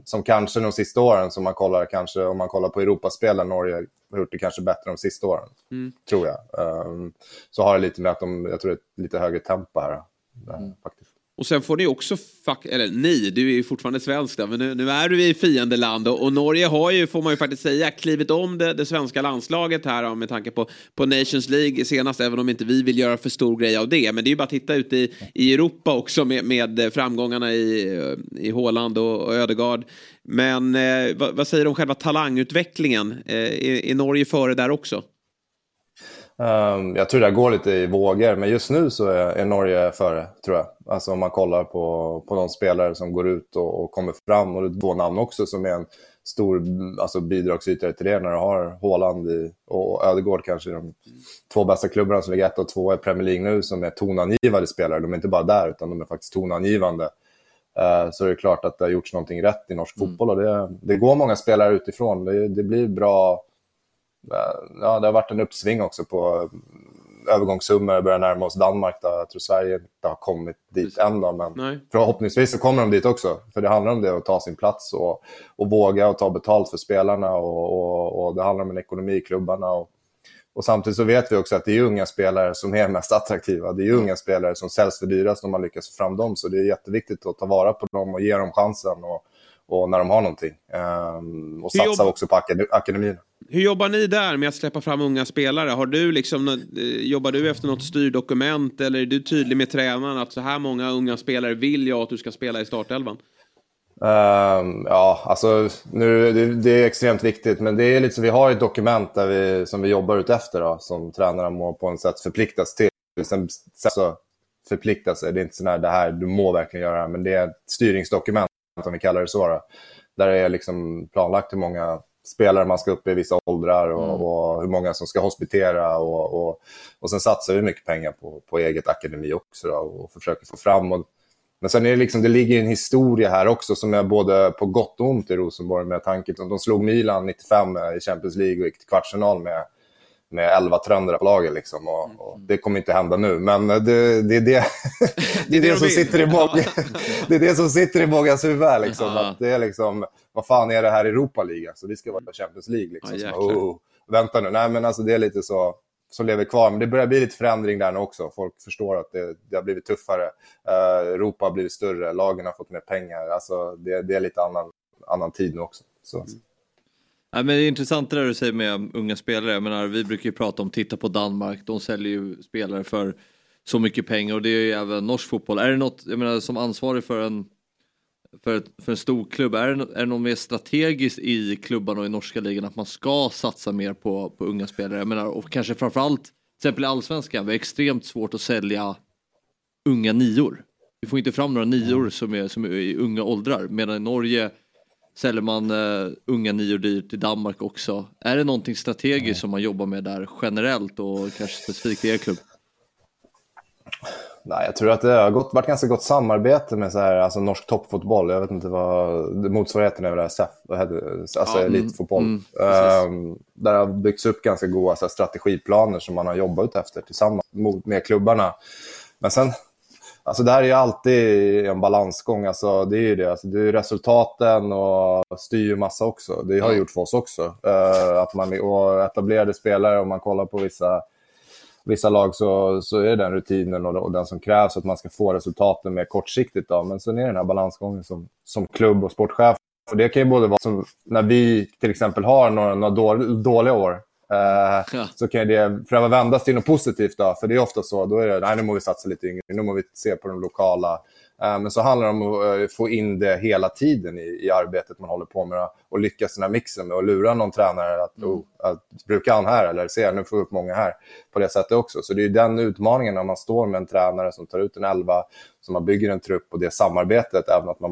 Som kanske de sista åren, som man kollar, kanske om man kollar på Europaspelen, Norge har gjort det kanske bättre de sista åren, tror jag. Så har det lite med att jag tror det är lite högre tempo här faktiskt. Och sen får ni också, du är ju fortfarande svensk där, men nu är du i fiendeland och Norge har ju, får man ju faktiskt säga, klivit om det svenska landslaget här med tanke på Nations League senast, även om inte vi vill göra för stor grej av det. Men det är ju bara att titta ut i Europa också med framgångarna i Haaland och Ödegaard. Men vad säger du om själva talangutvecklingen? Är Norge före där också? Jag tror det går lite i vågor, men just nu så är Norge före, tror jag. Alltså om man kollar på de spelare som går ut och kommer fram, och det är två namn också som är en stor, alltså, bidragsytare till det, när du har Haaland och Ödegaard, kanske de två bästa klubbarna som ligger 1 och 2 i Premier League nu, som är tonangivande spelare. De är inte bara där, utan de är faktiskt tonangivande. Så det är klart att det har gjorts någonting rätt i norsk fotboll, och det går många spelare utifrån. Det blir bra. Ja, det har varit en uppsving också på övergångssummor, börjar närma oss Danmark där. Jag tror Sverige inte har kommit dit än då, men förhoppningsvis så kommer de dit också, för det handlar om det, att ta sin plats och våga och ta betalt för spelarna, och det handlar om en ekonomi i klubbarna, och samtidigt så vet vi också att det är unga spelare som är mest attraktiva, det är unga spelare som säljs för dyrast om man lyckas få fram dem, så det är jätteviktigt att ta vara på dem och ge dem chansen och när de har någonting, och satsa också på akademin. Hur jobbar ni där med att släppa fram unga spelare? Har du liksom, jobbar du efter något styrdokument, eller är du tydlig med tränaren att så här många unga spelare vill jag att du ska spela i startelvan? Ja, alltså nu, det är extremt viktigt, men det är liksom, vi har ett dokument där som vi jobbar ut efter då, som tränarna må på något sätt förpliktas till. Sen så förpliktas det är inte så här, det här du må verkligen göra, men det är ett styrningsdokument, om vi kallar det så då, där det är liksom planlagt hur många spelare man ska upp i vissa åldrar och hur många som ska hospitera, och sen satsar vi mycket pengar på eget akademi också då, och försöker få fram, men sen är det liksom, det ligger en historia här också som är både på gott och ont i Rosenborg, med tanke på att de slog Milan 95 i Champions League och gick till kvartsfinal med 11 trönder på laget liksom, och det kommer inte hända nu, men det är det som sitter i många det är det som sitter i mångas huvud liksom, att det är liksom, vad fan är det här i Europa League? Alltså, vi ska vara i Champions League liksom, vänta nu, nej men alltså, det är lite så som lever kvar, men det börjar bli lite förändring där nu också, folk förstår att det har blivit tuffare, Europa har blivit större, lagen har fått mer pengar, alltså det är lite annan tid nu också, så Nej, men det är intressant det där du säger med unga spelare. Jag menar, vi brukar ju prata om, titta på Danmark. De säljer ju spelare för så mycket pengar, och det är ju även norsk fotboll. Är det något, jag menar, som ansvarig för en stor klubb, är det något mer strategiskt i klubbarna och i norska ligan att man ska satsa mer på unga spelare? Jag menar, och kanske framförallt till exempel i Allsvenskan, det är extremt svårt att sälja unga nior. Vi får inte fram några nior som är i unga åldrar, medan i Norge säljer man unga nior dyrt, i Danmark också. Är det någonting strategiskt som man jobbar med där generellt, och kanske specifikt i er klubb? Nej, jag tror att det har varit ganska gott samarbete med så här, alltså, norsk toppfotboll. Jag vet inte vad motsvarigheten är över det här, alltså elitfotboll. Där har byggts upp ganska goda så här strategiplaner som man har jobbat efter tillsammans med klubbarna. Men sen Alltså det här är ju alltid en balansgång. Alltså det är ju det. Alltså det är resultaten och styr ju massa också. Det har ju gjort för oss också. Att man och etablerade spelare, om man kollar på vissa lag så är det den rutinen och den som krävs att man ska få resultaten mer kortsiktigt då. Men sen är det den här balansgången som klubb och sportchef. Och det kan ju både vara som när vi till exempel har några dåliga år. Så kan det försöka vändas till något positivt då, för det är ofta så, då är det, nej, nu måste vi satsa lite yngre, nu måste vi se på de lokala, men så handlar det om att få in det hela tiden i arbetet man håller på med och lyckas den här mixen med och lura någon tränare att bruka han här eller se, nu får vi upp många här på det sättet också, så det är ju den utmaningen när man står med en tränare som tar ut en 11 som man bygger en trupp och det samarbetet, även att man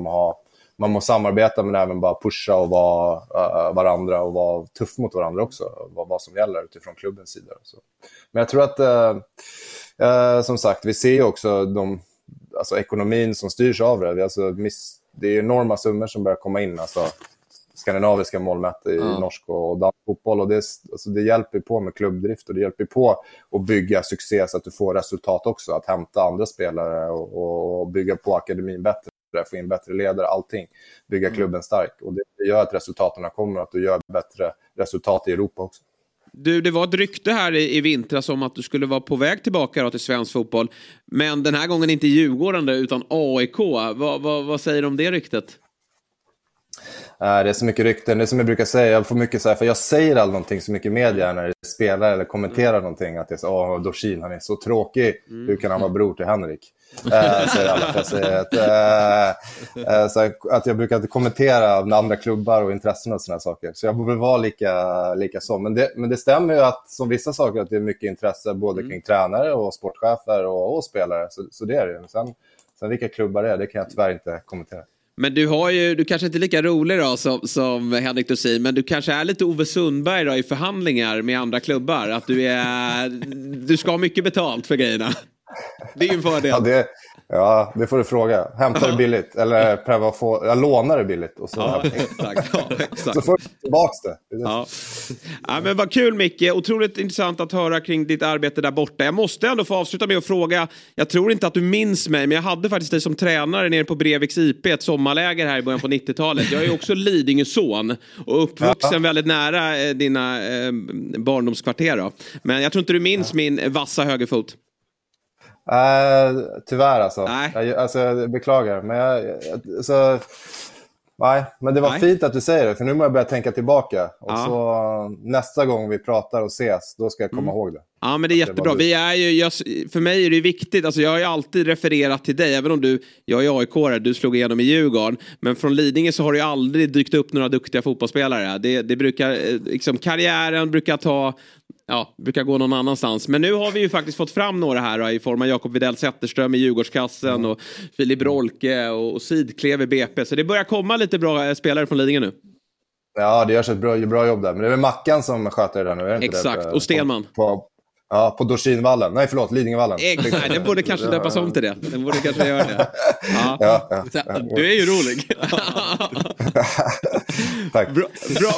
måste samarbeta men även bara pusha och vara varandra och vara tuff mot varandra också. Vad som gäller utifrån klubbens sida. Så. Men jag tror att som sagt, vi ser ju också ekonomin som styrs av det. Det är enorma summor som börjar komma in. Alltså, skandinaviska målmätt i norsk och dansk fotboll. Och det hjälper på med klubbdrift och det hjälper på att bygga succé så att du får resultat också. Att hämta andra spelare och bygga på akademin bättre. Få in bättre ledare, allting, bygga klubben stark, och det gör att resultaten kommer, att du gör bättre resultat i Europa också. Du, det var ett rykte här i vintras om att du skulle vara på väg tillbaka till svensk fotboll, men den här gången inte Djurgården utan AIK. Vad säger du om det ryktet? Det är så mycket rykten, det är som jag brukar säga, jag får mycket så här, för jag säger all någonting så mycket i media när jag spelar eller kommenterar någonting, att det är så, Dorsin, han är så tråkig, hur kan han vara bror till Henrik? Säger alla, för jag säger att jag brukar inte kommentera med andra klubbar och intressen och sådana saker, så jag borde vara lika så, men det stämmer ju att som vissa saker att det är mycket intresse både kring tränare och sportchefer och spelare, så det är det ju, sen vilka klubbar det är, det kan jag tyvärr inte kommentera. Men du kanske inte är lika rolig då som Henrik Dorsin, men du kanske är lite Ove Sundberg då, i förhandlingar med andra klubbar, att du ska ha mycket betalt för grejerna. Det är ju en fördel. Det får du fråga. Hämtar du billigt eller pröva lånar du billigt och så. Ja, exakt. Så får du tillbaka det. Ja, men vad kul, Micke. Otroligt intressant att höra kring ditt arbete där borta. Jag måste ändå få avsluta med att fråga. Jag tror inte att du minns mig, men jag hade faktiskt dig som tränare nere på Breviks IP, ett sommarläger här i början på 90-talet. Jag är också Lidingö-son och uppvuxen väldigt nära dina barndomskvarter då. Men jag tror inte du minns min vassa högerfot. Tyvärr alltså. Jag beklagar, men men det var fint att du säger det, för nu måste jag börja tänka tillbaka och så nästa gång vi pratar och ses, då ska jag komma ihåg det. Ja, men det är jättebra. För mig är det viktigt, alltså jag har ju alltid refererat till dig, även om jag är AIK-are, du slog igenom i Djurgården, men från Lidingö så har det ju aldrig dykt upp några duktiga fotbollsspelare. Det brukar liksom, karriären brukar ta brukar gå någon annanstans. Men nu har vi ju faktiskt fått fram några här då, i form av Jakob Widell Zetterström i Djurgårdskassen och Filip Rolke och Sidklev i BP. Så det börjar komma lite bra spelare från Lidingö nu. Ja, det görs ett bra jobb där. Men det är väl Mackan som sköter det där nu, är det inte? Exakt, och Stenman. På Dorsinvallen. Nej, förlåt, Lidingövallen. Exakt, den borde kanske döpas om till det. Den borde kanske göra det. Du är ju rolig. Tack.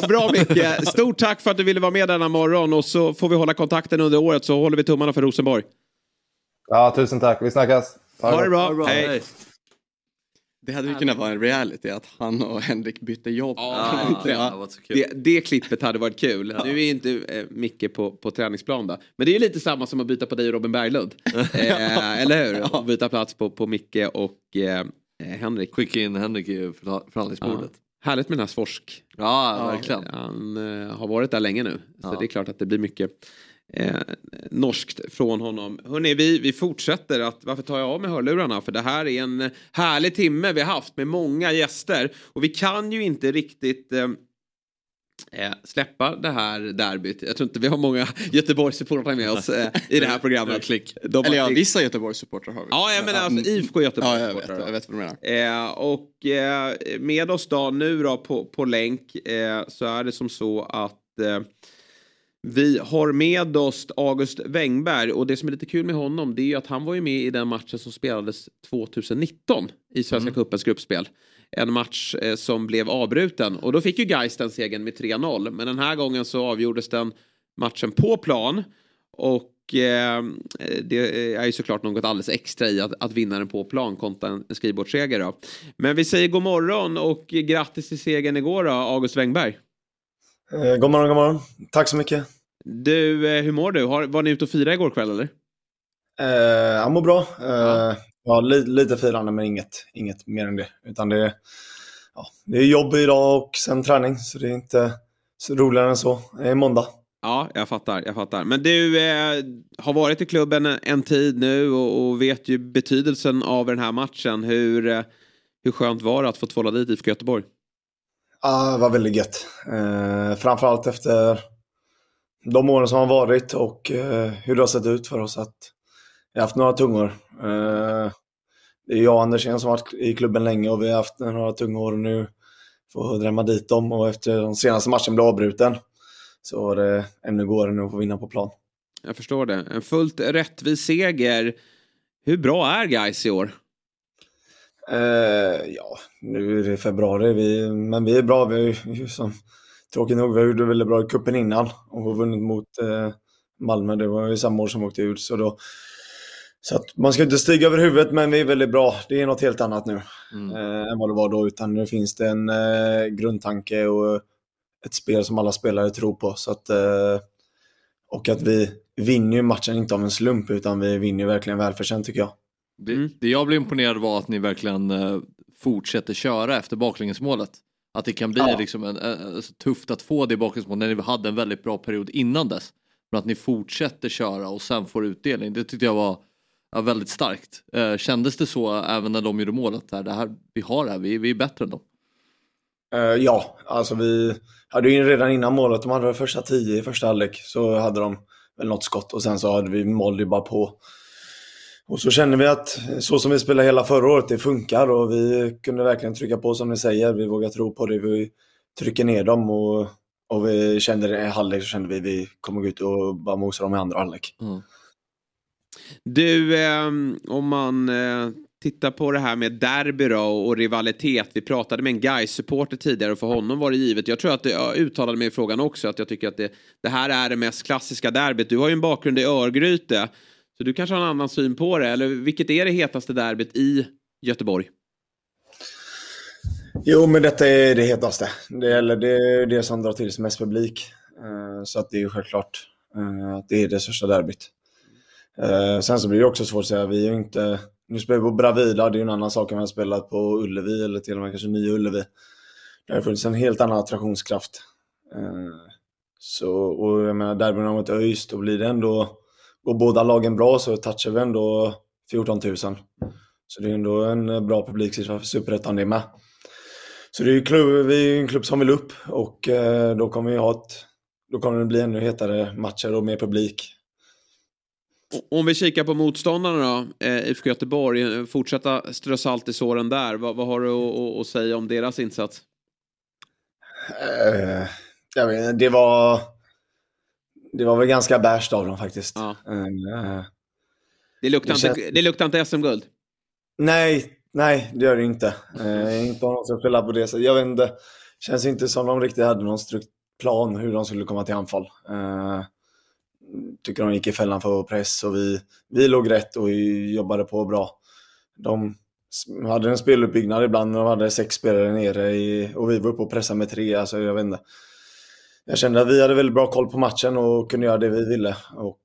Bra Micke. Stort tack för att du ville vara med denna morgon, och så får vi hålla kontakten under året, så håller vi tummarna för Rosenborg. Ja, tusen tack. Vi snackas. Ha det bra. Hej. Det hade ju kunnat vara en reality att han och Henrik bytte jobb. Det klippet hade varit kul. Nu är inte Micke på träningsplan då. Men det är ju lite samma som att byta på dig och Robin Berglund. Eller hur? Att byta plats på Micke och Henrik. Skicka in Henrik i förhandlingsbordet. Härligt med den här Svorsk. Ja, verkligen. Han har varit där länge nu. Så det är klart att det blir mycket norskt från honom. Hörrni, vi fortsätter att... Varför tar jag av mig hörlurarna? För det här är en härlig timme vi har haft med många gäster. Och vi kan ju inte riktigt... släppa det här derbyt. Jag tror inte vi har många Göteborgs-supportrar med oss i det här programmet. Eller vissa Göteborgs-supportrar har vi. Jag menar alltså IFK Göteborg. Jag vet vad du menar. Och med oss då, nu då på länk så är det som så att vi har med oss August Wängberg, och det som är lite kul med honom, det är ju att han var ju med i den matchen som spelades 2019 i Svenska Cupens gruppspel. En match som blev avbruten. Och då fick ju GAIS den segern med 3-0. Men den här gången så avgjordes den matchen på plan. Och Och det är ju såklart något alldeles extra i att vinna den på plan kontra en skrivbordsseger då. Men vi säger god morgon och grattis till segern igår då, August Wengberg. God morgon, god morgon. Tack så mycket. Du, hur mår du? Var ni ute och firade igår kväll eller? Jag mår bra. Ja, lite firande men inget mer än det. Utan det är jobb idag och sen träning, så det är inte så roligare än så. Det är måndag. Ja, jag fattar. Men du har varit i klubben en tid nu och vet ju betydelsen av den här matchen. Hur skönt var det att få tvåla dit IFK Göteborg? Ja, det var väldigt gött. Framförallt efter de åren som har varit och hur det har sett ut för oss. Att vi har haft några tungor. Det är jag och Andersen som har varit i klubben länge och vi har haft några tungor nu. Får drämma dit dem och efter de senaste matchen blev avbruten. Så var det ännu går det nu att få vinna på plan. Jag förstår det. En fullt rättvis seger. Hur bra är GAIS i år? Ja, nu är det februari. Men vi är bra. Vi är ju som tråkigt nog. Vi gjorde väldigt bra i kuppen innan. Och har vunnit mot Malmö. Det var ju samma år som åkte ut. Så att man ska inte stiga över huvudet. Men vi är väldigt bra. Det är något helt annat nu. Än vad det var då. Utan nu finns det en grundtanke och ett spel som alla spelare tror på. Så att, och att vi vinner ju matchen inte av en slump, utan vi vinner verkligen välförtjänt tycker jag. Det jag blev imponerad var att ni verkligen fortsätter köra efter baklängesmålet. Att det kan bli liksom tufft att få det baklängesmålet när ni hade en väldigt bra period innan dess. Men att ni fortsätter köra och sen får utdelning, det tyckte jag var väldigt starkt. Kändes det så även när de gjorde målet? Vi är bättre än dem. Ja, alltså vi hade ju redan innan målet, de hade första 10 i första halvlek, så hade de väl något skott och sen så hade vi Molde bara på. Och så kände vi att så som vi spelade hela förra året, det funkar och vi kunde verkligen trycka på som ni säger, vi vågar tro på det, vi trycker ner dem och vi kände det i halvlek, så kände vi kommer gå ut och bara mosa dem i andra halvlek. Du, om man... titta på det här med derby då och rivalitet. Vi pratade med en GAIS-supporter tidigare och för honom var det givet. Jag tror att jag uttalade mig i frågan också att jag tycker att det här är det mest klassiska derbyt. Du har ju en bakgrund i Örgryte, så du kanske har en annan syn på det. Eller vilket är det hetaste derbyt i Göteborg? Jo, men detta är det hetaste. Det är det som drar till sig mest publik. Så att det är ju självklart att det är det största derbyt. Sen så blir det också svårt att säga. Vi är ju inte... Nu spelar vi på Bravida, det är ju en annan sak än vi har spelat på Ullevi eller till och med kanske Nya Ullevi. Där har funnits en helt annan attraktionskraft. Och jag menar, derbyn mot ÖIS, då blir det ändå, går båda lagen bra så touchar vi ändå 14 000. Så det är ändå en bra publiksiffra för Superettan det med. Så det är ju vi är en klubb som vill upp och då kommer det bli ännu hetare matcher och mer publik. Om vi kikar på motståndarna då, IFK Göteborg, fortsätta strö salt i såren där. Vad har du att säga om deras insats? Jag vet, det var väl ganska bärst av dem faktiskt. Ja. Det luktar inte SM-guld? Nej, det gör det inte. Inte någon som spelar på det sättet. Jag vet inte, känns inte som de riktigt hade någon plan hur de skulle komma till anfall. Tycker de gick i fällan för vår press och vi låg rätt och jobbade på bra. De hade en speluppbyggnad ibland när de hade 6 spelare nere och vi var uppe och pressade med 3. Alltså jag vet inte. Jag kände att vi hade väldigt bra koll på matchen och kunde göra det vi ville. Och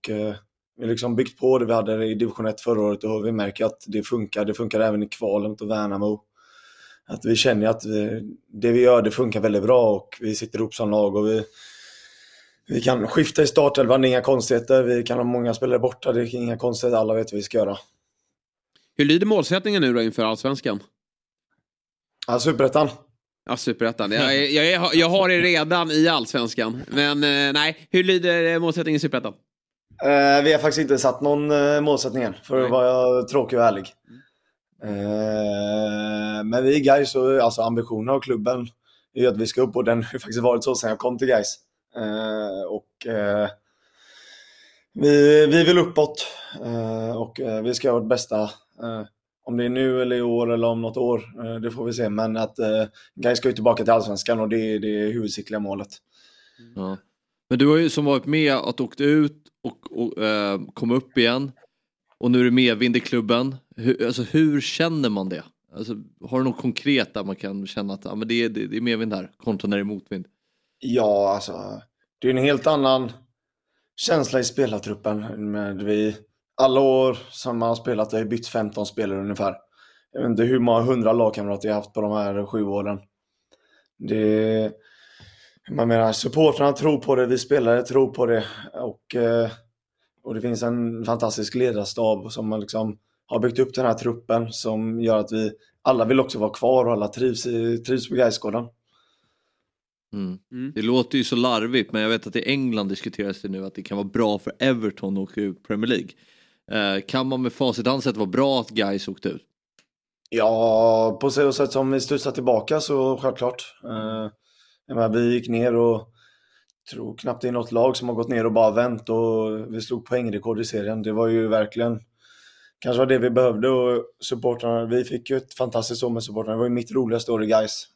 vi liksom byggt på det vi hade i division 1 förra året och vi märker att det funkar. Det funkar även i kvalen och Värnamo. Att vi känner att det vi gör det funkar väldigt bra och vi sitter ihop som lag och vi kan skifta i startelvan, inga konstigheter. Vi kan ha många spelare borta, det är inga konstigheter. Alla vet vad vi ska göra. Hur lyder målsättningen nu då inför Allsvenskan? Superettan. Superettan. Jag har det redan i Allsvenskan. Men nej, hur lyder målsättningen i Superettan? Vi har faktiskt inte satt någon målsättning än, för att vara tråkig och ärlig. Men vi i GAIS, alltså ambitionen av klubben är att vi ska upp, och den har faktiskt varit så sedan jag kom till GAIS. Vi vill uppåt och vi ska göra vårt bästa, om det är nu eller i år eller om något år, det får vi se, men att GAIS ska ju tillbaka till Allsvenskan och det är huvudsikliga målet. Men du har ju som varit med att åkt ut och och komma upp igen. Och nu är det medvind i klubben. Hur känner man det? Har du något konkret där man kan känna att men det är medvind här kontra när det är motvind? Ja, det är en helt annan känsla i spelartruppen. Med vi, alla år som man har spelat har bytt 15 spelare ungefär. Jag vet inte hur många 100 lagkamrater jag har haft på de här 7 åren. Man menar, supportrarna tror på det, vi spelare tror på det. Och det finns en fantastisk ledarstab som liksom har byggt upp den här truppen som gör att vi alla vill också vara kvar och alla trivs på GAIS-gården. Det låter ju så larvigt, men jag vet att i England diskuteras det nu att det kan vara bra för Everton och Premier League. Kan man med facit ansett vara bra att GAIS åkte ut? Ja, på så sätt som vi studsade tillbaka så självklart. Vi gick ner och tror knappt det är något lag som har gått ner och bara vänt, och vi slog poängrekord i serien. Det var ju verkligen kanske var det vi behövde, och supportrarna, vi fick ju ett fantastiskt år med supportrarna. Det var ju mitt roligaste år i GAIS,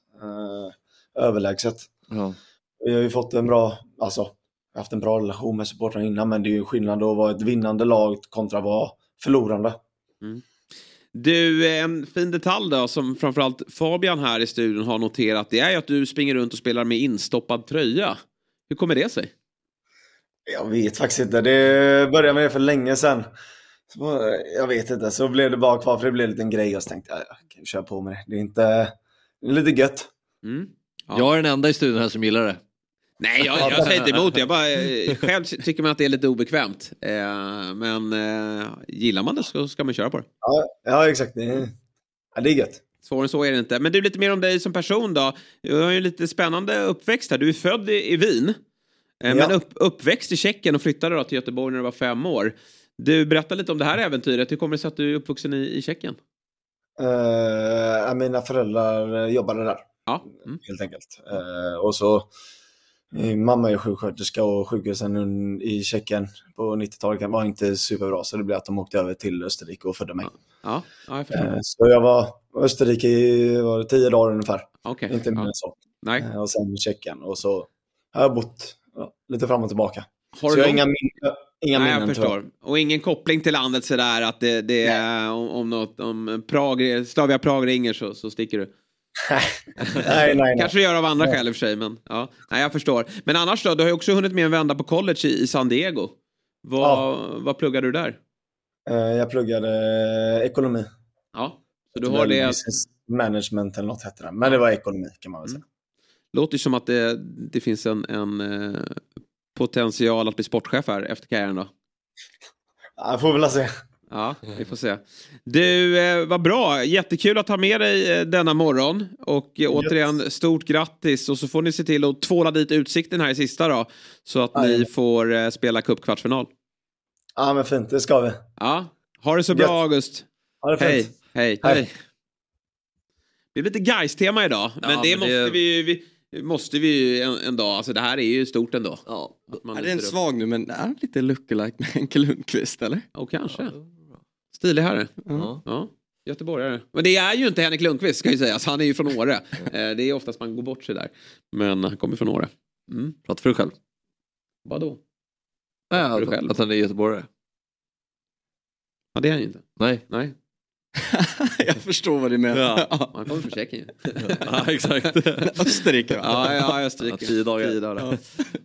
överlägset. Ja. Vi har ju fått en bra, haft en bra relation med supportrarna innan, men det är ju skillnad att vara ett vinnande lag kontra vara förlorande. Mm. Du, en fin detalj då som framförallt Fabian här i studion har noterat, det är ju att du springer runt och spelar med instoppad tröja. Hur kommer det sig? Jag vet faktiskt inte. Det började med det för länge sedan. Jag vet inte. Så blev det bara kvar, för det blev en liten grej. Jag tänkte, jag kan köra på med det. Det är lite gött. Mm. Ja. Jag är den enda i studion här som gillar det. Nej, jag säger inte emot det. Själv tycker man att det är lite obekvämt. Men gillar man det så ska man köra på det. Ja exakt. Det är gött. Svårare så är det inte. Men du, lite mer om dig som person då. Du har ju lite spännande uppväxt här. Du är född i Wien. Ja. Men uppväxt i Tjeckien och flyttade då till Göteborg när du var 5 år. Du, berätta lite om det här äventyret. Hur kommer det sig att du är uppvuxen i Tjeckien? Mina föräldrar jobbade där. Ja. Mm. Helt enkelt. Och så mamma är sjuksköterska, och sjukhusen i Tjeckien på 90-talet var inte superbra, så det blev att de åkte över till Österrike och födde mig. Ja, jag förstår. Så jag var i Österrike i 10 dagar ungefär. Okay. Inte mer så. Nej. Och sen i Tjeckien, och så har jag bott lite fram och tillbaka. Har så jag har inga minnen. Jag förstår. Och ingen koppling till landet sådär att det är om Prag, Slavia Prag ringer så sticker du. nej. Kanske du gör av andra skäl i och för sig, men ja. Nej, jag förstår. Men annars då, du har ju också hunnit med en vända på college i San Diego. Vad pluggade du där? Jag pluggade ekonomi. Ja, så du har det management eller något hette det. Men det var ekonomi kan man väl säga. Mm. Låter ju som att det finns en potential att bli sportchef här efter karriären då. Jag får väl se. Ja, vi får se. Du, vad bra. Jättekul att ha med dig denna morgon. Och återigen, stort grattis. Och så får ni se till att tvåla dit Utsikten här i sista då. Så att ni får spela cupkvartsfinal. Ja, men fint. Det ska vi. Ja, ha det så bra, August. Ha det fint. Hej. Det är lite GAIS-tema idag. Men ja, måste vi en dag, det här är ju stort ändå. Ja. Man är det en svag nu, men det är lite lookalike med Henke Lundqvist, eller? Ja, kanske. Stilig herre. Ja. Göteborgare. Men det är ju inte Henrik Lundqvist, ska jag säga. Han är ju från Åre. Det är oftast man går bort sig där. Men han kommer från Åre. Mm. Prata för dig själv. Vadå? Nej, att han är göteborgare. Ja, det är han ju inte. Nej. Jag förstår vad du menar. Ja. Man kommer från Tjeckien. Ja, exakt. Österrike. Ja, Österrike. 10 dagar.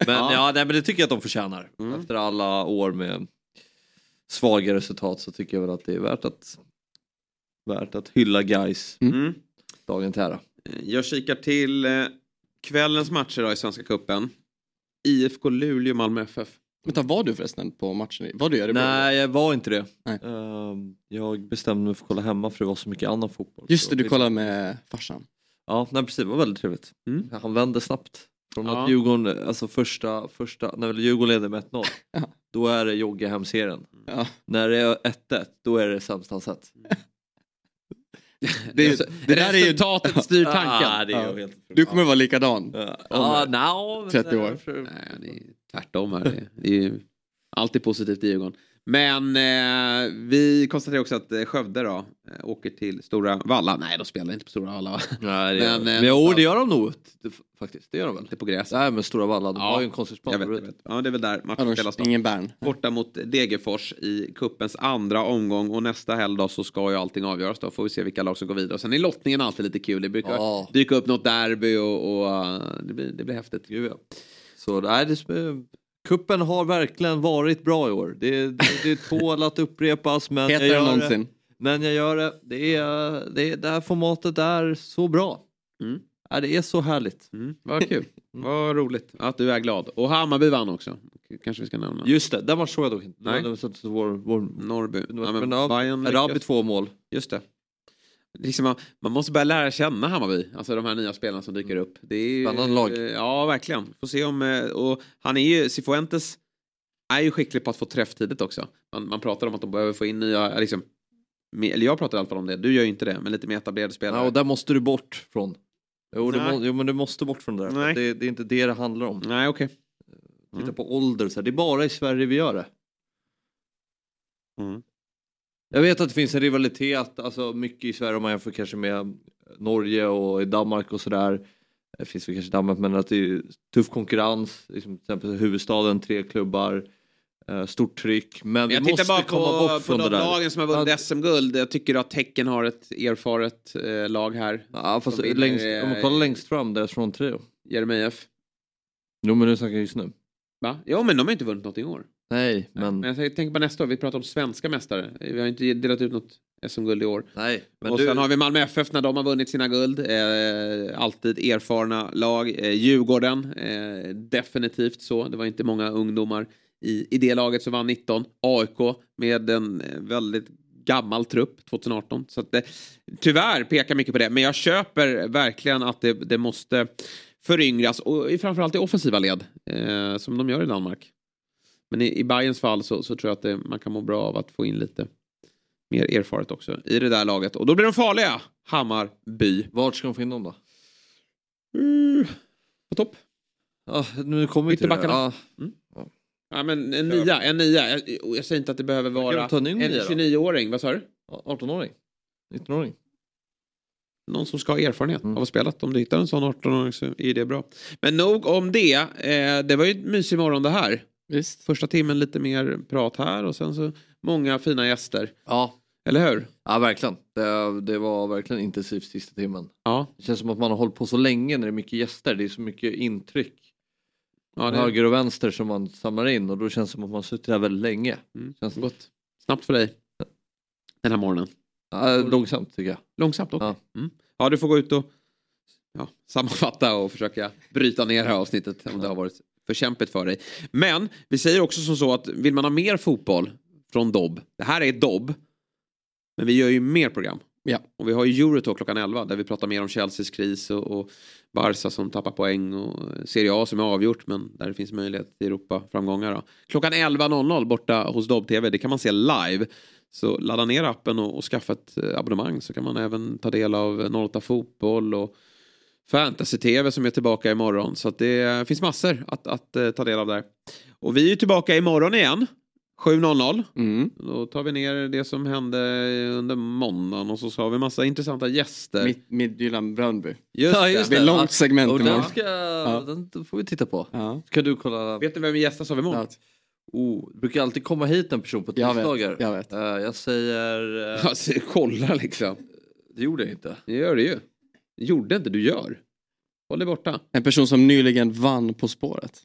Men men det tycker jag att de förtjänar. Efter alla år med svaga resultat så tycker jag väl att det är värt att hylla GAIS dagen till här. Jag kikar till kvällens matcher då i Svenska cupen. IFK Luleå, Malmö FF. Men var du förresten på matchen? Var du? Nej, jag var inte det. Jag bestämde mig för att kolla hemma, för det var så mycket annan fotboll. Just det, du kollade med farsan. Ja, precis, det var väldigt trevligt. Han vände snabbt. Från att Djurgården, första när Djurgården leder med 1-0, då är det jogga hem-serien. Ja. När det är 1-1, då är det sämst han sett. Det där är ju tatet styr tanken. Det är helt... Du kommer vara likadan. Om 30 år. Det är tvärtom här. Det är ju alltid positivt i Djurgården. Men vi konstaterar också att Skövde då åker till Stora Valla. Nej, de spelar inte på Stora Valla. Nej, det gör de nog. faktiskt. Det gör de väl? Det är på gräs. Nej, men Stora Valla, de har ju en konstnärsplan. Ja, det är väl där matchen spelas. Ingen Bern. Borta mot Degerfors i kuppens andra omgång. Och nästa helg då så ska ju allting avgöras. Då får vi se vilka lag som går vidare. Och sen är lottningen alltid lite kul. Det brukar dyka upp något derby och det blir häftigt. Gud, ja. Så nej, kuppen har verkligen varit bra i år. Det tål att upprepas. Men jag gör någonsin. Men jag gör det. Det här formatet är så bra. Mm. Ja, det är så härligt. Mm. Vad kul. Vad roligt att du är glad. Och Hammarby vann också. Kanske vi ska nämna. Just det, där var så jag dock inte. Nej. Vår Norrby. Men Rabbi 2 mål. Just det. Liksom man måste börja lära känna Hammarby. Alltså de här nya spelarna som dyker upp. Det är ju, lag. Ja, verkligen. Får se om... Och han är ju... Cifuentes är ju skicklig på att få träfftidigt också. Man pratar om att de behöver få in nya... Liksom, eller jag pratar i alla fall om det. Du gör ju inte det, men lite mer etablerade spelare. Ja, och där måste du bort från... Jo, men du måste bort från det där. Nej. Det är inte det handlar om. Nej, okej. Okay. Titta på ålder. Så här. Det är bara i Sverige vi gör det. Mm. Jag vet att det finns en rivalitet. Alltså mycket i Sverige om man jämför kanske med Norge och i Danmark och sådär. Det finns väl kanske i Danmark, men att det är tuff konkurrens. Liksom, till exempel huvudstaden, 3 klubbar. Stort tryck. Men jag vi måste bara komma bort från det där. Jag tittar på de lagen som har vunnit SM-guld. Jag tycker att Häcken har ett erfaret lag här. Ja, fast om man kollar längst fram, deras fronttrio. Jeremejeff. Jo, men nu snackar jag just nu. Va? Ja, men de har inte vunnit något i år. Nej, men... Jag tänker på nästa år. Vi pratar om svenska mästare. Vi har inte delat ut något SM-guld i år. Nej, men och sen har vi Malmö FF när de har vunnit sina guld. Alltid erfarna lag. Djurgården. Definitivt så. Det var inte många ungdomar i det laget som vann 19. AIK med en väldigt gammal trupp 2018. Så att det, tyvärr pekar mycket på det. Men jag köper verkligen att det måste föryngras. Och framförallt i offensiva led. Som de gör i Danmark. Men i Bayerns fall så tror jag att man kan må bra av att få in lite mer erfaret också i det där laget. Och då blir de farliga. Hammarby. Vart ska de finna dem då? På topp. Ja, nu kommer vi till det. Ja. Mm. Ja, men en nia. Jag säger inte att det behöver vara en 29-åring. Vad sa du? 18-åring. 19-åring. Någon som ska ha erfarenhet av att spela. Om du hittar en sån 18-åring så är det bra. Men nog om det. Det var ju ett mysig morgon det här. Visst. Första timmen lite mer prat här. Och sen så många fina gäster. Ja. Eller hur? Ja, verkligen. Det var verkligen intensivt sista timmen. Ja. Det känns som att man har hållit på så länge när det är mycket gäster. Det är så mycket intryck. Ja, höger och vänster som man samlar in. Och då känns det som att man suttit här väldigt länge. Känns gott. Snabbt för dig. Den här morgonen. Ja, långsamt tycker jag. Långsamt också. Ja. Ja, du får gå ut och sammanfatta och försöka bryta ner det här avsnittet. Om det har varit för kämpigt för dig. Men vi säger också som så att vill man ha mer fotboll från Dobb. Det här är Dobb. Men vi gör ju mer program. Ja. Och vi har ju Eurotalk klockan 11 där vi pratar mer om Chelseas kris och Barca som tappar poäng och Serie A som är avgjort men där det finns möjlighet till Europa framgångar då. Klockan 11.00 borta hos Dobb TV, det kan man se live. Så ladda ner appen och skaffa ett abonnemang så kan man även ta del av 08 fotboll och Fantasy TV som är tillbaka imorgon. Så att det finns massor att ta del av där. Och vi är ju tillbaka imorgon igen. 7.00. Då tar vi ner det som hände under måndagen. Och så har vi massa intressanta gäster. Midtjylland Brönby. Just det. Det är långt segment. Och den får vi titta på. Ja. Ska du kolla? Vet du vem vi gästar så vi imorgon? Ja. Det brukar alltid komma hit en person på tisdagar. Jag vet. Jag säger... kolla liksom. Det gjorde jag inte. Det gör det ju. Det gjorde inte, du gör. Håll dig borta. En person som nyligen vann På spåret.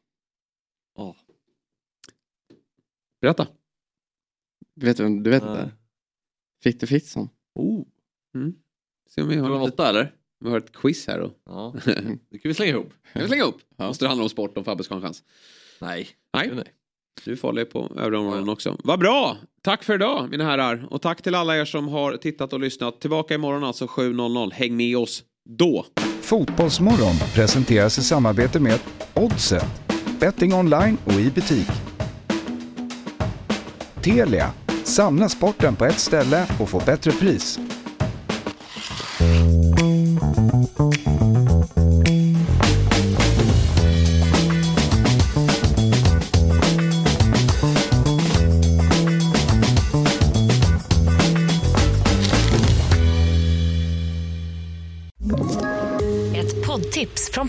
Ja. Berätta. Du vet inte. Victor Fritzson. Se om vi har åtta eller? Vi har ett quiz här då. Ja. Det kan vi slänga ihop. Ja. Måste det handla om sport om Fabbes chans? Nej. Du faller på övriga områden också. Vad bra! Tack för idag mina herrar. Och tack till alla er som har tittat och lyssnat. Tillbaka imorgon alltså 7.00. Häng med oss då! Fotbollsmorgon presenteras i samarbete med Oddset. Betting online och i butik. Telia. Samla sporten på ett ställe och få bättre pris. Poddtips från